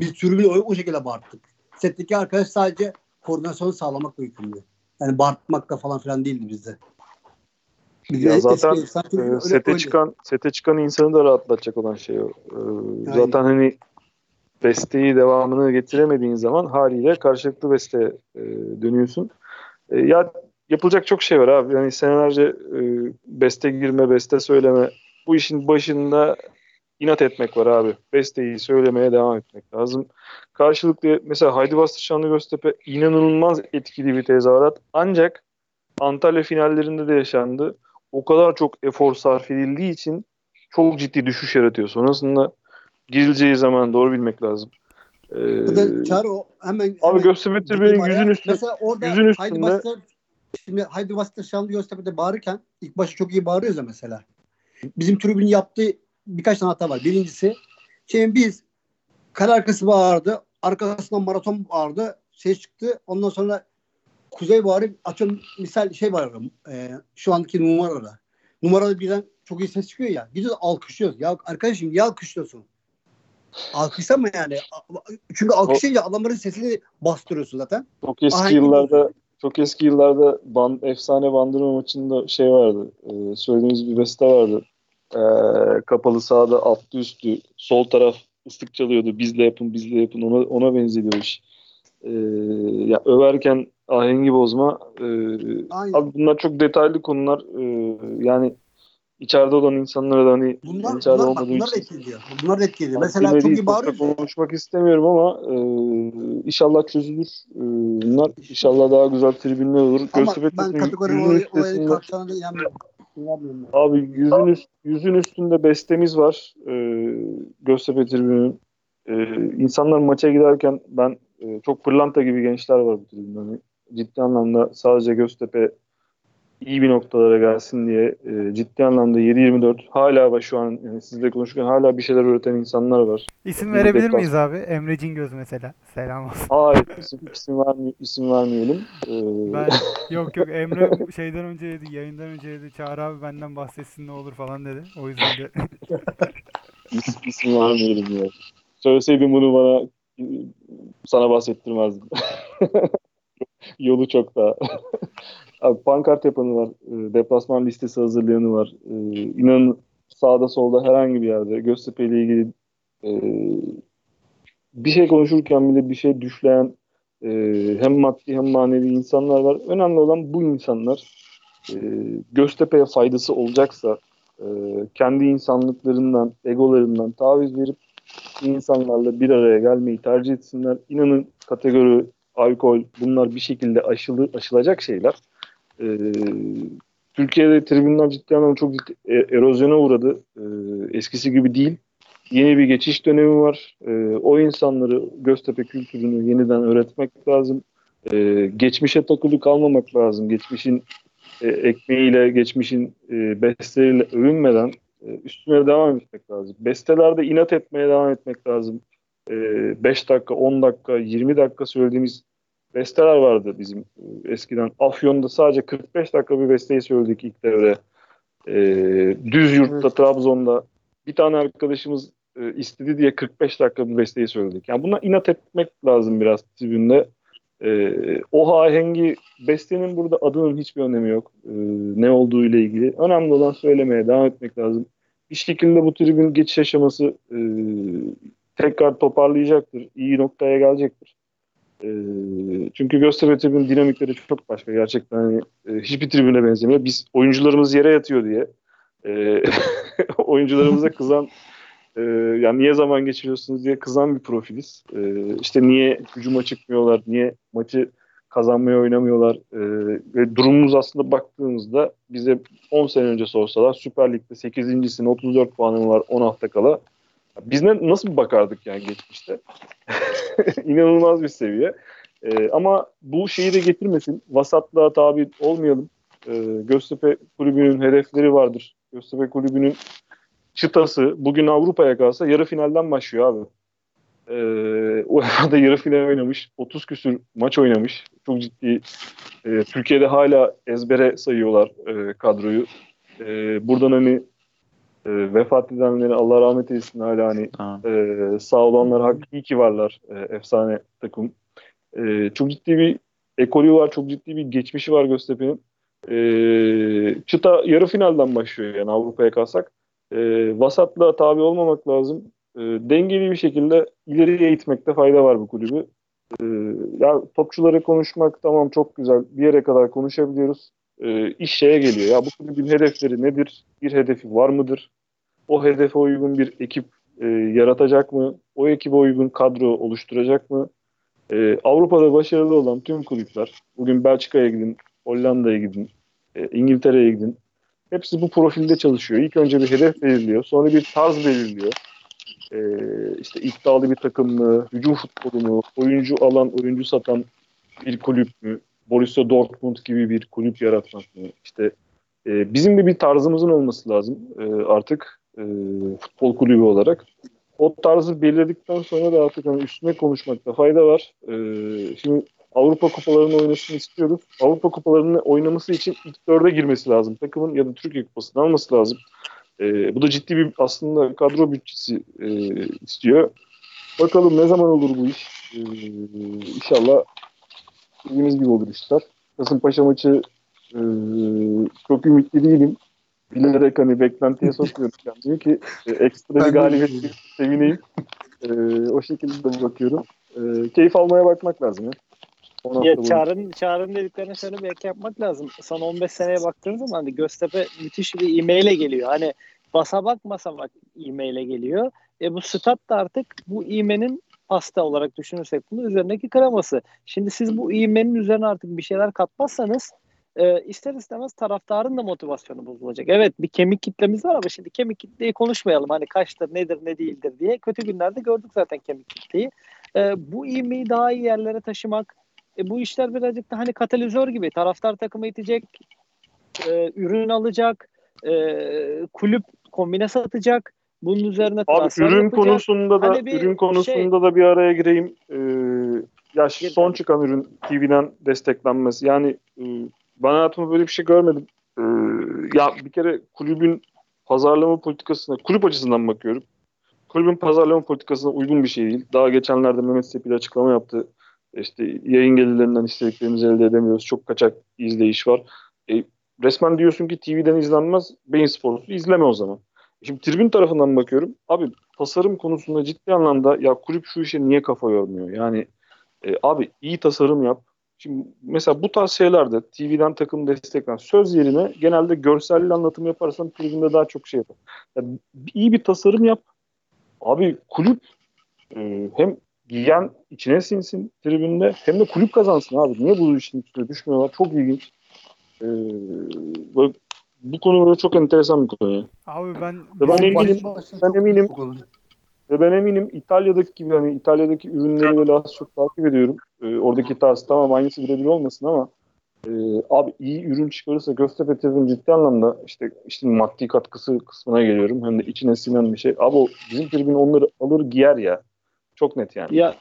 Biz tribünü o şekilde bağırttık. Setteki arkadaş sadece koordinasyonu sağlamakla yükümlü. Yani bağırtmakla falan filan değildi bizde. Ya zaten sete çıkan insanı da rahatlatacak olan şey o. Zaten hani besteyi devamını getiremediğin zaman haliyle karşılıklı besteye dönüyorsun. Ya yapılacak çok şey var abi. Yani senelerce beste girme, beste söyleme. Bu işin başında inat etmek var abi. Besteyi söylemeye devam etmek lazım. Karşılıklı mesela Haydi Bastır Şanlı Göztepe inanılmaz etkili bir tezahürat. Ancak Antalya finallerinde de yaşandı. O kadar çok efor sarf edildiği için çok ciddi düşüş yaratıyor. Sonrasında girileceği zaman doğru bilmek lazım. Çağrı hemen Göztepe tribünün yüzün üstünde. Mesela orada Haydi Bastır Şanlı Göztepe'de bağırırken ilk başta çok iyi bağırıyoruz ya mesela. Bizim tribünün yaptığı birkaç tane hata var. Birincisi biz kale arkası bağırdı. Arkasından maraton bağırdı. Ses çıktı. Ondan sonra Kuzey bağırıyor. Atıyorum misal bağırıyor. Şu andaki numarada. Numarada birden çok iyi ses çıkıyor ya. Gidiyoruz alkışlıyoruz. Ya arkadaşım niye alkışlıyorsun? Alkışlama yani. Çünkü alkışlayınca adamların sesini bastırıyorsun zaten. Çok eski yıllarda efsane Bandırma maçında vardı. Söylediğimiz bir beste vardı. Kapalı sahada altlı üstü sol taraf ıslık çalıyordu. Bizle yapın. Ona benziyor iş. Ya överken ahengi bozma. Abi bunlar çok detaylı konular. Yani İçeride olan insanlara da hani içeride olmadığı için. Bunlar etkiliyor. Mesela çok iyi bağırıyor. Konuşmak istemiyorum ama inşallah çözülür. Bunlar inşallah daha güzel tribünler olur. Ama ben kategori oraya kalkacağına da inanmıyorum. Abi yüzün üstünde bestemiz var. Göztepe tribünün. İnsanlar maça giderken ben çok pırlanta gibi gençler var bu tribünde. Yani ciddi anlamda sadece Göztepe iyi bir noktalara gelsin diye ciddi anlamda 7-24 hala var şu an, yani sizle konuşurken hala bir şeyler üreten insanlar var. İsim verebilir miyiz abi? Emre Cingöz mesela. Selam olsun. Hayır. İsim vermeyelim. Ben, yok Emre şeyden önceydi, yayından önceydi. Çağrı abi benden bahsetsin ne olur falan dedi. O yüzden de. İsim vermeyelim ya. Söyleseydim bunu bana sana bahsettirmezdim. Yolu çok daha. Abi pankart yapanı var, deplasman listesi hazırlayanı var. İnanın sağda solda herhangi bir yerde Göztepe ile ilgili bir şey konuşurken bile bir şey düşleyen hem maddi hem manevi insanlar var. Önemli olan bu insanlar Göztepe'ye faydası olacaksa kendi insanlıklarından, egolarından taviz verip insanlarla bir araya gelmeyi tercih etsinler. İnanın kategori, alkol, bunlar bir şekilde aşılacak şeyler. Türkiye'de tribünler ciddi anlamda çok ciddi erozyona uğradı. Eskisi gibi değil. Yeni bir geçiş dönemi var. O insanları, Göztepe kültürünü yeniden öğretmek lazım. Geçmişe takılı kalmamak lazım. Geçmişin ekmeğiyle, geçmişin besteleriyle övünmeden üstüne devam etmek lazım. Bestelerde inat etmeye devam etmek lazım. 5 dakika, 10 dakika, 20 dakika söylediğimiz besteler vardı bizim eskiden. Afyon'da sadece 45 dakika bir besteyi söyledik ilk devre. Düzyurt'ta, Trabzon'da bir tane arkadaşımız istedi diye 45 dakika bir besteyi söyledik. Yani buna inat etmek lazım biraz tribünde. O ahengi, bestenin burada adının hiçbir önemi yok. Ne olduğu ile ilgili. Önemli olan söylemeye devam etmek lazım. Bir şekilde bu tribün geçiş aşaması tekrar toparlayacaktır. İyi noktaya gelecektir. Çünkü Göztepe tribünün dinamikleri çok başka. Gerçekten hani, hiçbir tribüne benzemiyor. Biz oyuncularımız yere yatıyor diye oyuncularımıza kızan yani niye zaman geçiriyorsunuz diye kızan bir profiliz. İşte niye hücuma çıkmıyorlar, niye maçı kazanmaya oynamıyorlar. Ve durumumuz aslında baktığımızda bize 10 sene önce sorsalar Süper Lig'de 8.'sin 34 puanı var 10 hafta kala. Biz nasıl bakardık yani geçmişte? İnanılmaz bir seviye. Ama bu şeyi de getirmesin. Vasatlığa tabi olmayalım. Göztepe kulübünün hedefleri vardır. Göztepe kulübünün çıtası bugün Avrupa'ya kalsa yarı finalden başlıyor abi. UEFA'da yarı final oynamış. 30 küsür maç oynamış. Çok ciddi. Türkiye'de hala ezbere sayıyorlar kadroyu. Buradan hani vefat edenleri Allah rahmet eylesin hala hani sağ olanlar hakiki varlar, efsane takım. Çok ciddi bir ekolü var, çok ciddi bir geçmişi var Göztepe'nin. Çıta yarı finalden başlıyor yani Avrupa'ya kalsak. Vasatlığa tabi olmamak lazım. Dengeli bir şekilde ileriye itmekte fayda var bu kulübü. Ya topçuları konuşmak tamam çok güzel, bir yere kadar konuşabiliyoruz. İş şeye geliyor. Ya bu kulübün hedefleri nedir? Bir hedefi var mıdır? O hedefe uygun bir ekip yaratacak mı? O ekibe uygun kadro oluşturacak mı? Avrupa'da başarılı olan tüm kulüpler, bugün Belçika'ya gidin, Hollanda'ya gidin, İngiltere'ye gidin. Hepsi bu profilde çalışıyor. İlk önce bir hedef belirliyor. Sonra bir tarz belirliyor. İşte iddialı bir takım mı? Hücum futbolu mu? Oyuncu alan, oyuncu satan bir kulüp mü? Borussia Dortmund gibi bir kulüp yaratmak. İşte bizim de bir tarzımızın olması lazım artık futbol kulübü olarak. O tarzı belirledikten sonra da artık hani üstüne konuşmakta fayda var. Şimdi Avrupa kupalarını oynasını istiyoruz. Avrupa kupalarını oynaması için ilk dörde girmesi lazım. Takımın ya da Türkiye kupasını alması lazım. Bu da ciddi bir aslında kadro bütçesi istiyor. Bakalım ne zaman olur bu iş. İnşallah dediğimiz gibi olur işler. Kasımpaşa maçı çok ümitli değilim. Bilerek hani beklentiye sokmuyorum kendimi ki ekstra bir galibiyet sevineyim. O şekilde bakıyorum. Keyif almaya bakmak lazım ya. Ya Çağrı'nın dediklerine şöyle bir ek yapmak lazım. Son 15 seneye baktığınız zaman hani Göztepe müthiş bir ivmeyle geliyor. Hani basa bakmasa bak ivmeyle geliyor. Bu stat da artık bu ivmenin pasta olarak düşünürsek bunun üzerindeki kreması. Şimdi siz bu iğmenin üzerine artık bir şeyler katmazsanız ister istemez taraftarın da motivasyonu bozulacak. Evet, bir kemik kitlemiz var ama şimdi kemik kitleyi konuşmayalım. Hani kaçtır, nedir, ne değildir diye. Kötü günlerde gördük zaten kemik kitleyi. Bu ivmeyi daha iyi yerlere taşımak, bu işler birazcık da hani katalizör gibi. Taraftar takımı itecek, ürün alacak, kulüp kombine satacak. Bunun üzerine transfer yapacak. Abi ürün konusunda da hani da bir araya gireyim. Ya son çıkan ürün TV'den desteklenmesi. Yani ben hayatımda böyle bir şey görmedim. Ya bir kere kulübün pazarlama politikasına, kulüp açısından bakıyorum. Kulübün pazarlama politikasına uygun bir şey değil. Daha geçenlerde Mehmet Sepil açıklama yaptı. İşte yayın gelirlerinden istediklerimizi elde edemiyoruz. Çok kaçak izleyiş var. Resmen diyorsun ki TV'den izlenmez. Bein Spor'u izleme o zaman. Şimdi tribün tarafından bakıyorum. Abi tasarım konusunda ciddi anlamda ya kulüp şu işe niye kafa yormuyor? Yani abi iyi tasarım yap. Şimdi mesela bu tarz şeylerde TV'den takım desteklen söz yerine genelde görselli anlatım yaparsan tribünde daha çok şey yapar. Yani, iyi bir tasarım yap. Abi kulüp hem giyen içine sinsin tribünde hem de kulüp kazansın abi. Niye bu işin üstüne düşmüyorlar? Çok ilginç. Böyle bu konu böyle çok enteresan bir konu. Abi ben eminim İtalya'daki gibi hani İtalya'daki ürünleri böyle az çok takip ediyorum. Oradaki tarz tamam aynısı birebir olmasın ama abi iyi ürün çıkarırsa Göztepe Tribün ciddi anlamda işte maddi katkısı kısmına geliyorum. Hem de içine sinen bir şey. Abi o bizim tribün onları alır giyer ya. Çok net yani. Ya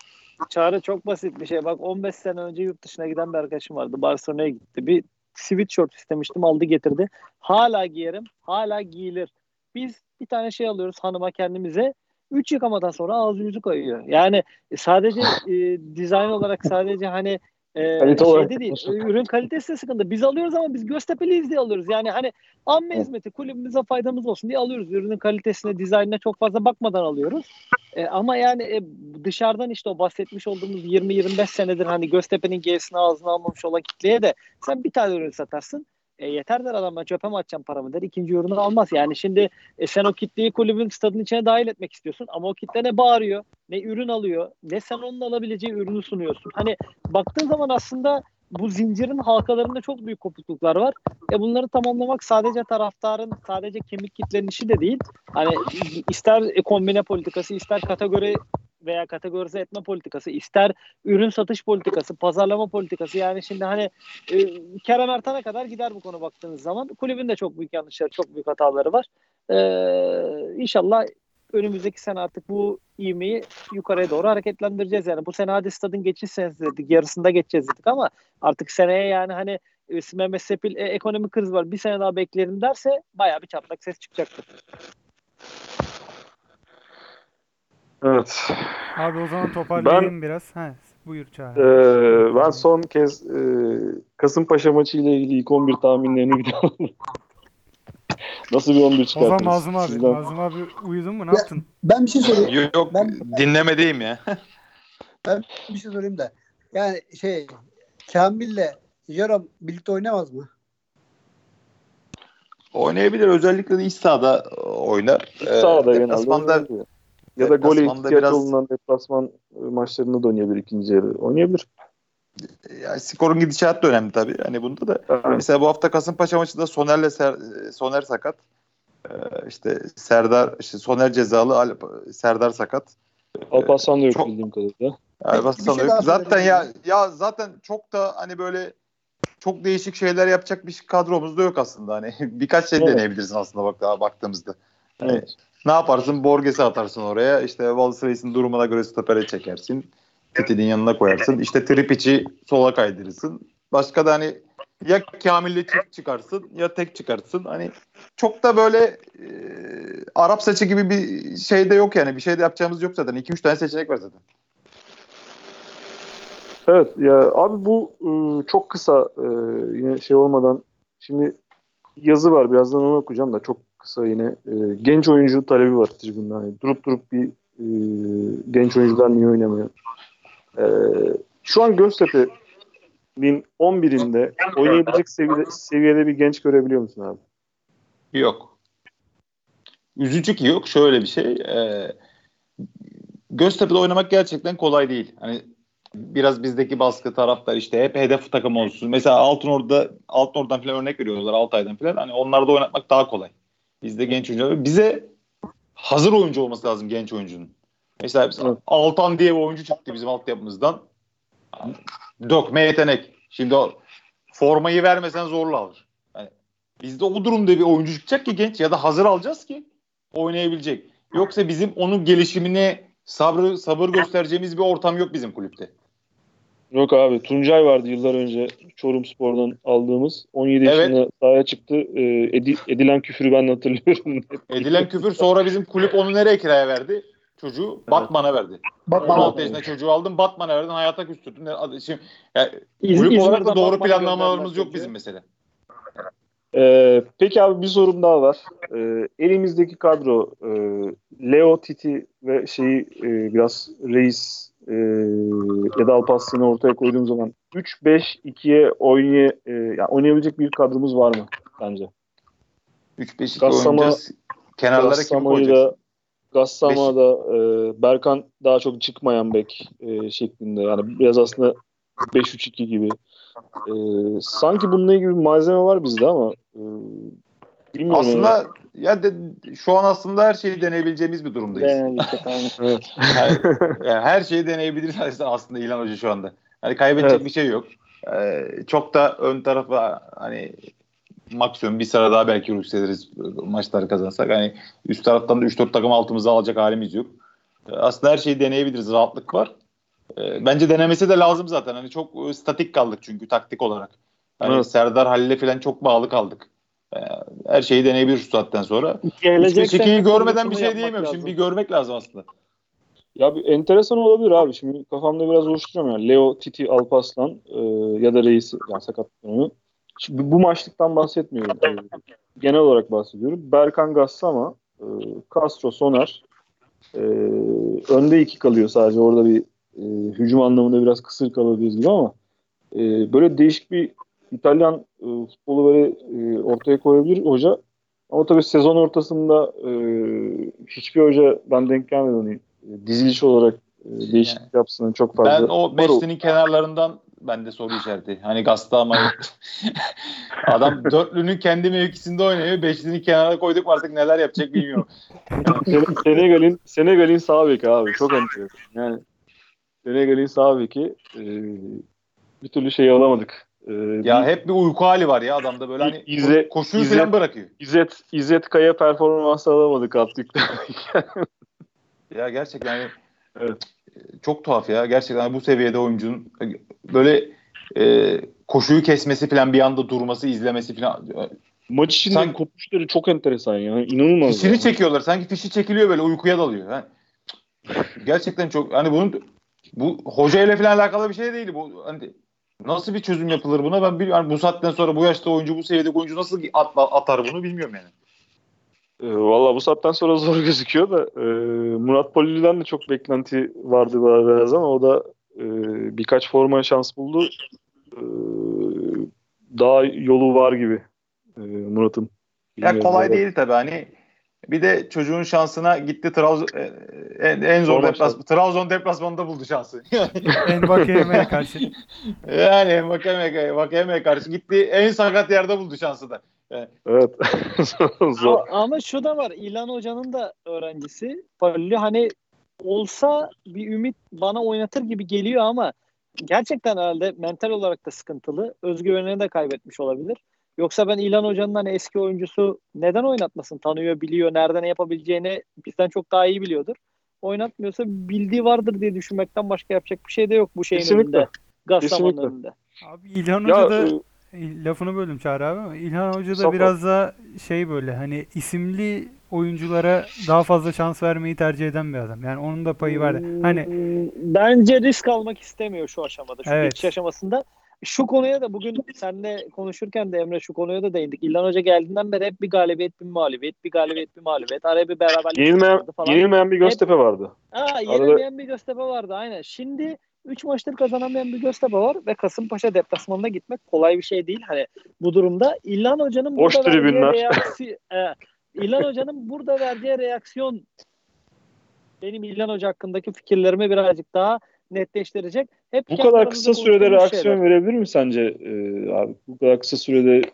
Çağrı çok basit bir şey. Bak 15 sene önce yurt dışına giden bir arkadaşım vardı. Barcelona'ya gitti. Bir sweatshirt istemiştim, aldı getirdi. Hala giyerim, hala giyilir. Biz bir tane şey alıyoruz hanıma, kendimize. 3 yıkamadan sonra ağzı yüzü kayıyor. Yani sadece dizayn olarak sadece hani şeyde değil, ürün kalitesi de sıkıntı. Biz alıyoruz ama biz Göztepe'liyiz diye alıyoruz. Yani hani amme hizmeti, kulübümüze faydamız olsun diye alıyoruz. Ürünün kalitesine, dizaynına çok fazla bakmadan alıyoruz. Ama yani dışarıdan işte o bahsetmiş olduğumuz 20-25 senedir hani Göztepe'nin G'sini ağzına almamış olan kitleye de sen bir tane ürün satarsın. Yeter der adam, ben çöpe mi atacağım paramı der. İkinci ürünü almaz. Yani şimdi sen o kitleyi kulübün stadının içine dahil etmek istiyorsun ama o kitle ne bağırıyor, ne ürün alıyor, ne sen onun alabileceği ürünü sunuyorsun. Hani baktığın zaman aslında bu zincirin halkalarında çok büyük kopukluklar var. Bunları tamamlamak sadece taraftarın, sadece kemik kitlenin işi de değil. Hani ister kombine politikası, ister kategori veya kategorize etme politikası, ister ürün satış politikası, pazarlama politikası. Yani şimdi hani Kerem Ertan'a kadar gider bu konu baktığınız zaman. Kulübün de çok büyük yanlışları, çok büyük hataları var. İnşallah önümüzdeki sene artık bu ivmeyi yukarıya doğru hareketlendireceğiz. Yani bu sene hadi stadın geçiş senesi dedik, yarısında geçeceğiz dedik ama artık seneye yani hani Mehmet Sepil ekonomik kriz var, bir sene daha beklerim derse bayağı bir çatlak ses çıkacaktır. Evet. Abi o zaman toparlayayım biraz. Buyur Çağrı. Ben son kez Kasımpaşa maçı ile ilgili ilk 11 tahminlerini bir daha nasıl bir 11 çıkarttınız? O zaman Mazlum abi uyudun mu? Ne yaptın? Ben bir şey sorayım. Yok dinlemedeyim ya. Ben bir şey sorayım da. Yani Kamil'le Jerome birlikte oynamaz mı? Oynayabilir. Özellikle de iç sahada oynar. İç sahada genelde. Ya da gole ihtiyaç olunan deplasman maçlarına da oynayabilir ikinci yarı. Oynayabilir. Yani skorun gidişatı da önemli tabii. Hani bunda da evet. Mesela bu hafta Kasımpaşa maçında Soner sakat. Soner cezalı, Serdar sakat. Alparslan da yok bildiğim kadarıyla. Alparslan da yok. Zaten ya zaten çok da hani böyle çok değişik şeyler yapacak bir kadromuz da yok aslında hani. Birkaç şey deneyebilirsin aslında baktığımızda. Evet. Hani, ne yaparsın? Borges'i atarsın oraya. İşte Valsreis'in durumuna göre stopere çekersin. Titi'nin yanına koyarsın. İşte Tripic'i sola kaydırırsın. Başka da hani ya Kamil'le çift çıkarsın ya tek çıkarsın. Hani çok da böyle Arap saçı gibi bir şey de yok yani. Bir şey de yapacağımız yok zaten. 2-3 tane seçenek var zaten. Evet ya abi bu çok kısa yine olmadan şimdi yazı var. Birazdan onu okuyacağım da çok kısa yine genç oyuncu talebi var tribünden. Yani durup bir genç oyuncular niye oynamıyor? Şu an Göztepe'nin 11'inde oynayabilecek seviyede bir genç görebiliyor musun abi? Yok. Üzücü ki yok. Şöyle bir şey. Göztepe'de oynamak gerçekten kolay değil. Hani biraz bizdeki baskı taraftar işte hep hedef takım olsun. Mesela Altınordu'dan falan örnek veriyorlar, Altay'dan falan. Hani onlarda oynatmak daha kolay. Bizde genç oyuncu. Bize hazır oyuncu olması lazım, genç oyuncunun. Mesela Altan diye bir oyuncu çıktı bizim altyapımızdan. Dökme yetenek. Şimdi formayı vermesen zorla alır. Yani bizde o durumda bir oyuncu çıkacak ki genç, ya da hazır alacağız ki oynayabilecek. Yoksa bizim onun gelişimine sabır göstereceğimiz bir ortam yok bizim kulüpte. Yok abi. Tuncay vardı yıllar önce Çorumspor'dan aldığımız. 17 yaşında sahaya çıktı. Edilen küfürü ben hatırlıyorum. Edilen küfür, sonra bizim kulüp onu nereye kiraya verdi? Çocuğu Batman'a verdi. Batman 16 yaşında çocuğu aldım. Batman'a verdim. Hayata küstürdüm. Yani kulüp olarak da doğru planlamalarımız yok bizim mesela. Peki abi, bir sorum daha var. Elimizdeki kadro Leo, Titi ve biraz Reis ya da Alparslan'ı ortaya koyduğum zaman 3-5-2'ye oynayabilecek bir kadromuz var mı bence? 3-5-2 oynayacağız. Kenarlara kim koyacağız? Gassama'da Berkan daha çok çıkmayan bek şeklinde. Yani biraz aslında 5-3-2 gibi. Sanki bununla ilgili bir malzeme var bizde ama bilmiyorum. Aslında şu an aslında her şeyi deneyebileceğimiz bir durumdayız. Evet. Yani her şeyi deneyebiliriz aslında İlhan Hoca şu anda. Yani kaybedecek bir şey yok. Çok da ön tarafa maksimum bir sıra daha belki yükseliriz maçları kazansak. Üst taraftan da 3-4 takım altımıza alacak halimiz yok. Aslında her şeyi deneyebiliriz. Rahatlık var. Bence denemesi de lazım zaten. Çok statik kaldık çünkü taktik olarak. Serdar Halil'e falan çok bağlı kaldık. Her şeyi deneyebilir şu saatten sonra. 3-5-2'yi görmeden bir şey diyemiyorum. Lazım. Şimdi bir görmek lazım aslında. Ya bir enteresan olabilir abi. Şimdi kafamda biraz oluşturuyorum. Leo, Titi, Alparslan ya da Reis sakatlığını. Şimdi bu maçlıktan bahsetmiyorum. Genel olarak bahsediyorum. Berkan Gassama, Castro, Soner. Önde iki kalıyor sadece. Orada bir hücum anlamında biraz kısır kalabiliriz gibi ama böyle değişik bir İtalyan futbolu böyle ortaya koyabilir hoca. Ama tabii sezon ortasında hiçbir hoca ben denk gelmedi. Diziliş olarak değişiklik yapsın çok fazla. Ben o beşlinin kenarlarından bende soru işareti. Gastama adam dörtlünün kendi mevkisinde oynuyor. Beşlini kenara koyduk, artık neler yapacak bilmiyorum. Senegal'in sağ beki abi. Çok önemli. Senegal'in sağ beki bir türlü alamadık. Hep bir uyku hali var ya adamda, böyle koşuyu falan bırakıyor. İzzet Kaya performansı alamadık attık. Ya gerçekten evet. Çok tuhaf ya. Gerçekten bu seviyede oyuncunun böyle koşuyu kesmesi falan, bir anda durması, izlemesi falan. Maç içinde kopuşları çok enteresan ya. İnanılmaz. Fişini çekiyorlar. Sanki fişi çekiliyor, böyle uykuya dalıyor. Gerçekten çok bu hocayla falan alakalı bir şey değil bu. Nasıl bir çözüm yapılır buna ben bilmiyorum. Bu saatten sonra bu yaşta oyuncu, bu seviyedeki oyuncu nasıl atar bunu bilmiyorum . Valla bu saatten sonra zor gözüküyor da Murat Polili'den de çok beklenti vardı biraz ama o da birkaç forma şans buldu. Daha yolu var gibi Murat'ın. Ya kolay değil tabii Bir de çocuğun şansına gitti en zor Trabzon deplasmanında buldu şansı. Envakeme'ye karşı. Envakeme'ye karşı gitti. En sakat yerde buldu şansı da. Evet. Zor. Ama şu da var. İlhan Hoca'nın da öğrencisi. Olsa bir ümit bana oynatır gibi geliyor ama gerçekten herhalde mental olarak da sıkıntılı. Özgüvenini de kaybetmiş olabilir. Yoksa ben İlhan Hoca'nın eski oyuncusu, neden oynatmasın? Tanıyor, biliyor, nereden yapabileceğini bizden çok daha iyi biliyordur. Oynatmıyorsa bildiği vardır diye düşünmekten başka yapacak bir şey de yok bu şeyin önünde. Gastaman'ın önünde. Abi İlhan Hoca da lafını böldüm Çağrı abi ama İlhan Hoca da biraz da isimli oyunculara daha fazla şans vermeyi tercih eden bir adam. Yani onun da payı var. Bence risk almak istemiyor şu aşamada. Şu geçiş aşamasında. Şu konuya da bugün seninle konuşurken de Emre şu konuya da değindik. İlhan Hoca geldiğinden beri hep bir galibiyet, bir mağlubiyet, bir galibiyet, bir mağlubiyet. Araya bir beraberlik vardı falan. Yenilmeyen bir Göztepe vardı. Yenilmeyen bir Göztepe vardı aynen. Şimdi 3 maçtır kazanamayan bir Göztepe var ve Kasımpaşa deplasmanına gitmek kolay bir şey değil. Bu durumda İlhan Hoca'nın burada verdiği reaksiyon benim İlhan Hoca hakkındaki fikirlerime birazcık daha netleştirecek. Hep bu kadar kısa sürede reaksiyon şeyler verebilir mi sence abi? Bu kadar kısa sürede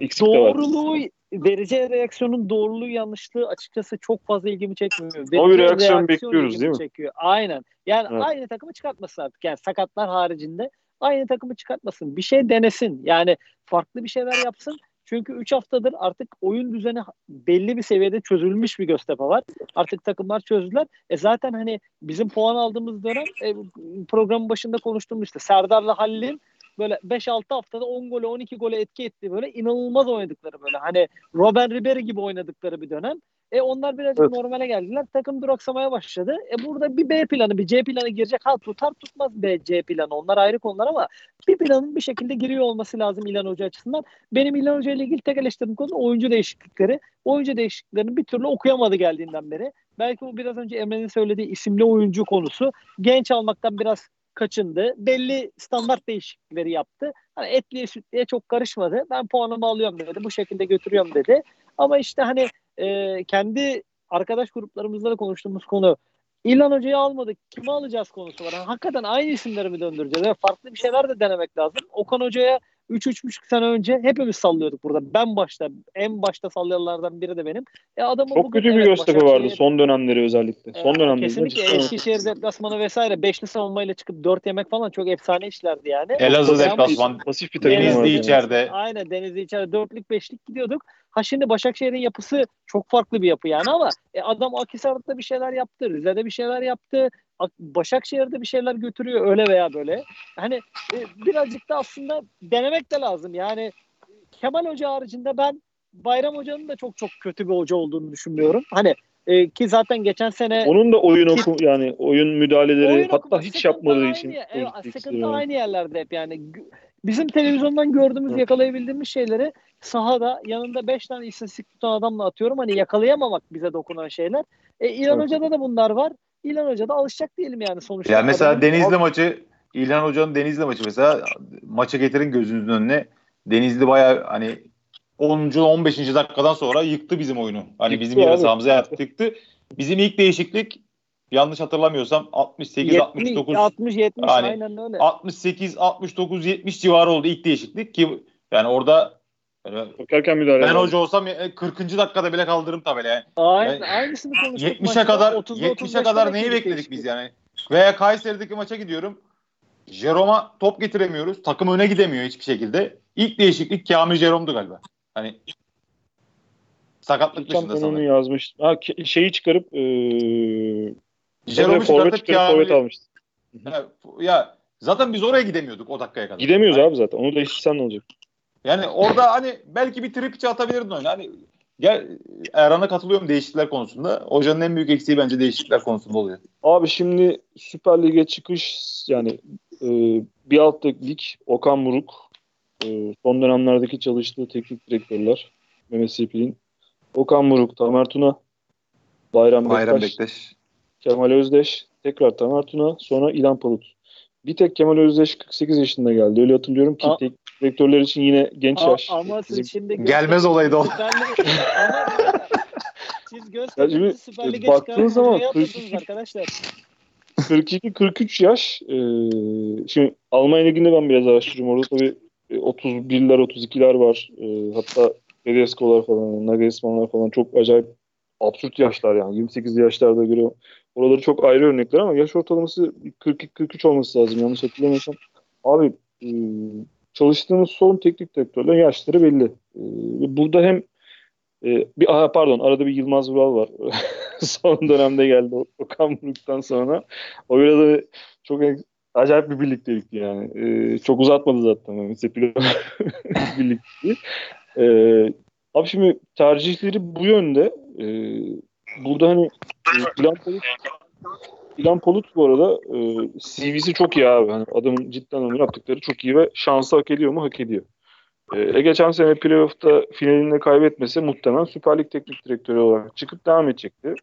eksik de var. Doğruluğu, vereceği reaksiyonun doğruluğu yanlışlığı açıkçası çok fazla ilgimi çekmiyor. O bir reaksiyon bekliyoruz değil mi? Çekiyor. Aynen. Yani evet, aynı takımı çıkartmasın artık. Yani sakatlar haricinde aynı takımı çıkartmasın. Bir şey denesin. Yani farklı bir şeyler yapsın. Çünkü 3 haftadır artık oyun düzeni belli bir seviyede çözülmüş bir Göztepe var. Artık takımlar çözdüler. Zaten hani bizim puan aldığımız dönem programın başında konuştuğumuz işte Serdar'la Halil'in böyle 5-6 haftada 10 gole 12 gole etki ettiği böyle inanılmaz oynadıkları böyle hani Robben Ribery gibi oynadıkları bir dönem. Onlar birazcık evet, normale geldiler. Takım duraksamaya başladı. Burada bir B planı, bir C planı girecek. Ha tutar tutmaz B, C planı. Onlar ayrı konular ama bir planın bir şekilde giriyor olması lazım İlhan Hoca açısından. Benim İlhan Hoca ile ilgili tek eleştirim konu oyuncu değişiklikleri. Oyuncu değişikliklerini bir türlü okuyamadı geldiğinden beri. Belki bu biraz önce Emre'nin söylediği isimli oyuncu konusu. Genç almaktan biraz kaçındı. Belli standart değişiklikleri yaptı. Hani etliye sütliye çok karışmadı. Ben puanımı alıyorum dedi. Bu şekilde götürüyorum dedi. Ama işte hani kendi arkadaş gruplarımızla da konuştuğumuz konu İlhan Hoca'yı almadık, kimi alacağız konusu var. Yani hakikaten aynı isimleri mi döndüreceğiz? Yani farklı bir şeyler de denemek lazım. Okan Hoca'ya 3-3,5 sene önce hepimiz sallıyorduk burada. En başta sallayanlardan biri de benim. Çok kötü bir Göztepe vardı son dönemleri özellikle. Son dönemleri. Kesinlikle Eskişehir deplasmanı vesaire beşli savunmayla çıkıp 4 yemek falan çok efsane işlerdi yani. Elazığ deplasman pasif bir takım vardı. Denizli içeride. Aynen Denizli içeride 4'lük 5'lik gidiyorduk. Ha şimdi Başakşehir'in yapısı çok farklı bir yapı yani ama adam Akhisar'da bir şeyler yaptı, Rize'de bir şeyler yaptı, Başakşehir'de bir şeyler götürüyor öyle veya böyle. Hani birazcık da aslında denemek de lazım. Yani Kemal Hoca haricinde ben Bayram Hoca'nın da çok kötü bir hoca olduğunu düşünmüyorum. Hani ki zaten geçen sene onun da oyun müdahaleleri oyun hatta hiç yapmadığı için sıkıntı aynı yerlerde hep yani. Bizim televizyondan gördüğümüz, yakalayabildiğimiz şeyleri sahada yanında 5 tane istatistik tutan adamla atıyorum. Hani yakalayamamak bize dokunan şeyler. İlhan Hoca'da da bunlar var. İlhan Hoca da alışacak diyelim yani sonuçta. Ya mesela Denizli maçı, İlhan Hoca'nın Denizli maçı mesela, maça getirin gözünüzün önüne. Denizli bayağı hani 10. 15. dakikadan sonra yıktı bizim oyunu. Hani yıktı bizim yarı sahamıza yıktı. Bizim ilk değişiklik yanlış hatırlamıyorsam 68-69 yani aynen öyle. 68-69-70 civarı oldu ilk değişiklik ki yani orada yani ben hoca olsam 40. dakikada bile kaldırırım tabela yani. Aynen, aynısını konuştuk. 70'e kadar neyi bekledik biz yani? Veya Kayseri'deki maça gidiyorum. Jerome'a top getiremiyoruz. Takım öne gidemiyor hiçbir şekilde. İlk değişiklik Kamil Jerome'du galiba. Hani sakatlık dışında sanırım. Yazmış. Şeyi çıkarıp Jerome'u çıkartıp forvet almıştı. Ya zaten biz oraya gidemiyorduk o dakikaya kadar. Gidemiyoruz abi zaten. Onu değiştirsen ne olacak? Yani orada hani belki bir tripçi atabilirdin öyle. Hani Erhan'a katılıyorum değişiklikler konusunda. Hocanın en büyük eksiği bence değişiklikler konusunda oluyor. Abi şimdi Süper Lig'e çıkış yani bir alt lig Okan Buruk, son dönemlerdeki çalıştığı teknik direktörler Mehmet Sepil'in, Okan Buruk, Tamer Tuna, Bayram Bektaş, Kemal Özdeş, tekrar Tamer Tuna, sonra İlhan Palut. Bir tek Kemal Özdeş 48 yaşında geldi. Öyle hatırlıyorum ki teknik direktörler için yine genç yaş. Ama gelmez olaydı o. Siz Göztepe'yi Süper Lig'e baktığınız zaman 42, arkadaşlar. 42-43 yaş. Şimdi Almanya Ligi'nde ben biraz araştırıyorum. Orada tabii 31'ler, 32'ler var. Hatta Tedesco'lar falan, Nagelsmann'lar falan çok acayip absürt yaşlar yani. 28 yaşlarda göre oraları çok ayrı örnekler ama yaş ortalaması 42-43 olması lazım yanlış hatırlamıyorsam. Abi çalıştığımız son teknik direktörler yaşları belli. Burada hem arada bir Yılmaz Vural var. Son dönemde geldi Okan Buruk'tan sonra. O biraz çok acayip bir birliktelikti yani. Çok uzatmadı zaten. Birliktelik. Abi şimdi tercihleri bu yönde. Burada hani İlhan Palut bu arada CV'si çok iyi abi. Yani adamın cidden onun yaptıkları çok iyi ve şansı hak ediyor mu? Hak ediyor. Geçen sene playoff'ta finalinde kaybetmese muhtemelen Süper Lig teknik direktörü olarak çıkıp devam edecekti.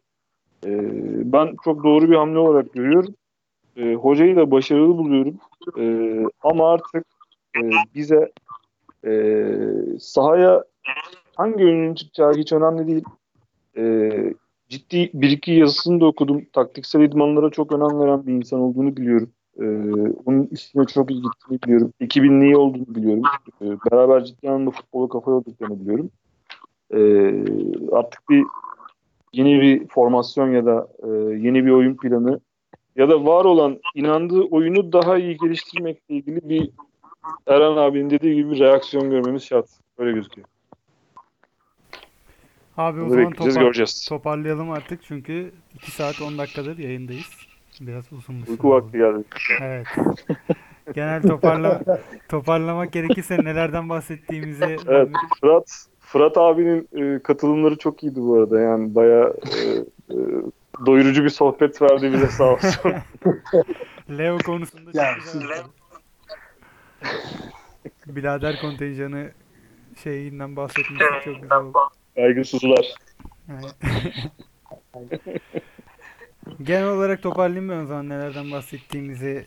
Ben çok doğru bir hamle olarak görüyorum. Hocayı da başarılı buluyorum. Ama artık bize sahaya hangi oyunun çıkacağı hiç önemli değil. Ciddi bir iki yazısını da okudum. Taktiksel idmanlara çok önem veren bir insan olduğunu biliyorum. Bunun ismine çok iyi gittiğini biliyorum. 2000'li iyi olduğunu biliyorum. Beraber ciddi anlamda futbolu kafa yorduklarını biliyorum. Artık yeni bir formasyon ya da yeni bir oyun planı ya da var olan inandığı oyunu daha iyi geliştirmekle ilgili bir Eren abinin dediği gibi bir reaksiyon görmemiz şart. Öyle gözüküyor. Abi o zaman toparlayalım artık çünkü 2 saat 10 dakikadır yayındayız. Biraz uzunmuş. Uyku vakti geldi. Evet. Genel toparlamak gerekirse nelerden bahsettiğimizi... Evet, Fırat abinin katılımları çok iyiydi bu arada. Yani bayağı doyurucu bir sohbet verdi bize, sağ olsun. Leo konusunda çok güzel. Birader kontenjanı şeyinden bahsetmiştik, çok güzel oldu. Saygısızlar. Genel olarak toparlayayım ben o zaman nelerden bahsettiğimizi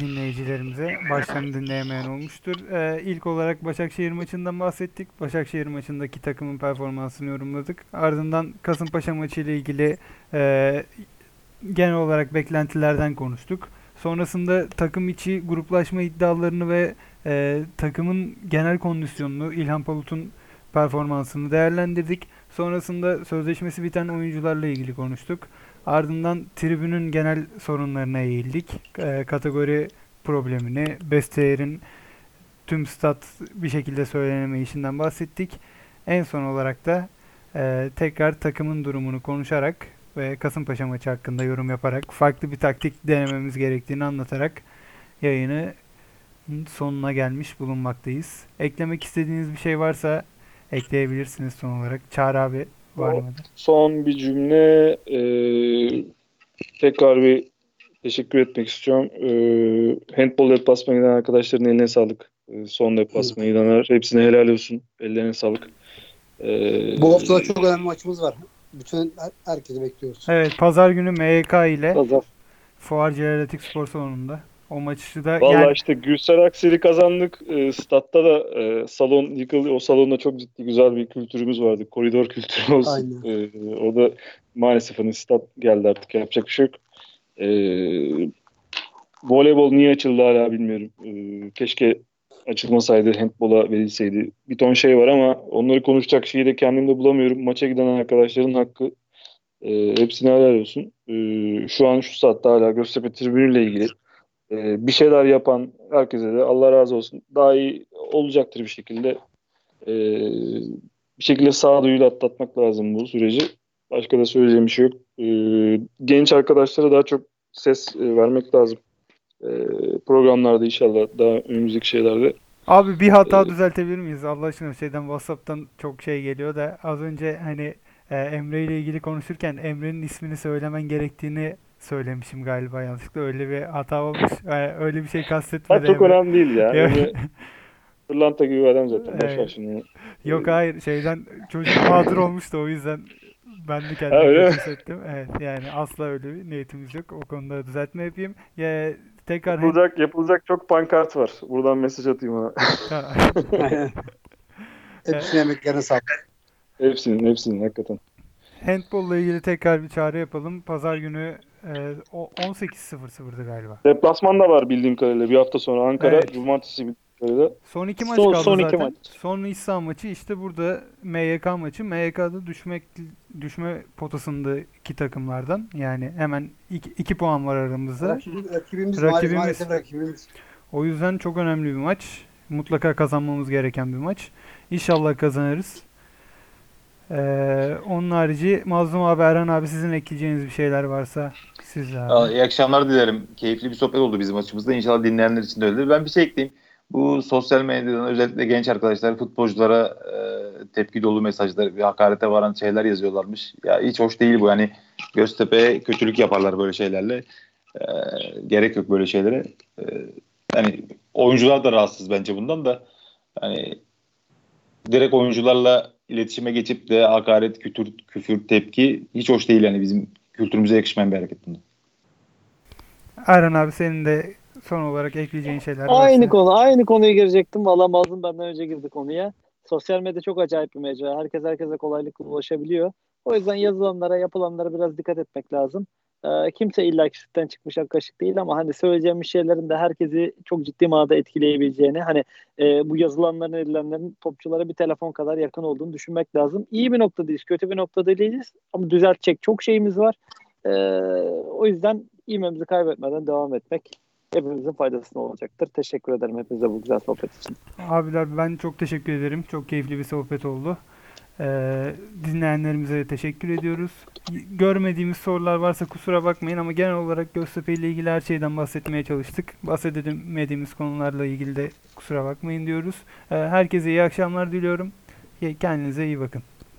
dinleyicilerimize. Baştan dinleyemeyen olmuştur. İlk olarak Başakşehir maçından bahsettik. Başakşehir maçındaki takımın performansını yorumladık. Ardından Kasımpaşa maçı ile ilgili genel olarak beklentilerden konuştuk. Sonrasında takım içi gruplaşma iddialarını ve takımın genel kondisyonunu, İlhan Palut'un performansını değerlendirdik. Sonrasında sözleşmesi biten oyuncularla ilgili konuştuk. Ardından tribünün genel sorunlarına eğildik. Kategori problemini, Besteyer'in tüm stat bir şekilde söylenemeyişinden bahsettik. En son olarak da tekrar takımın durumunu konuşarak ve Kasımpaşa maçı hakkında yorum yaparak, farklı bir taktik denememiz gerektiğini anlatarak yayını sonuna gelmiş bulunmaktayız. Eklemek istediğiniz bir şey varsa ekleyebilirsiniz son olarak. Çağrı abi var mı? Son bir cümle. Tekrar bir teşekkür etmek istiyorum. Handball deplasmaya giden arkadaşların eline sağlık. Son deplasmaya gidenler. Hepsine helal olsun. Ellerine sağlık. Bu hafta çok önemli maçımız var. Bütün herkesi bekliyoruz. Evet. Pazar günü MYK ile Fuar Celaletik Spor Salonu'nda. O maçı da... Valla yani... işte Gülser Aksel'i kazandık. Statta da salon yıkıldı. O salonda çok ciddi güzel bir kültürümüz vardı. Koridor kültürü olsun. O da maalesef hani stat geldi artık. Yapacak bir şey yok. Voleybol niye açıldı hala bilmiyorum. Keşke açılmasaydı, handbola verilseydi. Bir ton şey var ama onları konuşacak şeyi de kendimde bulamıyorum. Maça giden arkadaşların hakkı. Hepsine helal olsun. Şu an şu saatte hala Göztepe tribünüyle ilgili bir şeyler yapan herkese de Allah razı olsun. Daha iyi olacaktır bir şekilde. Bir şekilde sağduyuyla atlatmak lazım bu süreci. Başka da söyleyeceğim bir şey yok. Genç arkadaşlara daha çok ses vermek lazım. Programlarda inşallah daha önümüzdeki şeylerde. Abi bir hata düzeltebilir miyiz? Allah aşkına WhatsApp'tan çok şey geliyor da az önce hani Emre ile ilgili konuşurken Emre'nin ismini söylemen gerektiğini söylemişim galiba yanlışlıkla. Öyle bir hata olmuş. Öyle bir şey kastetmedi. Çok önemli değil ya. Fırlanta gibi adam zaten. Evet. Şimdi. Yok hayır çocuk mağdur olmuştu o yüzden ben de kendimi kastettim. Evet yani asla öyle bir niyetimiz yok. O konuda düzeltme yapayım. Ya, tekrar yapılacak çok pankart var. Buradan mesaj atayım ona. Hepsini emeklerine saklayın. Hepsinin hakikaten. Handball'la ilgili tekrar bir çağrı yapalım. Pazar günü 18.00'dı galiba. Deplasman da var bildiğim kadarıyla. Bir hafta sonra Ankara, evet. Cumartesi bildiğim kadarıyla. Son iki maç kaldı son zaten. Son iç saha maçı işte burada MYK maçı. MYK'da düşme potasındaki takımlardan. Yani hemen 2 puan var aramızda. Rakibimiz maalesef rakibimiz. O yüzden çok önemli bir maç. Mutlaka kazanmamız gereken bir maç. İnşallah kazanırız. Onun harici Mazlum abi, Erhan abi sizin ekleyeceğiniz bir şeyler varsa sizle abi. İyi akşamlar dilerim. Keyifli bir sohbet oldu bizim açımızda. İnşallah dinleyenler için de öyledir. Ben bir şey ekleyeyim. Bu sosyal medyadan özellikle genç arkadaşlar futbolculara tepki dolu mesajlar, bir hakarete varan şeyler yazıyorlarmış. Ya hiç hoş değil bu. Yani Göztepe'ye kötülük yaparlar böyle şeylerle. Gerek yok böyle şeylere. Yani oyuncular da rahatsız bence bundan da. Yani direkt oyuncularla iletişime geçip de hakaret, küfür, tepki hiç hoş değil yani bizim kültürümüze yakışmayan bir hareket bunda. Erhan abi senin de son olarak ekleyeceğin şeyler var. Aynı konuya girecektim. Valla Mazlum benden önce girdi konuya. Sosyal medya çok acayip bir mecra. Herkese kolaylıkla ulaşabiliyor. O yüzden yazılanlara, yapılanlara biraz dikkat etmek lazım. Kimse illaki sütten çıkmış ak kaşık değil ama hani söyleyeceğim şeylerin de herkesi çok ciddi manada etkileyebileceğini, hani bu yazılanların edilenlerin topçulara bir telefon kadar yakın olduğunu düşünmek lazım. İyi bir noktadayız, kötü bir noktada değiliz ama düzeltecek çok şeyimiz var. O yüzden ivmemizi kaybetmeden devam etmek hepimizin faydasına olacaktır. Teşekkür ederim hepinize bu güzel sohbet için. Abiler ben çok teşekkür ederim. Çok keyifli bir sohbet oldu. Dinleyenlerimize de teşekkür ediyoruz. Görmediğimiz sorular varsa kusura bakmayın ama genel olarak Göztepe ile ilgili her şeyden bahsetmeye çalıştık. Bahsedemediğimiz konularla ilgili de kusura bakmayın diyoruz. Herkese iyi akşamlar diliyorum. Kendinize iyi bakın.